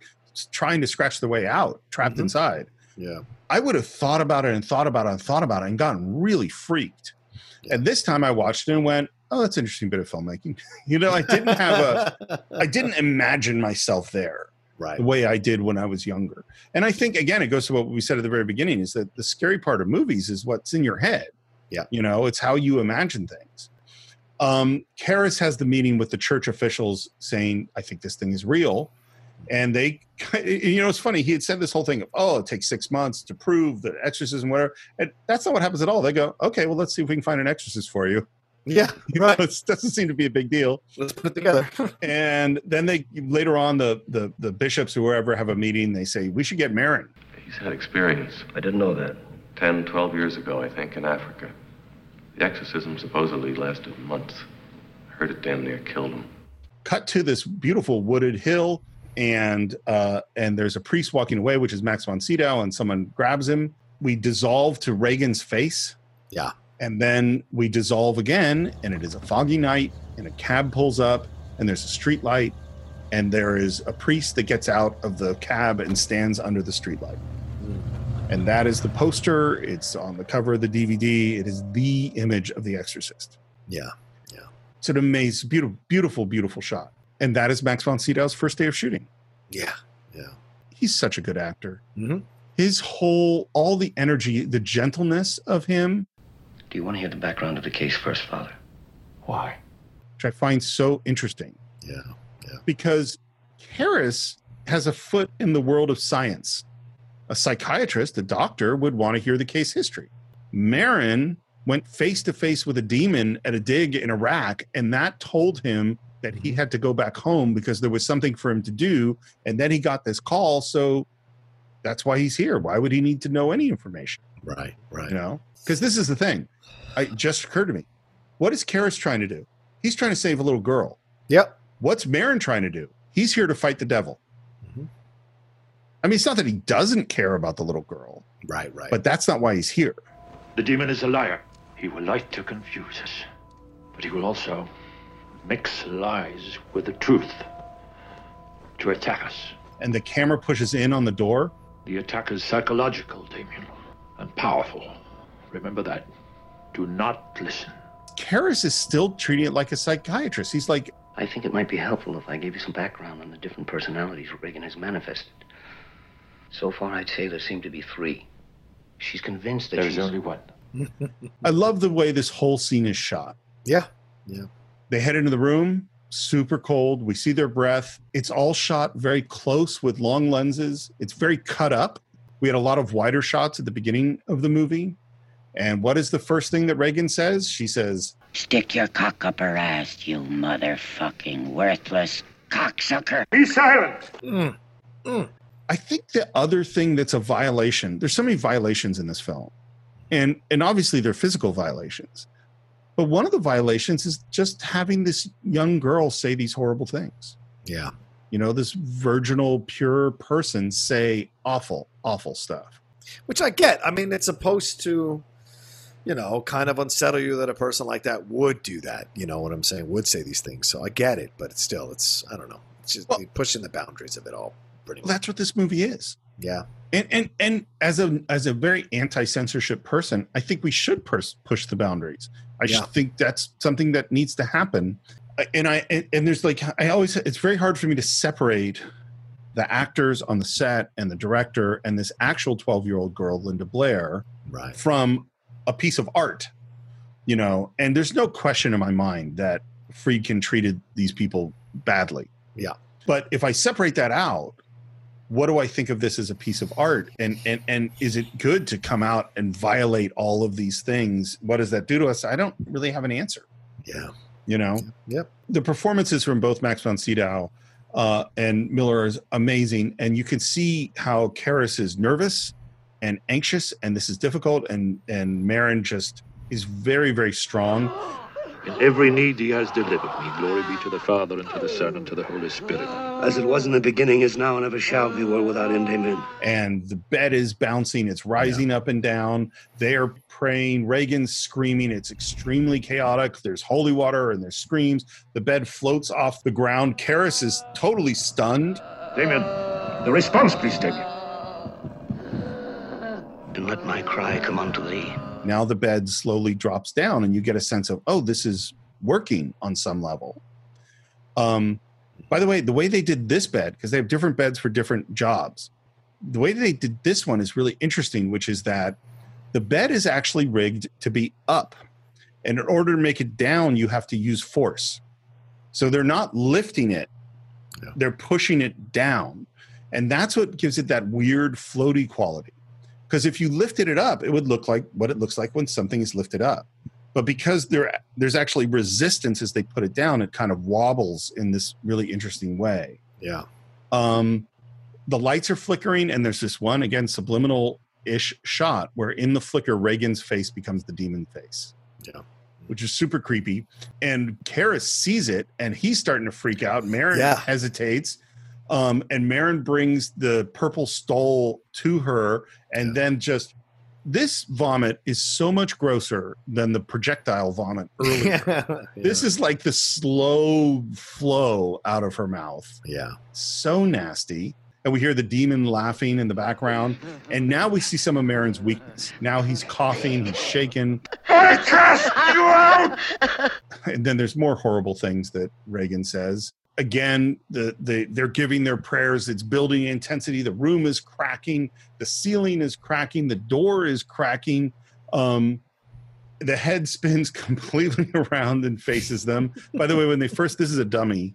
trying to scratch their way out, trapped mm-hmm. inside. Yeah. I would have thought about it and thought about it and thought about it and gotten really freaked. Yeah. And this time I watched it and went, oh, that's an interesting bit of filmmaking. You know, I didn't have a, I didn't imagine myself there. Right. The way I did when I was younger. And I think, again, it goes to what we said at the very beginning, is that the scary part of movies is what's in your head. Yeah, you know, it's how you imagine things. Um, Karras has the meeting with the church officials saying, I think this thing is real. And they, you know, it's funny. He had said this whole thing of, oh, it takes six months to prove the exorcism, whatever. And that's not what happens at all. They go, okay, well, let's see if we can find an exorcist for you. Yeah, you know, it doesn't seem to be a big deal. Let's put it together. And then they, later on, the, the, the bishops or whoever have a meeting. They say, we should get Merrin. He's had experience. I didn't know that. ten, twelve years ago, I think, in Africa. The exorcism supposedly lasted months. I heard it damn near killed him. Cut to this beautiful wooded hill, and uh, and there's a priest walking away, which is Max von Sydow, and someone grabs him. We dissolve to Reagan's face. Yeah. And then we dissolve again, and it is a foggy night, and a cab pulls up, and there's a street light, and there is a priest that gets out of the cab and stands under the street light. And that is the poster. It's on the cover of the D V D. It is the image of The Exorcist. Yeah, yeah. It's an amazing, beautiful, beautiful, beautiful shot. And that is Max von Sydow's first day of shooting. Yeah, yeah. He's such a good actor. Mm-hmm. His whole, all the energy, the gentleness of him. Do you want to hear the background of the case first, Father? Why? Which I find so interesting. Yeah, yeah. Because Karras has a foot in the world of science. A psychiatrist, a doctor, would want to hear the case history. Merrin went face-to-face with a demon at a dig in Iraq, and that told him that he had to go back home because there was something for him to do, and then he got this call, so that's why he's here. Why would he need to know any information? Right, right. You know, because this is the thing. It just occurred to me. What is Karras trying to do? He's trying to save a little girl. Yep. What's Merrin trying to do? He's here to fight the devil. I mean, it's not that he doesn't care about the little girl. Right, right. But that's not why he's here. The demon is a liar. He will like to confuse us. But he will also mix lies with the truth to attack us. And the camera pushes in on the door? The attack is psychological, Damien, and powerful. Remember that. Do not listen. Karras is still treating it like a psychiatrist. He's like... I think it might be helpful if I gave you some background on the different personalities Reagan has manifested. So far, I'd say there seem to be three. She's convinced that There's she's... only one. I love the way this whole scene is shot. Yeah. Yeah. They head into the room. super cold. We see their breath. It's all shot very close with long lenses. It's very cut up. We had a lot of wider shots at the beginning of the movie. And what is the first thing that Reagan says? She says, "Stick your cock up her ass, you motherfucking worthless cocksucker. Be silent." Mm. Mm. I think the other thing that's a violation, there's so many violations in this film. And and obviously they're physical violations. But one of the violations is just having this young girl say these horrible things. Yeah. You know, this virginal, pure person say awful, awful stuff. Which I get. I mean, it's supposed to, you know, kind of unsettle you that a person like that would do that. You know what I'm saying? Would say these things. So I get it. But it's still, it's, I don't know. It's just well, pushing the boundaries of it all. Pretty much. Well, that's what this movie is. Yeah. And and and as a as a very anti-censorship person, I think we should pers- push the boundaries. I yeah. should think that's something that needs to happen. And I and, and there's like I always it's very hard for me to separate the actors on the set and the director and this actual twelve-year-old girl, Linda Blair, right. from a piece of art, you know. And there's no question in my mind that Friedkin treated these people badly. Yeah. But if I separate that out, what do I think of this as a piece of art? And, and and is it good to come out and violate all of these things? What does that do to us? I don't really have an answer. Yeah. You know? Yep. The performances from both Max von Sydow uh, and Miller is amazing. And you can see how Karras is nervous and anxious, and this is difficult. And, and Merrin just is very, very strong. In every need he has delivered me. Glory be to the Father, and to the Son, and to the Holy Spirit. As it was in the beginning, is now, and ever shall be, world without end. Amen. And the bed is bouncing. It's rising yeah. up and down. They are praying. Reagan's screaming. It's extremely chaotic. There's holy water, and there's screams. The bed floats off the ground. Karras is totally stunned. Damien, the response, please, Damien. And let my cry come unto thee. Now the bed slowly drops down, and you get a sense of, oh, this is working on some level. Um, by the way, the way they did this bed, because they have different beds for different jobs, the way they did this one is really interesting, which is that the bed is actually rigged to be up. And in order to make it down, you have to use force. So they're not lifting it. Yeah. They're pushing it down. And that's what gives it that weird floaty quality. Because if you lifted it up, it would look like what it looks like when something is lifted up. But because there, there's actually resistance as they put it down, it kind of wobbles in this really interesting way. Yeah. Um, the lights are flickering, and there's this one, again, subliminal-ish shot where in the flicker, Reagan's face becomes the demon face. Yeah. Which is super creepy. And Karras sees it, and he's starting to freak out. Merrin yeah. hesitates. Um, and Merrin brings the purple stole to her, and yeah. then just this vomit is so much grosser than the projectile vomit earlier. yeah. This is like the slow flow out of her mouth. Yeah, so nasty. And we hear the demon laughing in the background. And now we see some of Merrin's weakness. Now he's coughing, he's shaking. I cast you out. And then there's more horrible things that Reagan says. Again, the, the they're giving their prayers. It's building intensity. The room is cracking. The ceiling is cracking. The door is cracking. Um, the head spins completely around and faces them. By the way, when they first, this is a dummy.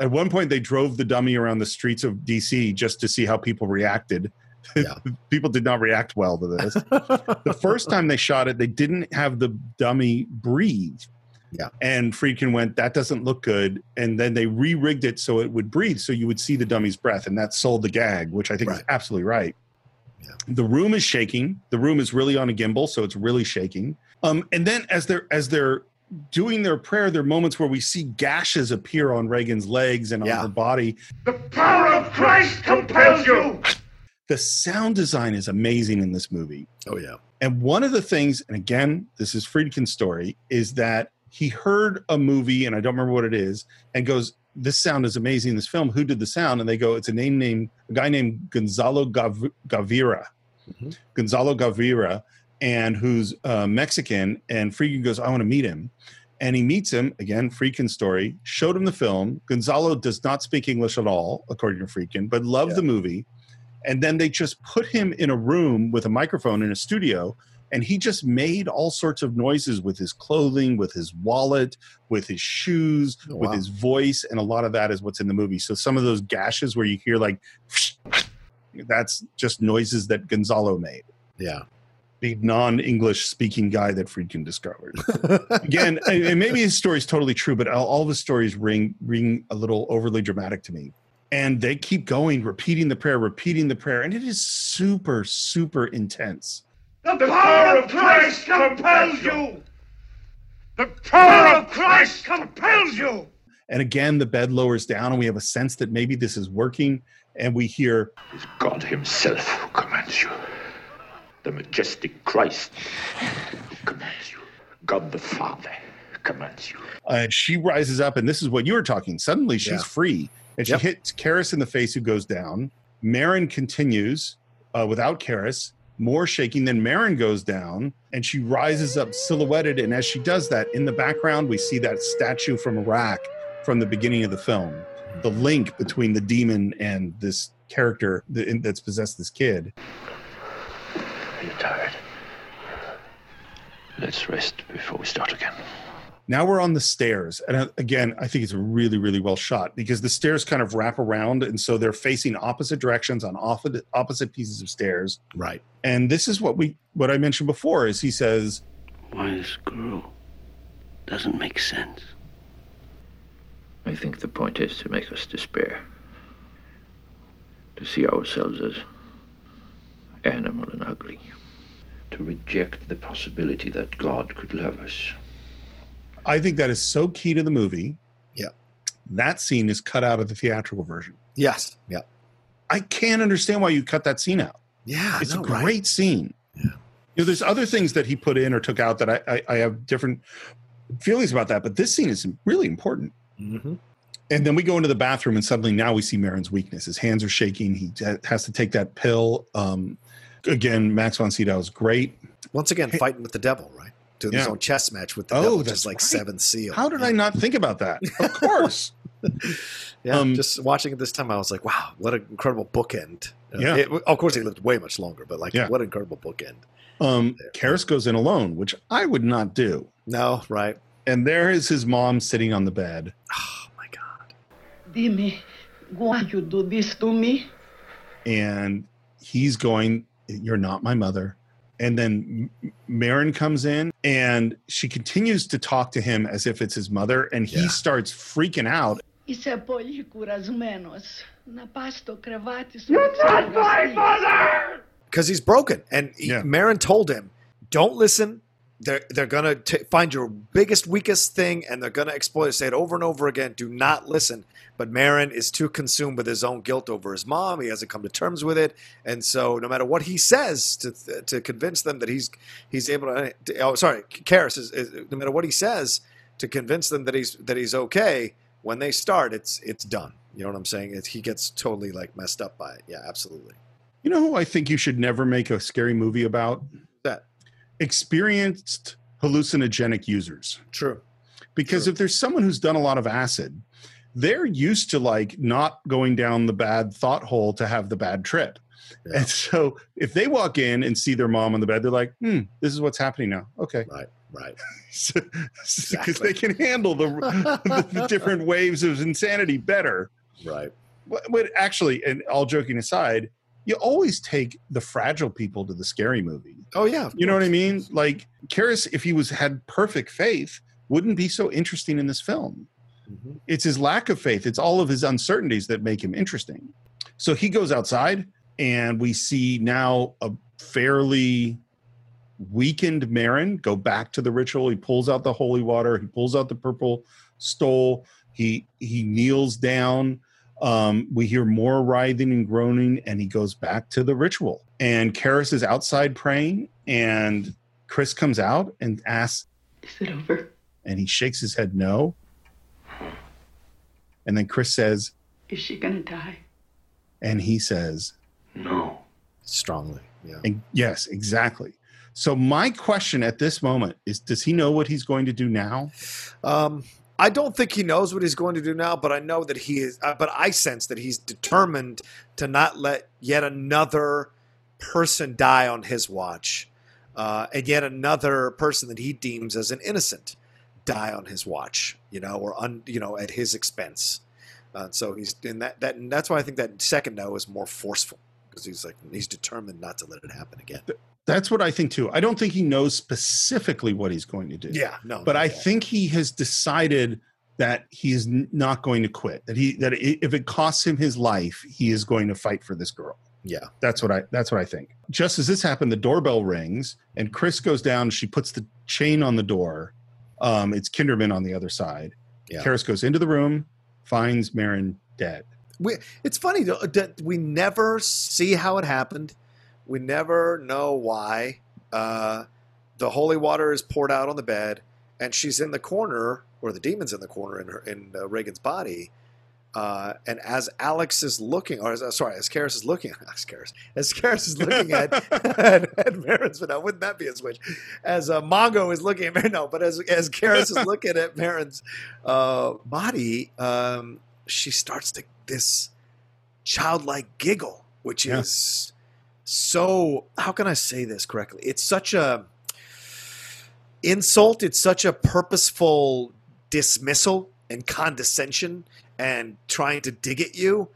At one point, they drove the dummy around the streets of D C just to see how people reacted. Yeah. People did not react well to this. The first time they shot it, they didn't have the dummy breathe. Yeah. And Friedkin went, that doesn't look good. And then they re-rigged it so it would breathe, so you would see the dummy's breath. And that sold the gag, which I think right. is absolutely right. Yeah. The room is shaking. The room is really on a gimbal, so it's really shaking. Um, and then as they're as they're doing their prayer, there are moments where we see gashes appear on Reagan's legs and yeah. on her body. The power of Christ compels you. The sound design is amazing in this movie. Oh, yeah. And one of the things, and again, this is Friedkin's story, is that he heard a movie, and I don't remember what it is, and goes, this sound is amazing, this film. Who did the sound? And they go, it's a name named a guy named Gonzalo Gav- Gavira. Mm-hmm. Gonzalo Gavira, and who's uh, Mexican. And Friedkin goes, I want to meet him. And he meets him, again, Friedkin story, showed him the film. Gonzalo does not speak English at all, according to Friedkin, but loved yeah. the movie. And then they just put him in a room with a microphone in a studio And he just made all sorts of noises with his clothing, with his wallet, with his shoes, oh, wow. with his voice. And a lot of that is what's in the movie. So some of those gashes where you hear like, that's just noises that Gonzalo made. Yeah. The non-English speaking guy that Friedkin discovered. Again, and maybe his story's totally true, but all of his stories ring, ring a little overly dramatic to me. And they keep going, repeating the prayer, repeating the prayer. And it is super, super intense. The, the power of Christ, Christ compels you. The power of Christ compels you. And again, the bed lowers down, and we have a sense that maybe this is working. And we hear, "It is God himself who commands you. The majestic Christ commands you. God the Father commands you." And she rises up, and this is what you were talking. Suddenly, she's yeah. free. And she yep. hits Karras in the face, who goes down. Merrin continues uh, without Karras. More shaking, then Merrin goes down, and she rises up silhouetted. And as she does that, in the background, we see that statue from Iraq from the beginning of the film. The link between the demon and this character that's possessed this kid. Are you tired? Let's rest before we start again. Now we're on the stairs. And again, I think it's really, really well shot because the stairs kind of wrap around. And so they're facing opposite directions on opposite pieces of stairs. Right. And this is what we, what I mentioned before is he says, "Why this girl doesn't make sense." I think the point is to make us despair. To see ourselves as animal and ugly. To reject the possibility that God could love us. I think that is so key to the movie. Yeah. That scene is cut out of the theatrical version. Yes. Yeah. I can't understand why you cut that scene out. Yeah. It's no, a great right. scene. Yeah. You know, there's other things that he put in or took out that I, I, I have different feelings about that, but this scene is really important. Mm-hmm. And then we go into the bathroom and suddenly now we see Merrin's weakness. His hands are shaking. He has to take that pill. Um, again, Max von Sydow is great. Once again, hey, fighting with the devil, right? Doing yeah. his own chess match with the oh, devil, which is like right. Seventh Seal. How did yeah. I not think about that? Of course. yeah, um, just watching it this time, I was like, wow, what an incredible bookend. Uh, yeah. It, of course, he lived way much longer, but like, yeah. what an incredible bookend. Um, Karras goes in alone, which I would not do. No, right. And there is his mom sitting on the bed. Oh, my God. Dime, why you do this to me? And he's going, "You're not my mother." And then Merrin comes in and she continues to talk to him as if it's his mother. And he yeah. starts freaking out. "You're not my mother!" Because he's broken. And he, yeah. Merrin told him, don't listen. They're, they're going to find your biggest, weakest thing, and they're going to exploit it. Say it over and over again. Do not listen. But Merrin is too consumed with his own guilt over his mom. He hasn't come to terms with it. And so no matter what he says to to convince them that he's he's able to – oh, sorry, Karras. Is, is, no matter what he says to convince them that he's that he's okay, when they start, it's it's done. You know what I'm saying? It's, he gets totally like messed up by it. Yeah, absolutely. You know who I think you should never make a scary movie about? That. Experienced hallucinogenic users. True. Because True. If there's someone who's done a lot of acid, they're used to like not going down the bad thought hole to have the bad trip. Yeah. And so if they walk in and see their mom on the bed, they're like, hmm, this is what's happening now. Okay. Right. Right. so, exactly. 'Cause they can handle the, the, the different waves of insanity better. Right. But, but actually, and all joking aside, you always take the fragile people to the scary movie. Oh, yeah. You know what I mean? Like, Karras, if he was had perfect faith, wouldn't be so interesting in this film. Mm-hmm. It's his lack of faith. It's all of his uncertainties that make him interesting. So he goes outside, and we see now a fairly weakened Merrin go back to the ritual. He pulls out the holy water. He pulls out the purple stole. He, he kneels down. Um, we hear more writhing and groaning, and he goes back to the ritual. And Karras is outside praying, and Chris comes out and asks, "Is it over?" And he shakes his head no. And then Chris says, "Is she going to die?" And he says, "No." Strongly. Yeah. And yes, exactly. So my question at this moment is, does he know what he's going to do now? Um... I don't think he knows what he's going to do now, but I know that he is. Uh, but I sense that he's determined to not let yet another person die on his watch. uh, and yet another person that he deems as an innocent die on his watch, you know, or un, you know, at his expense. Uh, so he's in that that and that's why I think that second no is more forceful, because he's like he's determined not to let it happen again. That's what I think too. I don't think he knows specifically what he's going to do. Yeah, no. But no, I no. think he has decided that he is not going to quit. That he that if it costs him his life, he is going to fight for this girl. Yeah, that's what I that's what I think. Just as this happened, the doorbell rings and Chris goes down. She puts the chain on the door. Um, it's Kinderman on the other side. Yeah. Karras goes into the room, finds Merrin dead. We, it's funny though, that we never see how it happened. We never know why. Uh, the holy water is poured out on the bed, and she's in the corner, or the demon's in the corner in her, in uh, Reagan's body. Uh, and as Alex is looking, or as, uh, sorry, as Karras is looking, as Karras, as Karras is looking at, at, at Merrin's, but now wouldn't that be a switch? As uh, Mongo is looking at Merrin, no, but as as Karras is looking at Merrin's uh, body, um, she starts to this childlike giggle, which yeah. is so. How can I say this correctly? It's such a insult. It's such a purposeful dismissal and condescension. And trying to dig at you.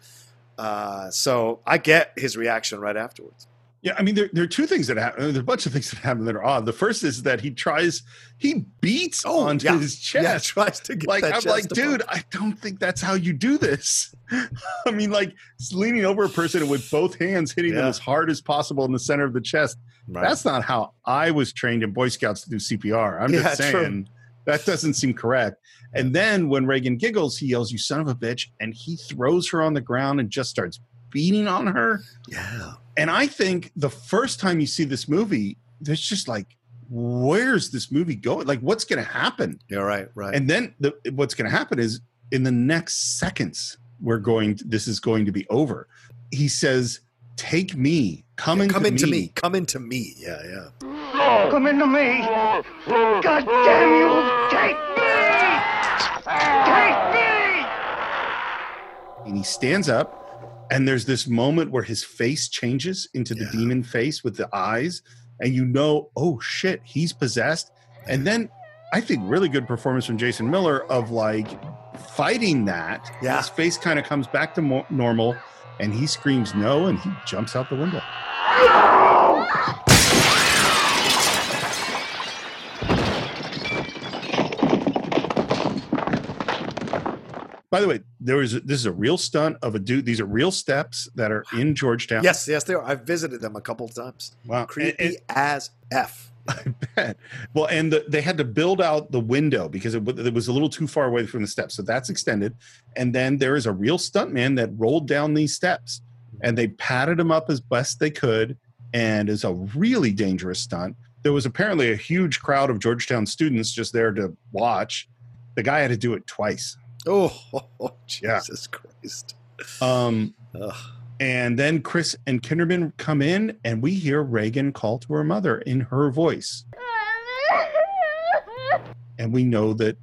Uh, so I get his reaction right afterwards. Yeah, I mean, there, there are two things that happen. There's a bunch of things that happen that are odd. The first is that he tries, he beats oh, onto yeah. his chest. Yeah, tries to get like, that I'm chest like, dude, I don't think that's how you do this. I mean, like, leaning over a person and with both hands hitting yeah. them as hard as possible in the center of the chest. Right. That's not how I was trained in Boy Scouts to do C P R. I'm yeah, just saying. True. That doesn't seem correct. And then when Reagan giggles, he yells, "You son of a bitch." And he throws her on the ground and just starts beating on her. Yeah. And I think the first time you see this movie, there's just like, where's this movie going? Like, what's going to happen? Yeah, right, right. And then the, what's going to happen is in the next seconds, we're going to, this is going to be over. He says, "Take me. Come, yeah, into, come into me. me. Come into me. Yeah, yeah. Come into me. God damn you. Take me. Take me." And he stands up, and there's this moment where his face changes into the yeah. demon face with the eyes. And you know, oh, shit, he's possessed. And then I think really good performance from Jason Miller of like fighting that. Yeah. His face kind of comes back to mo- normal, and he screams no, and he jumps out the window. No! By the way, there is this is a real stunt of a dude. These are real steps that are in Georgetown. Yes, yes, they are. I've visited them a couple of times. Wow, creepy and, and, as f. I bet. Well, and the, they had to build out the window because it, it was a little too far away from the steps, so that's extended. And then there is a real stuntman that rolled down these steps, and they padded him up as best they could, and it's a really dangerous stunt. There was apparently a huge crowd of Georgetown students just there to watch. The guy had to do it twice. Oh, oh, oh, Jesus yeah. Christ. Um, Ugh. And then Chris and Kinderman come in, and we hear Reagan call to her mother in her voice. And we know that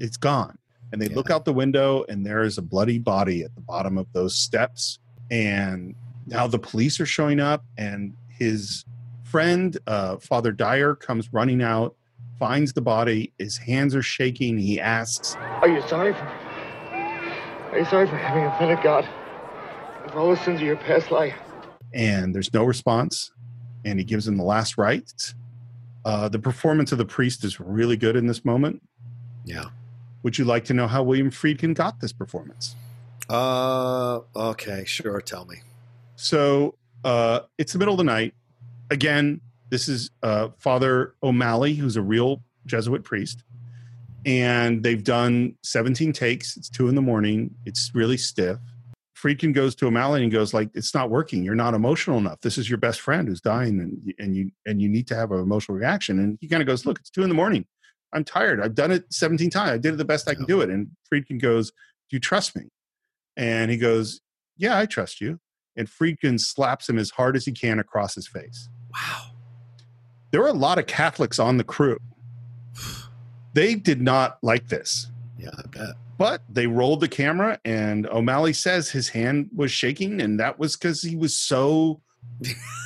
it's gone. And they yeah. look out the window, and there is a bloody body at the bottom of those steps. And now the police are showing up, and his friend, uh, Father Dyer, comes running out, finds the body. His hands are shaking. He asks, "Are you sorry for Are you sorry for having offended God and for all the sins of your past life?" And there's no response. And he gives him the last rites. Uh, the performance of the priest is really good in this moment. Yeah. Would you like to know how William Friedkin got this performance? Uh, okay, sure. Tell me. So uh, it's the middle of the night. Again, this is uh, Father O'Malley, who's a real Jesuit priest. And they've done seventeen takes. It's two in the morning. It's really stiff. Friedkin goes to O'Malley and goes like, "It's not working. You're not emotional enough. This is your best friend who's dying, and, and, you, and you need to have an emotional reaction." And he kind of goes, "Look, it's two in the morning. I'm tired. I've done it seventeen times. I did it the best I can do it." And Friedkin goes, "Do you trust me?" And he goes, "Yeah, I trust you." And Friedkin slaps him as hard as he can across his face. Wow. There were a lot of Catholics on the crew. They did not like this. Yeah, I bet. But they rolled the camera, and O'Malley says his hand was shaking, and that was because he was so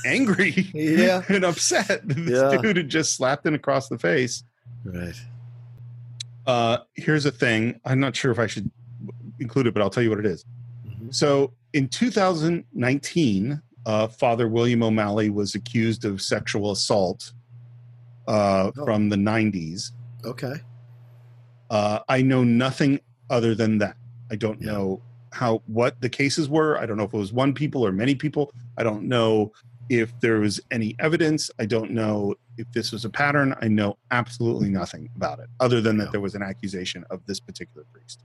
angry yeah. and upset that this yeah. dude had just slapped him across the face. Right. Uh, here's a thing. I'm not sure if I should include it, but I'll tell you what it is. Mm-hmm. So in two thousand nineteen, uh, Father William O'Malley was accused of sexual assault uh, oh. from the nineties. Okay. Uh, I know nothing other than that. I don't yeah. know how what the cases were. I don't know if it was one people or many people. I don't know if there was any evidence. I don't know if this was a pattern. I know absolutely nothing about it other than that there was an accusation of this particular priest.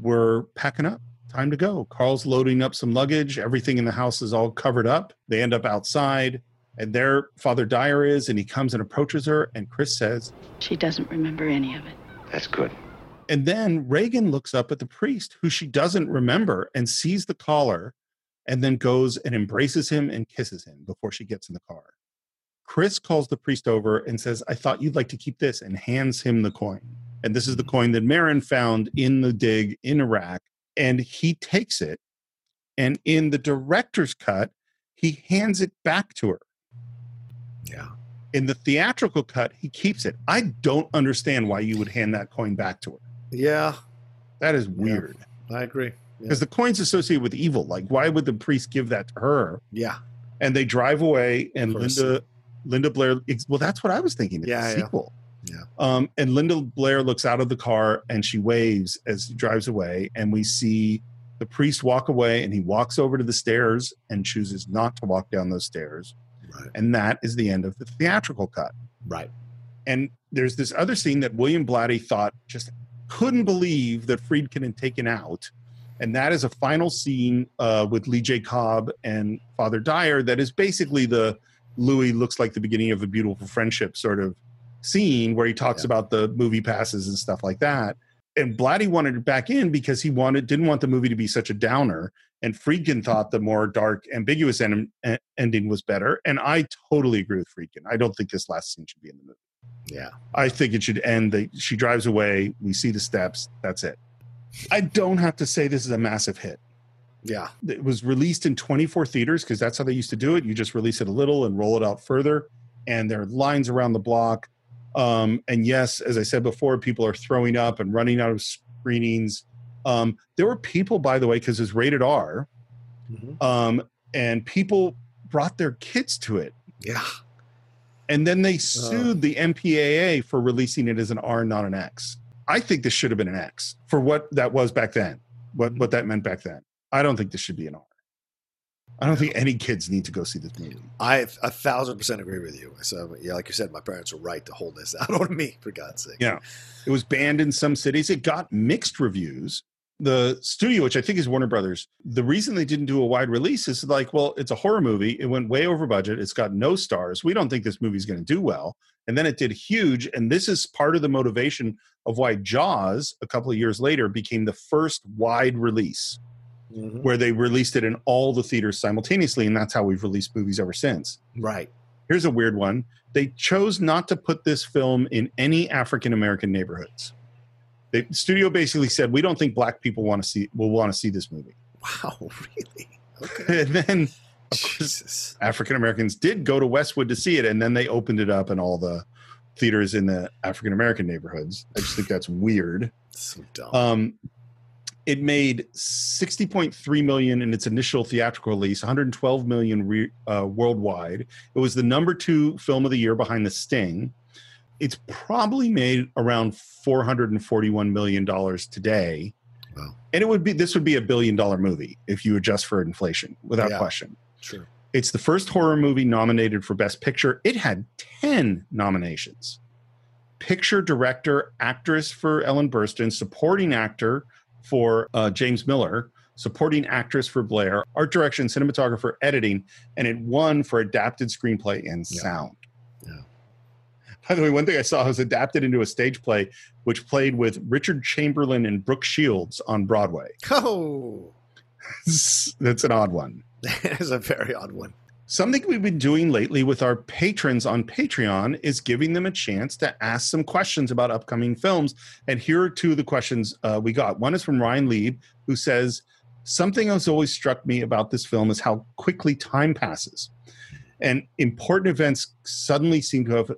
We're packing up. Time to go. Carl's loading up some luggage. Everything in the house is all covered up. They end up outside, and there Father Dyer is, and he comes and approaches her, and Chris says, "She doesn't remember any of it." That's good. And then Reagan looks up at the priest, who she doesn't remember, and sees the collar, and then goes and embraces him and kisses him before she gets in the car. Chris calls the priest over and says, "I thought you'd like to keep this," and hands him the coin. And this is the coin that Merrin found in the dig in Iraq. And he takes it, and in the director's cut, he hands it back to her. Yeah. In the theatrical cut, he keeps it. I don't understand why you would hand that coin back to her. Yeah. That is weird. Yeah, I agree. Because yeah. the coin's associated with evil. Like, why would the priest give that to her? Yeah. And they drive away, and Linda Linda Blair... Well, that's what I was thinking. It's yeah, a sequel. Yeah. yeah. Um, and Linda Blair looks out of the car, and she waves as she drives away, and we see the priest walk away, and he walks over to the stairs and chooses not to walk down those stairs. Right. And that is the end of the theatrical cut. Right. And there's this other scene that William Blatty thought just couldn't believe that Friedkin had taken out. And that is a final scene uh, with Lee J. Cobb and Father Dyer that is basically the Louis looks like the beginning of a beautiful friendship sort of scene where he talks yeah. about the movie passes and stuff like that. And Blatty wanted it back in because he wanted didn't want the movie to be such a downer. And Friedkin thought the more dark, ambiguous en- en- ending was better. And I totally agree with Friedkin. I don't think this last scene should be in the movie. Yeah. I think it should end. They, she drives away. We see the steps. That's it. I don't have to say this is a massive hit. Yeah. It was released in twenty-four theaters because that's how they used to do it. You just release it a little and roll it out further. And there are lines around the block. Um, and yes, as I said before, people are throwing up and running out of screenings. Um, there were people, by the way, because it's rated R, mm-hmm. um, and people brought their kids to it. Yeah. And then they sued uh, the M P A A for releasing it as an R, not an X. I think this should have been an X for what that was back then, what, what that meant back then. I don't think this should be an R. I don't think any kids need to go see this movie. I a thousand percent agree with you. So yeah, like you said, my parents were right to hold this out on me, for God's sake. Yeah. It was banned in some cities. It got mixed reviews. The studio, which I think is Warner Brothers, the reason they didn't do a wide release is like, well, it's a horror movie. It went way over budget. It's got no stars. We don't think this movie's going to do well. And then it did huge. And this is part of the motivation of why Jaws, a couple of years later, became the first wide release. Mm-hmm. Where they released it in all the theaters simultaneously, and that's how we've released movies ever since. Right. Here's a weird one. They chose not to put this film in any African-American neighborhoods. They, the studio basically said, we don't think black people want to see will want to see this movie. Wow, really? Okay. And then Jesus. African-Americans did go to Westwood to see it, and then they opened it up in all the theaters in the African-American neighborhoods. I just think that's weird. So dumb. Um, It made sixty point three million dollars in its initial theatrical release, one hundred twelve million dollars re, uh, worldwide. It was the number two film of the year behind The Sting. It's probably made around four hundred forty-one million dollars today. Wow. And it would be this would be a billion dollar movie if you adjust for inflation, without yeah, question. Sure. It's the first horror movie nominated for Best Picture. It had ten nominations. Picture, director, actress for Ellen Burstyn, supporting actor for uh, James Miller, supporting actress for Blair, art direction, cinematographer, editing, and it won for adapted screenplay and yeah. sound. Yeah. By the way, one thing I saw was adapted into a stage play, which played with Richard Chamberlain and Brooke Shields on Broadway. Oh! That's an odd one. That is a very odd one. Something we've been doing lately with our patrons on Patreon is giving them a chance to ask some questions about upcoming films. And here are two of the questions uh, we got. One is from Ryan Lieb, who says, something that's always struck me about this film is how quickly time passes. and important events suddenly seem to have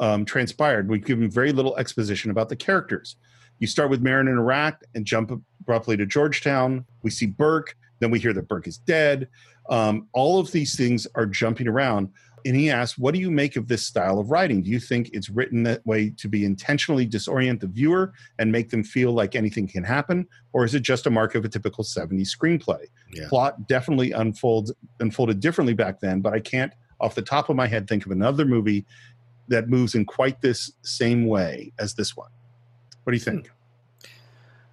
um, transpired. We've given very little exposition about the characters. You start with Merrin in Iraq and jump abruptly to Georgetown. We see Burke. Then we hear that Burke is dead. Um, all of these things are jumping around. And he asks, what do you make of this style of writing? Do you think it's written that way to be intentionally disorient the viewer and make them feel like anything can happen? Or is it just a mark of a typical seventies screenplay? Yeah. Plot definitely unfolds, unfolded differently back then, but I can't, off the top of my head, think of another movie that moves in quite this same way as this one. What do you think? Hmm.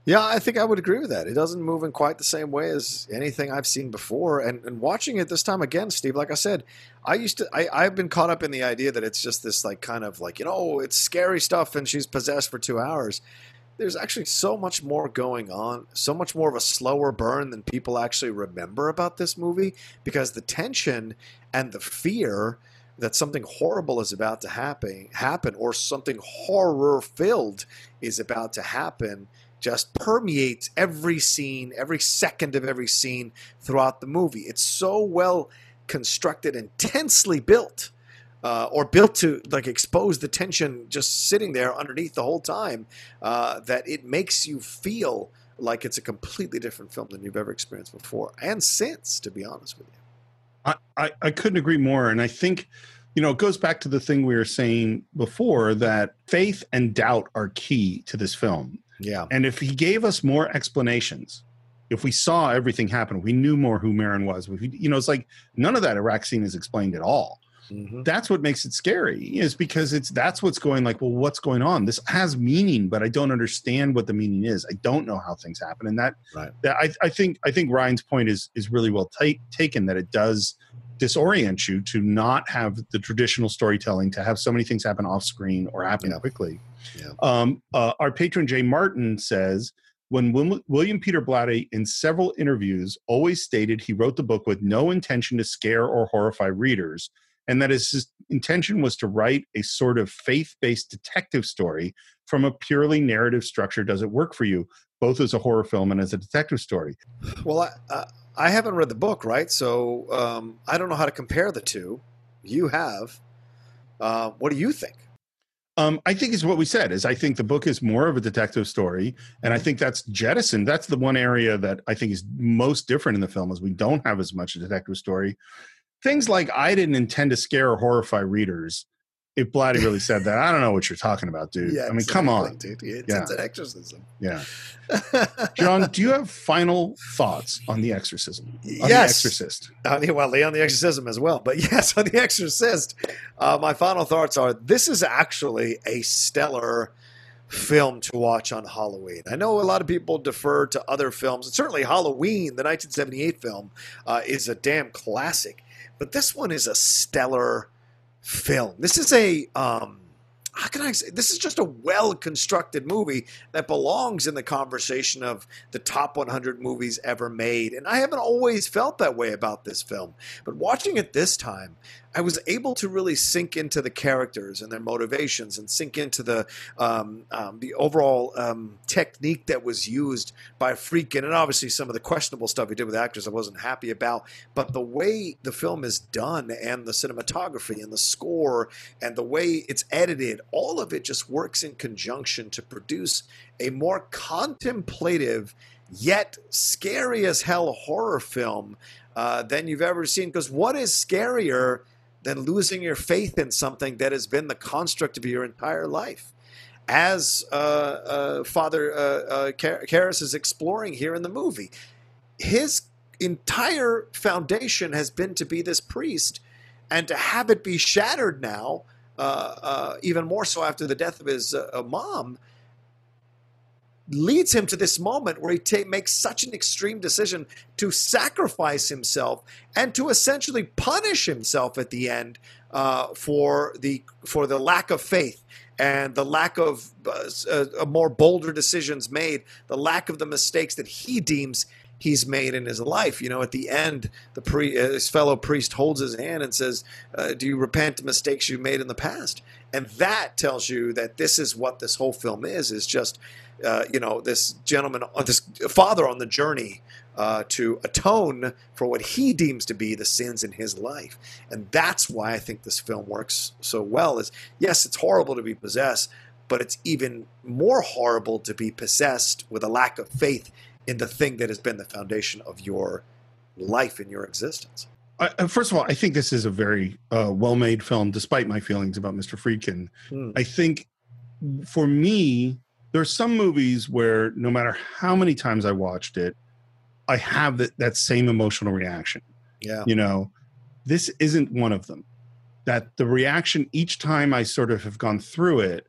Yeah, I think I would agree with that. It doesn't move in quite the same way as anything I've seen before. And, and watching it this time again, Steve, like I said, I used to, I, I've been caught up in the idea that it's just this like kind of like, you know, it's scary stuff and she's possessed for two hours. There's actually so much more going on, so much more of a slower burn than people actually remember about this movie, because the tension and the fear that something horrible is about to happen, happen or something horror-filled is about to happen just permeates every scene, every second of every scene throughout the movie. It's so well constructed and tensely built, uh, or built to like expose the tension just sitting there underneath the whole time, uh, that it makes you feel like it's a completely different film than you've ever experienced before and since, to be honest with you. I, I, I couldn't agree more. And I think, you know, it goes back to the thing we were saying before, that faith and doubt are key to this film. Yeah. And if he gave us more explanations, if we saw everything happen, we knew more who Merrin was. We, you know, it's like none of that Iraq scene is explained at all. Mm-hmm. That's what makes it scary, is because it's that's what's going like, well, what's going on? This has meaning, but I don't understand what the meaning is. I don't know how things happen. And that, right. that I, I think I think Ryan's point is is really well ta- taken, that it does disorient you to not have the traditional storytelling, to have so many things happen off screen or happen yeah. quickly. Yeah. Um, uh, our patron Jay Martin says, when Wil- William Peter Blatty in several interviews always stated he wrote the book with no intention to scare or horrify readers, and that his intention was to write a sort of faith-based detective story. From a purely narrative structure, does it work for you, both as a horror film and as a detective story? Well, I, uh, I haven't read the book, right? So um, I don't know how to compare the two. You have. Uh, what do you think? Um, I think it's what we said, is I think the book is more of a detective story, and I think that's jettisoned. That's the one area that I think is most different in the film, is we don't have as much a detective story. Things like, I didn't intend to scare or horrify readers. If Blatty really said that, I don't know what you're talking about, dude. Yeah, I mean, exactly, come on. Dude. It's, yeah. it's an exorcism. Yeah. John, do you have final thoughts on The Exorcism? Yes. On The Exorcist. Uh, well, on The Exorcism as well. But yes, on The Exorcist, uh, my final thoughts are, this is actually a stellar film to watch on Halloween. I know a lot of people defer to other films, and certainly Halloween, the nineteen seventy-eight film, uh, is a damn classic. But this one is a stellar film. This is a um how can I say, this is just a well-constructed movie that belongs in the conversation of the top one hundred movies ever made. And I haven't always felt that way about this film, but watching it this time, I was able to really sink into the characters and their motivations, and sink into the um, um, the overall um, technique that was used by Friedkin, and obviously some of the questionable stuff he did with actors I wasn't happy about. But the way the film is done, and the cinematography and the score and the way it's edited, all of it just works in conjunction to produce a more contemplative yet scary as hell horror film uh, than you've ever seen. Because what is scarier than losing your faith in something that has been the construct of your entire life, as uh, uh, Father uh, uh, Karras is exploring here in the movie? His entire foundation has been to be this priest, and to have it be shattered now, uh, uh, even more so after the death of his uh, mom, leads him to this moment where he t- makes such an extreme decision to sacrifice himself and to essentially punish himself at the end uh, for the for the lack of faith and the lack of uh, uh, more bolder decisions made, the lack of the mistakes that he deems he's made in his life. You know, at the end, the pre, his fellow priest holds his hand and says, uh, do you repent of mistakes you made in the past? And that tells you that this is what this whole film is, is just, uh, you know, this gentleman, this father on the journey uh, to atone for what he deems to be the sins in his life. And that's why I think this film works so well is, yes, it's horrible to be possessed, but it's even more horrible to be possessed with a lack of faith in the thing that has been the foundation of your life and your existence. I, first of all, I think this is a very uh, well-made film, despite my feelings about Mister Friedkin. Hmm. I think for me, there are some movies where no matter how many times I watched it, I have that, that same emotional reaction. Yeah. You know, this isn't one of them. That the reaction each time I sort of have gone through it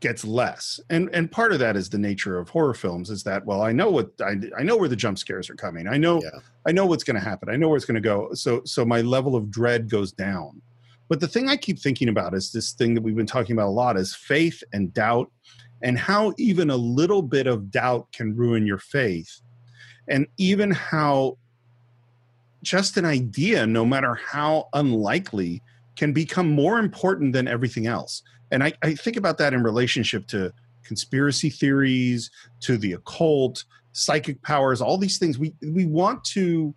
gets less. And and part of that is the nature of horror films is that, well, I know what I, I know where the jump scares are coming. I know, yeah. I know what's going to happen. I know where it's going to go. So, so my level of dread goes down. But the thing I keep thinking about is this thing that we've been talking about a lot is faith and doubt and how even a little bit of doubt can ruin your faith. And even how just an idea, no matter how unlikely, can become more important than everything else. And I, I think about that in relationship to conspiracy theories, to the occult, psychic powers, all these things. We we want to,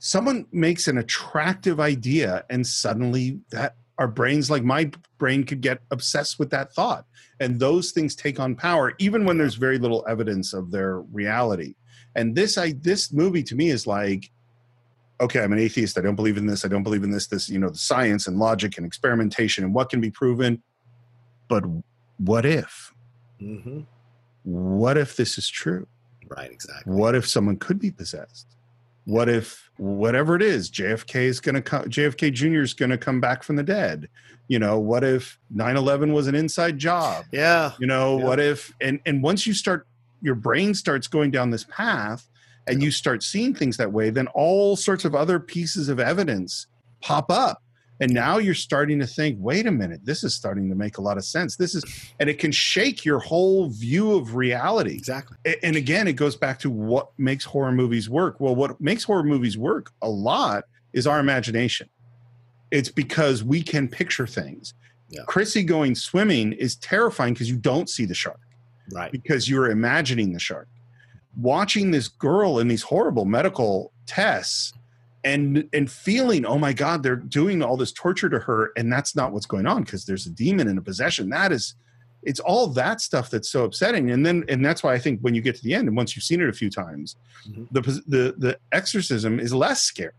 someone makes an attractive idea and suddenly that our brains, like my brain, could get obsessed with that thought. And those things take on power, even when there's very little evidence of their reality. And this I this movie to me is like, okay, I'm an atheist. I don't believe in this. I don't believe in this, this, you know, the science and logic and experimentation and what can be proven. But what if? Mm-hmm. What if this is true? Right, exactly. What if someone could be possessed? What if whatever it is, J F K is going to come, J F K Junior is going to come back from the dead? You know, what if nine eleven was an inside job? Yeah. You know, yeah. What if, and, and once you start, your brain starts going down this path, and you start seeing things that way, then all sorts of other pieces of evidence pop up. And now you're starting to think, wait a minute, this is starting to make a lot of sense. This is, and it can shake your whole view of reality. Exactly. And again, it goes back to what makes horror movies work. Well, what makes horror movies work a lot is our imagination. It's because we can picture things. Yeah. Chrissy going swimming is terrifying because you don't see the shark. Right. Because you're imagining the shark. Watching this girl in these horrible medical tests and and feeling, oh my God, they're doing all this torture to her, and that's not what's going on because there's a demon and a possession. That is, it's all that stuff that's so upsetting. And then, and that's why I think when you get to the end, and once you've seen it a few times, mm-hmm. the, the the exorcism is less scary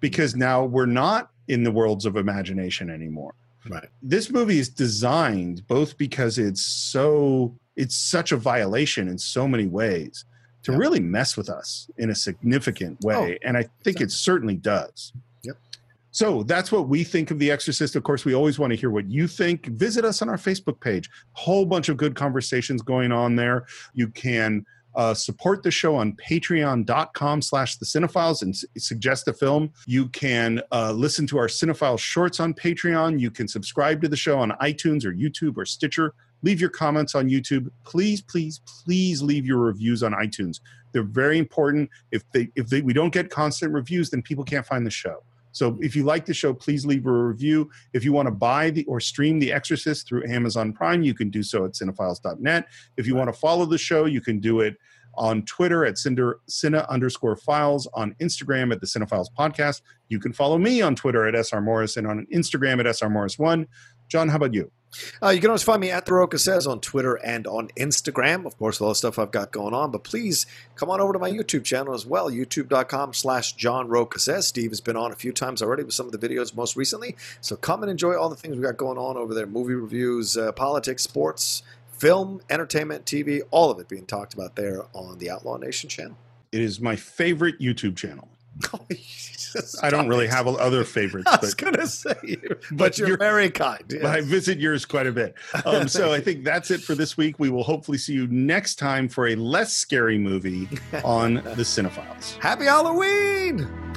because now we're not in the worlds of imagination anymore. Right. This movie is designed both because it's so it's such a violation in so many ways. To yeah. really mess with us in a significant way. Oh, and I think exactly. It certainly does. Yep. So that's what we think of The Exorcist. Of course, we always want to hear what you think. Visit us on our Facebook page. Whole bunch of good conversations going on there. You can uh, support the show on patreon.com slash the Cinephiles and s- suggest a film. You can uh, listen to our Cinephile shorts on Patreon. You can subscribe to the show on iTunes or YouTube or Stitcher. Leave your comments on YouTube. Please, please, please leave your reviews on iTunes. They're very important. If they, if they, we don't get constant reviews, then people can't find the show. So if you like the show, please leave a review. If you want to buy the or stream The Exorcist through Amazon Prime, you can do so at cinephiles dot net. If you want to follow the show, you can do it on Twitter at Cine underscore files, on Instagram at the Cinephiles podcast. You can follow me on Twitter at S R Morris and on Instagram at S R Morris one. John, how about you? Uh, you can always find me at The Roca Says on Twitter and on Instagram. Of course, all the stuff I've got going on. But please come on over to my YouTube channel as well, youtube.com slash John Roca Says. Steve has been on a few times already with some of the videos most recently. So come and enjoy all the things we got going on over there. Movie reviews, uh, politics, sports, film, entertainment, T V, all of it being talked about there on the Outlaw Nation channel. It is my favorite YouTube channel. Oh, I don't really have other favorites. But, I was going to say, but, but you're, you're very kind. Yes. I visit yours quite a bit. Um, so I think that's it for this week. We will hopefully see you next time for a less scary movie on The Cinephiles. Happy Halloween!